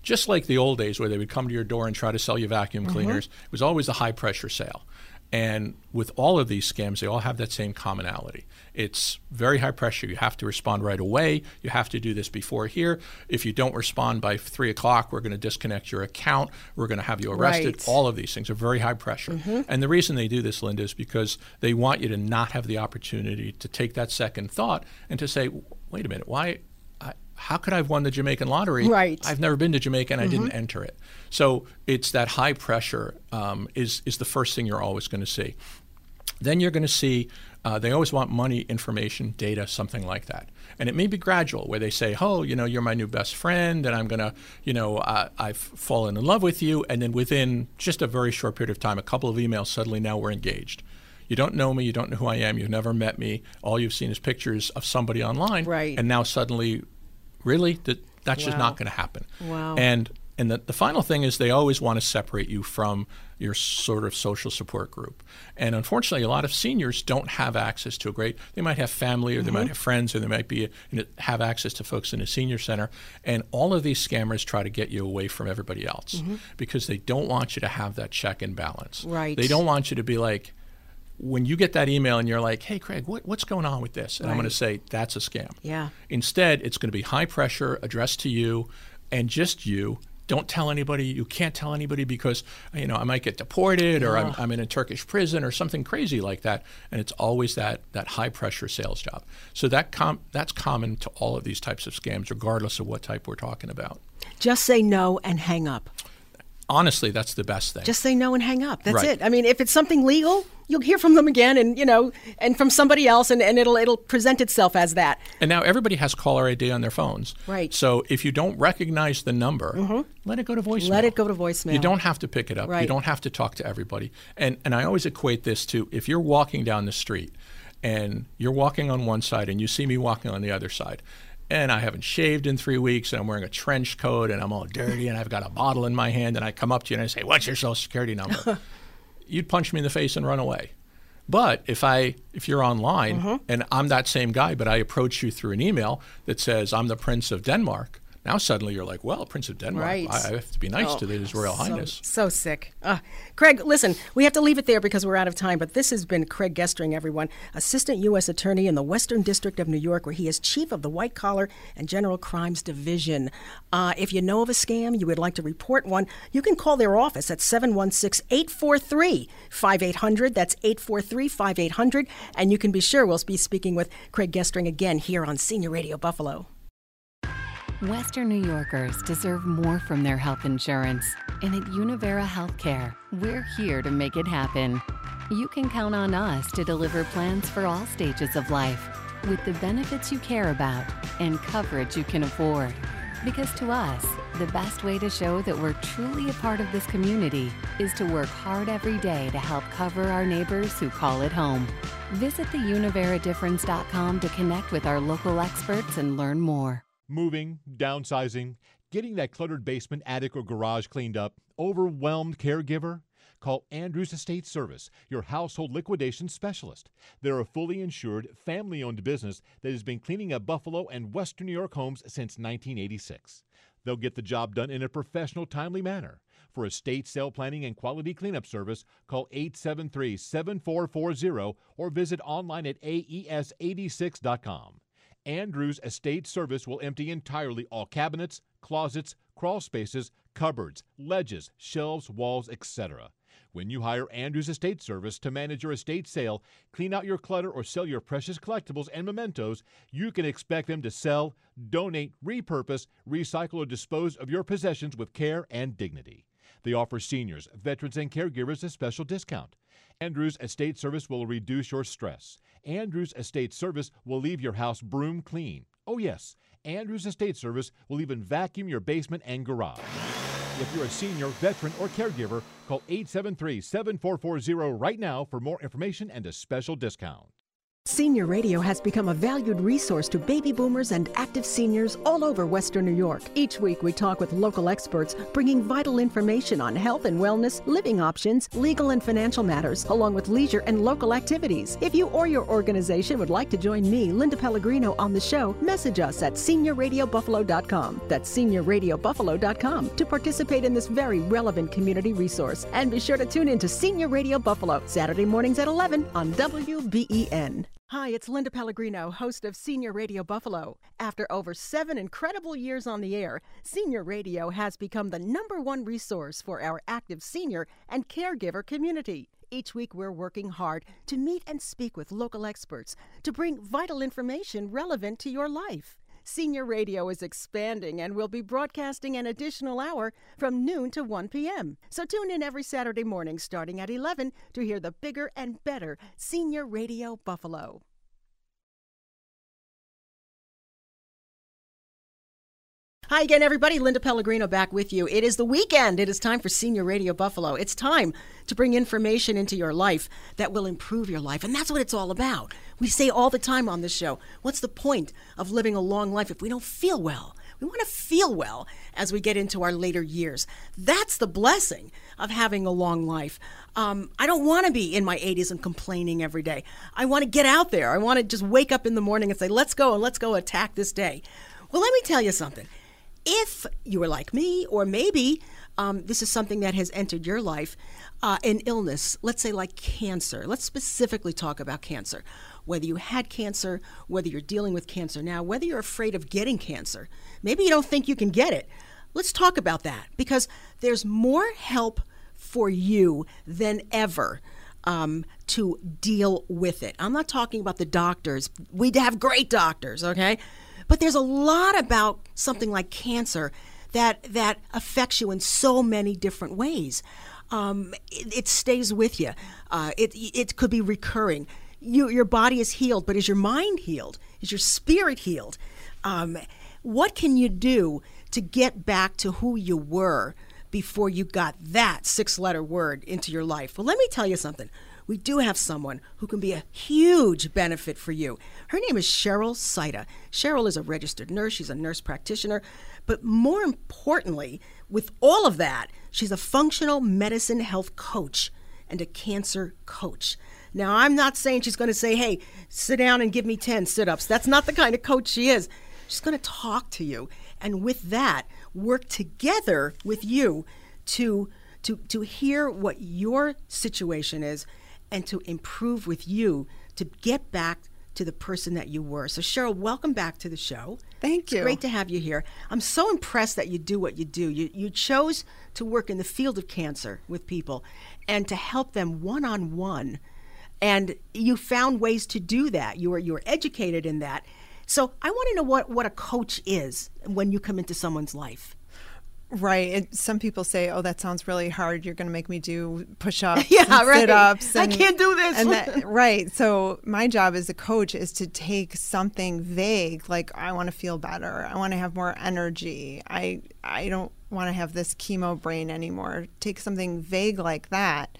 Just like the old days where they would come to your door and try to sell you vacuum cleaners, mm-hmm. it was always the high-pressure sale. And with all of these scams, they all have that same commonality. It's very high pressure. You have to respond right away. You have to do this before here. If you don't respond by three o'clock, we're going to disconnect your account. We're going to have you arrested. Right. All of these things are very high pressure. Mm-hmm. And the reason they do this, Linda, is because they want you to not have the opportunity to take that second thought and to say, wait a minute, why? I, how could I have won the Jamaican lottery? Right. I've never been to Jamaica, and mm-hmm. I didn't enter it. So it's that high pressure um, is, is the first thing you're always going to see. Then you're going to see uh, they always want money, information, data, something like that. And it may be gradual where they say, oh, you know, you're my new best friend, and I'm going to, you know, uh, I've fallen in love with you. And then within just a very short period of time, a couple of emails, suddenly now we're engaged. You don't know me. You don't know who I am. You've never met me. All you've seen is pictures of somebody online. Right. And now suddenly, really, that, that's wow. just not going to happen. Wow. And And the, the final thing is they always want to separate you from your sort of social support group. And unfortunately, a lot of seniors don't have access to a great, they might have family, or mm-hmm. they might have friends, or they might be have access to folks in a senior center. And all of these scammers try to get you away from everybody else mm-hmm. because they don't want you to have that check and balance. Right. They don't want you to be like, when you get that email and you're like, hey, Craig, what, what's going on with this? And right. I'm going to say, that's a scam. Yeah. Instead, it's going to be high pressure, addressed to you and just you. Don't tell anybody. You can't tell anybody because, you know, I might get deported or yeah. I'm, I'm in a Turkish prison or something crazy like that. And it's always that that high-pressure sales job. So that com- that's common to all of these types of scams, regardless of what type we're talking about. Just say no and hang up. Honestly, that's the best thing. Just say no and hang up. That's right. it. I mean, if it's something legal, you'll hear from them again and, you know, and from somebody else, and, and it'll it'll present itself as that. And now everybody has caller I D on their phones. Right. So if you don't recognize the number, mm-hmm. let it go to voicemail. Let it go to voicemail. You don't have to pick it up. Right. You don't have to talk to everybody. And and I always equate this to if you're walking down the street and you're walking on one side and you see me walking on the other side, and I haven't shaved in three weeks, and I'm wearing a trench coat, and I'm all dirty, and I've got a bottle in my hand, and I come up to you and I say, what's your social security number? You'd punch me in the face and run away. But if I, if you're online, mm-hmm. and I'm that same guy, but I approach you through an email that says, I'm the Prince of Denmark, now suddenly you're like, well, Prince of Denmark, right. I have to be nice oh, to His Royal so, Highness. So sick. Uh, Craig, listen, we have to leave it there because we're out of time, but this has been Craig Gestring, everyone, Assistant U S Attorney in the Western District of New York, where he is Chief of the White Collar and General Crimes Division. Uh, if you know of a scam, you would like to report one, you can call their office at seven one six, eight four three, five eight zero zero. That's eight four three, five eight zero zero. And you can be sure we'll be speaking with Craig Gestring again here on Senior Radio Buffalo. Western New Yorkers deserve more from their health insurance, and at Univera Healthcare, we're here to make it happen. You can count on us to deliver plans for all stages of life, with the benefits you care about and coverage you can afford. Because to us, the best way to show that we're truly a part of this community is to work hard every day to help cover our neighbors who call it home. Visit the Univera Difference dot com to connect with our local experts and learn more. Moving, downsizing, getting that cluttered basement, attic, or garage cleaned up, overwhelmed caregiver? Call Andrews Estate Service, your household liquidation specialist. They're a fully insured, family-owned business that has been cleaning up Buffalo and Western New York homes since nineteen eighty-six. They'll get the job done in a professional, timely manner. For estate sale planning and quality cleanup service, call eight seven three, seven four four zero or visit online at A E S eighty-six dot com. Andrews Estate Service will empty entirely all cabinets, closets, crawl spaces, cupboards, ledges, shelves, walls, et cetera. When you hire Andrews Estate Service to manage your estate sale, clean out your clutter, or sell your precious collectibles and mementos, you can expect them to sell, donate, repurpose, recycle, or dispose of your possessions with care and dignity. They offer seniors, veterans, and caregivers a special discount. Andrews Estate Service will reduce your stress. Andrews Estate Service will leave your house broom clean. Oh yes, Andrews Estate Service will even vacuum your basement and garage. If you're a senior, veteran, or caregiver, call eight seven three, seven four four zero right now for more information and a special discount. Senior Radio has become a valued resource to baby boomers and active seniors all over Western New York. Each week we talk with local experts, bringing vital information on health and wellness, living options, legal and financial matters, along with leisure and local activities. If you or your organization would like to join me, Linda Pellegrino, on the show, message us at senior radio buffalo dot com. That's senior radio buffalo dot com to participate in this very relevant community resource. And be sure to tune in to Senior Radio Buffalo, Saturday mornings at eleven on W B E N. Hi, it's Linda Pellegrino, host of Senior Radio Buffalo. After over seven incredible years on the air, Senior Radio has become the number one resource for our active senior and caregiver community. Each week, we're working hard to meet and speak with local experts to bring vital information relevant to your life. Senior Radio is expanding and will be broadcasting an additional hour from noon to one p.m. So tune in every Saturday morning starting at eleven to hear the bigger and better Senior Radio Buffalo. Hi again, everybody. Linda Pellegrino back with you. It is the weekend. It is time for Senior Radio Buffalo. It's time to bring information into your life that will improve your life. And that's what it's all about. We say all the time on this show, what's the point of living a long life if we don't feel well? We want to feel well as we get into our later years. That's the blessing of having a long life. Um, I don't want to be in my eighties and complaining every day. I want to get out there. I want to just wake up in the morning and say, let's go and let's go attack this day. Well, let me tell you something. If you were like me, or maybe um, this is something that has entered your life, uh, an illness, let's say like cancer. Let's specifically talk about cancer. Whether you had cancer, whether you're dealing with cancer now, whether you're afraid of getting cancer, maybe you don't think you can get it. Let's talk about that, because there's more help for you than ever um, to deal with it. I'm not talking about the doctors. We have great doctors, okay? But there's a lot about something like cancer that that affects you in so many different ways. Um, it, it stays with you. Uh, it it could be recurring. You, your body is healed, but is your mind healed? Is your spirit healed? Um, what can you do to get back to who you were before you got that six-letter word into your life? Well, let me tell you something. we do have someone who can be a huge benefit for you. Her name is Cheryl Syta. Cheryl is a registered nurse. She's a nurse practitioner. But more importantly, with all of that, she's a functional medicine health coach and a cancer coach. Now, I'm not saying she's going to say, hey, sit down and give me ten sit-ups. That's not the kind of coach she is. She's going to talk to you, and with that, work together with you to to to hear what your situation is and to improve with you to get back to the person that you were. So, Cheryl, welcome back to the show. Thank you. It's great to have you here. I'm so impressed that you do what you do. You you chose to work in the field of cancer with people and to help them one-on-one. And you found ways to do that. You were you were educated in that. So I want to know what, what a coach is when you come into someone's life. Right. And some people say, oh, that sounds really hard. You're going to make me do push-ups yeah, and right. sit-ups. And, I can't do this. And that, right. So my job as a coach is to take something vague, like I want to feel better. I want to have more energy. I I don't want to have this chemo brain anymore. Take something vague like that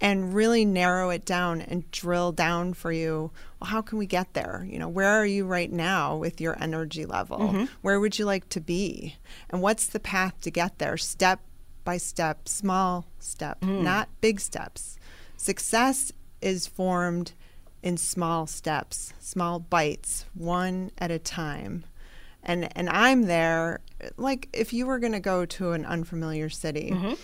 and really narrow it down and drill down for you. Well, how can we get there? You know, where are you right now with your energy level? Mm-hmm. Where would you like to be? And what's the path to get there? Step by step, small step, mm. not big steps. Success is formed in small steps, small bites, one at a time. And and I'm there, like if you were gonna go to an unfamiliar city, mm-hmm.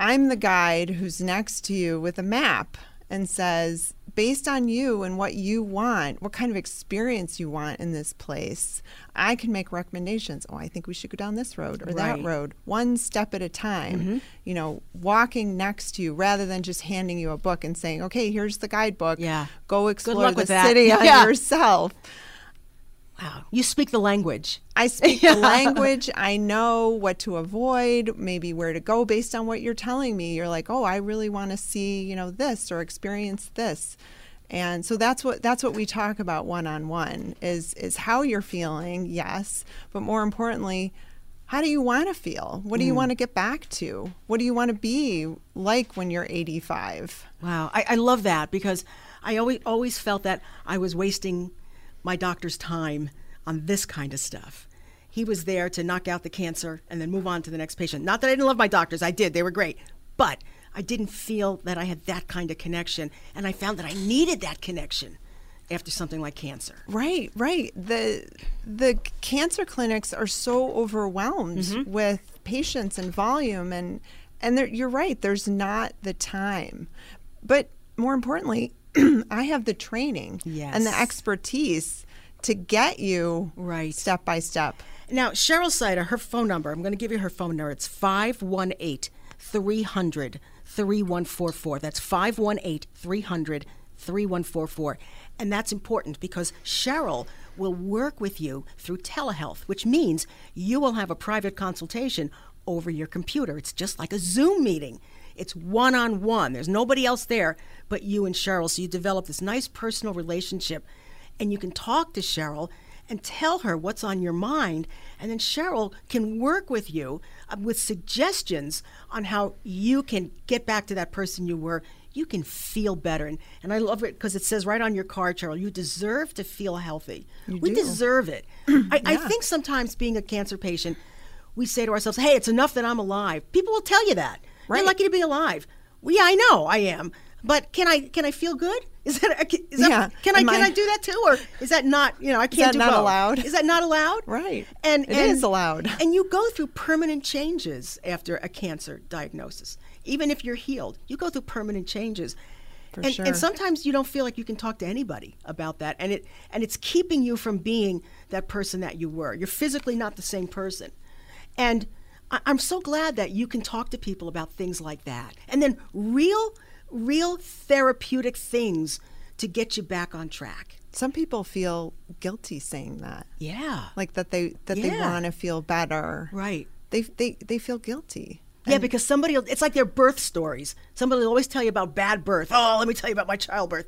I'm the guide who's next to you with a map and says, based on you and what you want, what kind of experience you want in this place, I can make recommendations. Oh, I think we should go down this road or right. that road, one step at a time, mm-hmm. you know, walking next to you rather than just handing you a book and saying, okay, here's the guidebook. Yeah. Go explore the city on yeah. yourself. Wow. You speak the language. I speak yeah. the language. I know what to avoid, maybe where to go based on what you're telling me. You're like, oh, I really want to see, you know, this or experience this. And so that's what that's what we talk about one-on-one is is how you're feeling, yes, but more importantly, how do you want to feel? What do you mm. want to get back to? What do you want to be like when you're eighty-five? Wow. I, I love that because I always always felt that I was wasting my doctor's time on this kind of stuff. He was there to knock out the cancer and then move on to the next patient. Not that I didn't love my doctors, I did, they were great, but I didn't feel that I had that kind of connection, and I found that I needed that connection after something like cancer. Right, right. The the cancer clinics are so overwhelmed mm-hmm. with patients and volume, and, and there, you're right, there's not the time. But more importantly, I have the training yes. and the expertise to get you right step by step. Now, Cheryl Syta, her phone number, I'm going to give you her phone number. It's five one eight, three hundred, three one four four. That's five one eight, three hundred, three one four four. And that's important because Cheryl will work with you through telehealth, which means you will have a private consultation over your computer. It's just like a Zoom meeting. It's one-on-one. There's nobody else there but you and Cheryl. So you develop this nice personal relationship, and you can talk to Cheryl and tell her what's on your mind, and then Cheryl can work with you uh, with suggestions on how you can get back to that person you were. You can feel better. And, and I love it because it says right on your card, Cheryl, you deserve to feel healthy. You we do. deserve it. I, yeah. I think sometimes being a cancer patient, we say to ourselves, hey, it's enough that I'm alive. People will tell you that. Right. You're lucky to be alive. Well, yeah, I know I am. But can I can I feel good? Is that, is that yeah. can I am can I, I do that too, or is that not you know I can't is that do not both. allowed? Is that not allowed? Right. And it and, is allowed. And you go through permanent changes after a cancer diagnosis, even if you're healed. You go through permanent changes, For and, sure. and sometimes you don't feel like you can talk to anybody about that, and it and it's keeping you from being that person that you were. You're physically not the same person, and I'm so glad that you can talk to people about things like that. And then real, real therapeutic things to get you back on track. Some people feel guilty saying that. Yeah. Like that they that yeah. they want to feel better. Right. They they they feel guilty. Yeah, and because somebody, it's like their birth stories. Somebody will always tell you about bad birth. Oh, let me tell you about my childbirth.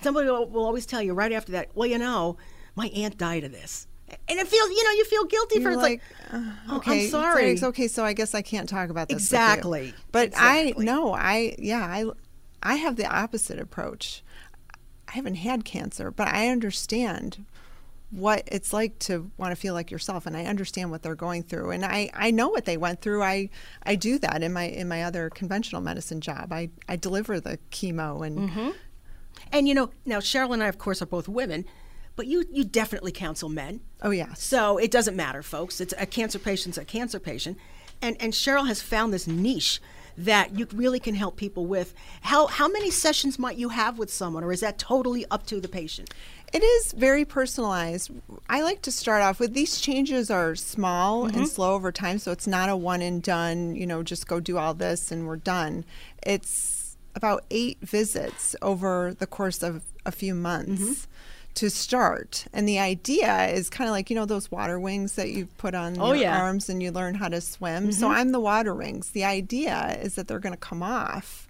Somebody will, will always tell you right after that, well, you know, my aunt died of this. And it feels, you know, you feel guilty You're for it. It's like, like oh, okay, I'm sorry. It's okay, so I guess I can't talk about this. Exactly. But exactly. I, no, I, yeah, I, I have the opposite approach. I haven't had cancer, but I understand what it's like to want to feel like yourself, and I understand what they're going through, and I, I know what they went through. I, I do that in my in my other conventional medicine job. I, I deliver the chemo and mm-hmm. and you know, now Cheryl and I of course are both women, but you you definitely counsel men. Oh yeah. So it doesn't matter, folks. It's a cancer patient's a cancer patient. And and Cheryl has found this niche that you really can help people with. How how many sessions might you have with someone, or is that totally up to the patient? It is very personalized. I like to start off with these changes are small mm-hmm. and slow over time, so it's not a one and done, you know, just go do all this and we're done. It's about eight visits over the course of a few months. Mm-hmm. to start. And the idea is kind of like, you know, those water wings that you put on oh, your yeah. arms and you learn how to swim. Mm-hmm. So I'm the water wings. The idea is that they're going to come off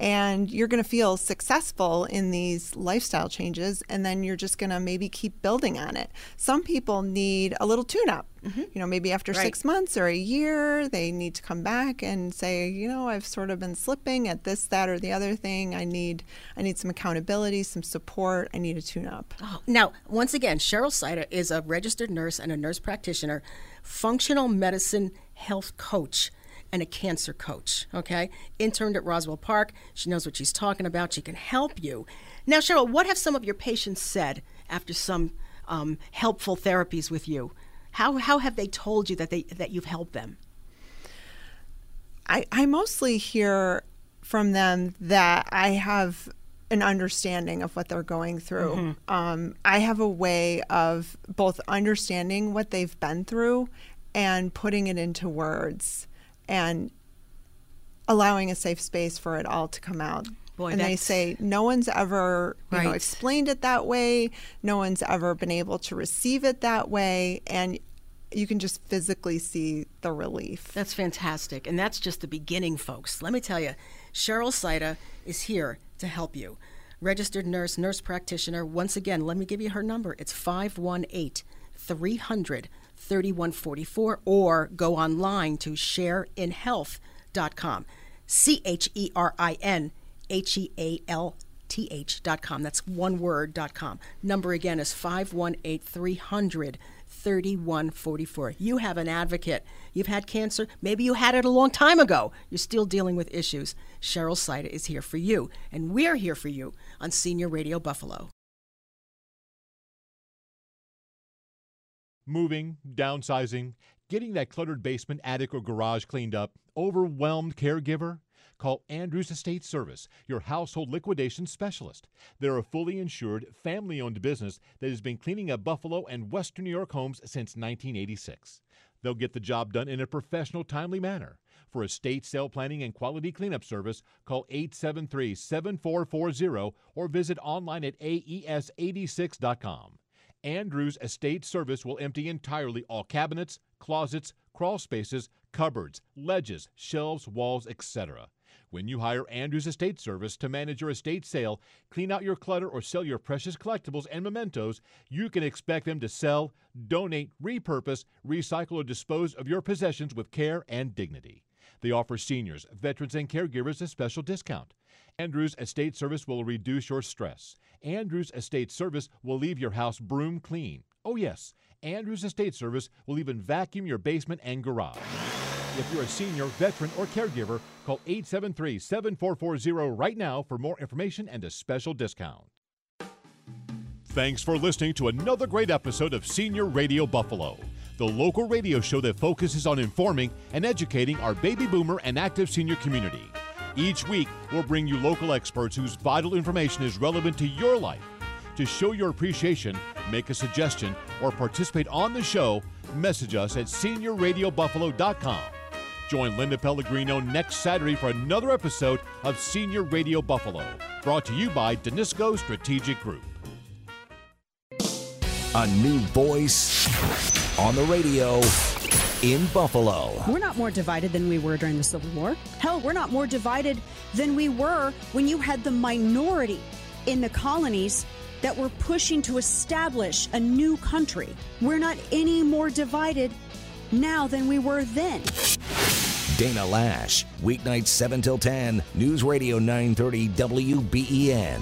and you're going to feel successful in these lifestyle changes, and then you're just going to maybe keep building on it. Some people need a little tune-up. Mm-hmm. You know, maybe after right. six months or a year, they need to come back and say, you know, I've sort of been slipping at this, that, or the other thing. I need I need some accountability, some support. I need a tune-up. Oh. Now, once again, Cheryl Syta is a registered nurse and a nurse practitioner, functional medicine health coach, and a cancer coach, okay? Interned at Roswell Park. She knows what she's talking about. She can help you. Now, Cheryl, what have some of your patients said after some um, helpful therapies with you? How how have they told you that they that you've helped them? I I mostly hear from them that I have an understanding of what they're going through. Mm-hmm. Um, I have a way of both understanding what they've been through and putting it into words and allowing a safe space for it all to come out. Boy, and they say, no one's ever you right. know, explained it that way. No one's ever been able to receive it that way. And you can just physically see the relief. That's fantastic. And that's just the beginning, folks. Let me tell you, Cheryl Syta is here to help you. Registered nurse, nurse practitioner. Once again, let me give you her number. It's five one eight, three hundred, thirty-one forty-four, or go online to share in health dot com. C H E R I N H E A L T H dot com. That's one word, dot com. Number again is five one eight, three hundred, thirty-one forty-four. You have an advocate. You've had cancer. Maybe you had it a long time ago. You're still dealing with issues. Cheryl Syta is here for you, and we're here for you on Senior Radio Buffalo. Moving, downsizing, getting that cluttered basement, attic, or garage cleaned up, overwhelmed caregiver? Call Andrews Estate Service, your household liquidation specialist. They're a fully insured, family-owned business that has been cleaning up Buffalo and Western New York homes since nineteen eighty-six. They'll get the job done in a professional, timely manner. For estate sale planning and quality cleanup service, call eight seven three, seven four four zero or visit online at A E S eighty-six dot com. Andrews Estate Service will empty entirely all cabinets, closets, crawl spaces, cupboards, ledges, shelves, walls, et cetera. When you hire Andrews Estate Service to manage your estate sale, clean out your clutter, or sell your precious collectibles and mementos, you can expect them to sell, donate, repurpose, recycle, or dispose of your possessions with care and dignity. They offer seniors, veterans, and caregivers a special discount. Andrews Estate Service will reduce your stress. Andrews Estate Service will leave your house broom clean. Oh yes, Andrews Estate Service will even vacuum your basement and garage. If you're a senior, veteran, or caregiver, call eight seven three, seven four four zero right now for more information and a special discount. Thanks for listening to another great episode of Senior Radio Buffalo, the local radio show that focuses on informing and educating our baby boomer and active senior community. Each week, we'll bring you local experts whose vital information is relevant to your life. To show your appreciation, make a suggestion, or participate on the show, message us at senior radio buffalo dot com. Join Linda Pellegrino next Saturday for another episode of Senior Radio Buffalo, brought to you by Denisco Strategic Group. A new voice on the radio. In Buffalo. We're not more divided than we were during the Civil War. Hell, we're not more divided than we were when you had the minority in the colonies that were pushing to establish a new country. We're not any more divided now than we were then. Dana Lash, weeknights seven till ten, News Radio nine thirty W B E N.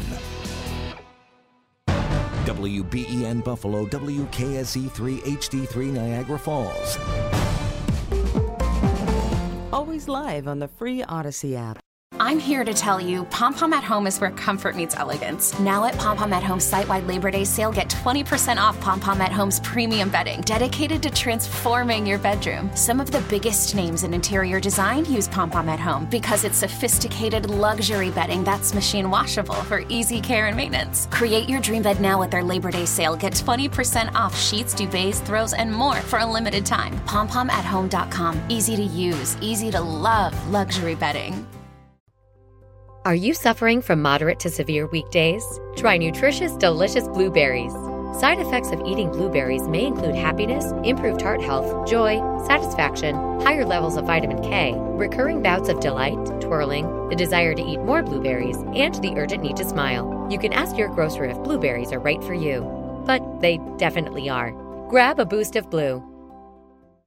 W B E N Buffalo, W K S E three H D three Niagara Falls. Always live on the free Odyssey app. I'm here to tell you Pom Pom at Home is where comfort meets elegance. Now at Pom Pom at Home site-wide Labor Day sale, get twenty percent off Pom Pom at Home's premium bedding dedicated to transforming your bedroom. Some of the biggest names in interior design use Pom Pom at Home because it's sophisticated luxury bedding that's machine washable for easy care and maintenance. Create your dream bed now at their Labor Day sale. Get twenty percent off sheets, duvets, throws, and more for a limited time. pom pom at home dot com. Easy to use, easy to love luxury bedding. Are you suffering from moderate to severe weak days? Try nutritious, delicious blueberries. Side effects of eating blueberries may include happiness, improved heart health, joy, satisfaction, higher levels of vitamin K, recurring bouts of delight, twirling, the desire to eat more blueberries, and the urgent need to smile. You can ask your grocer if blueberries are right for you, but they definitely are. Grab a boost of blue.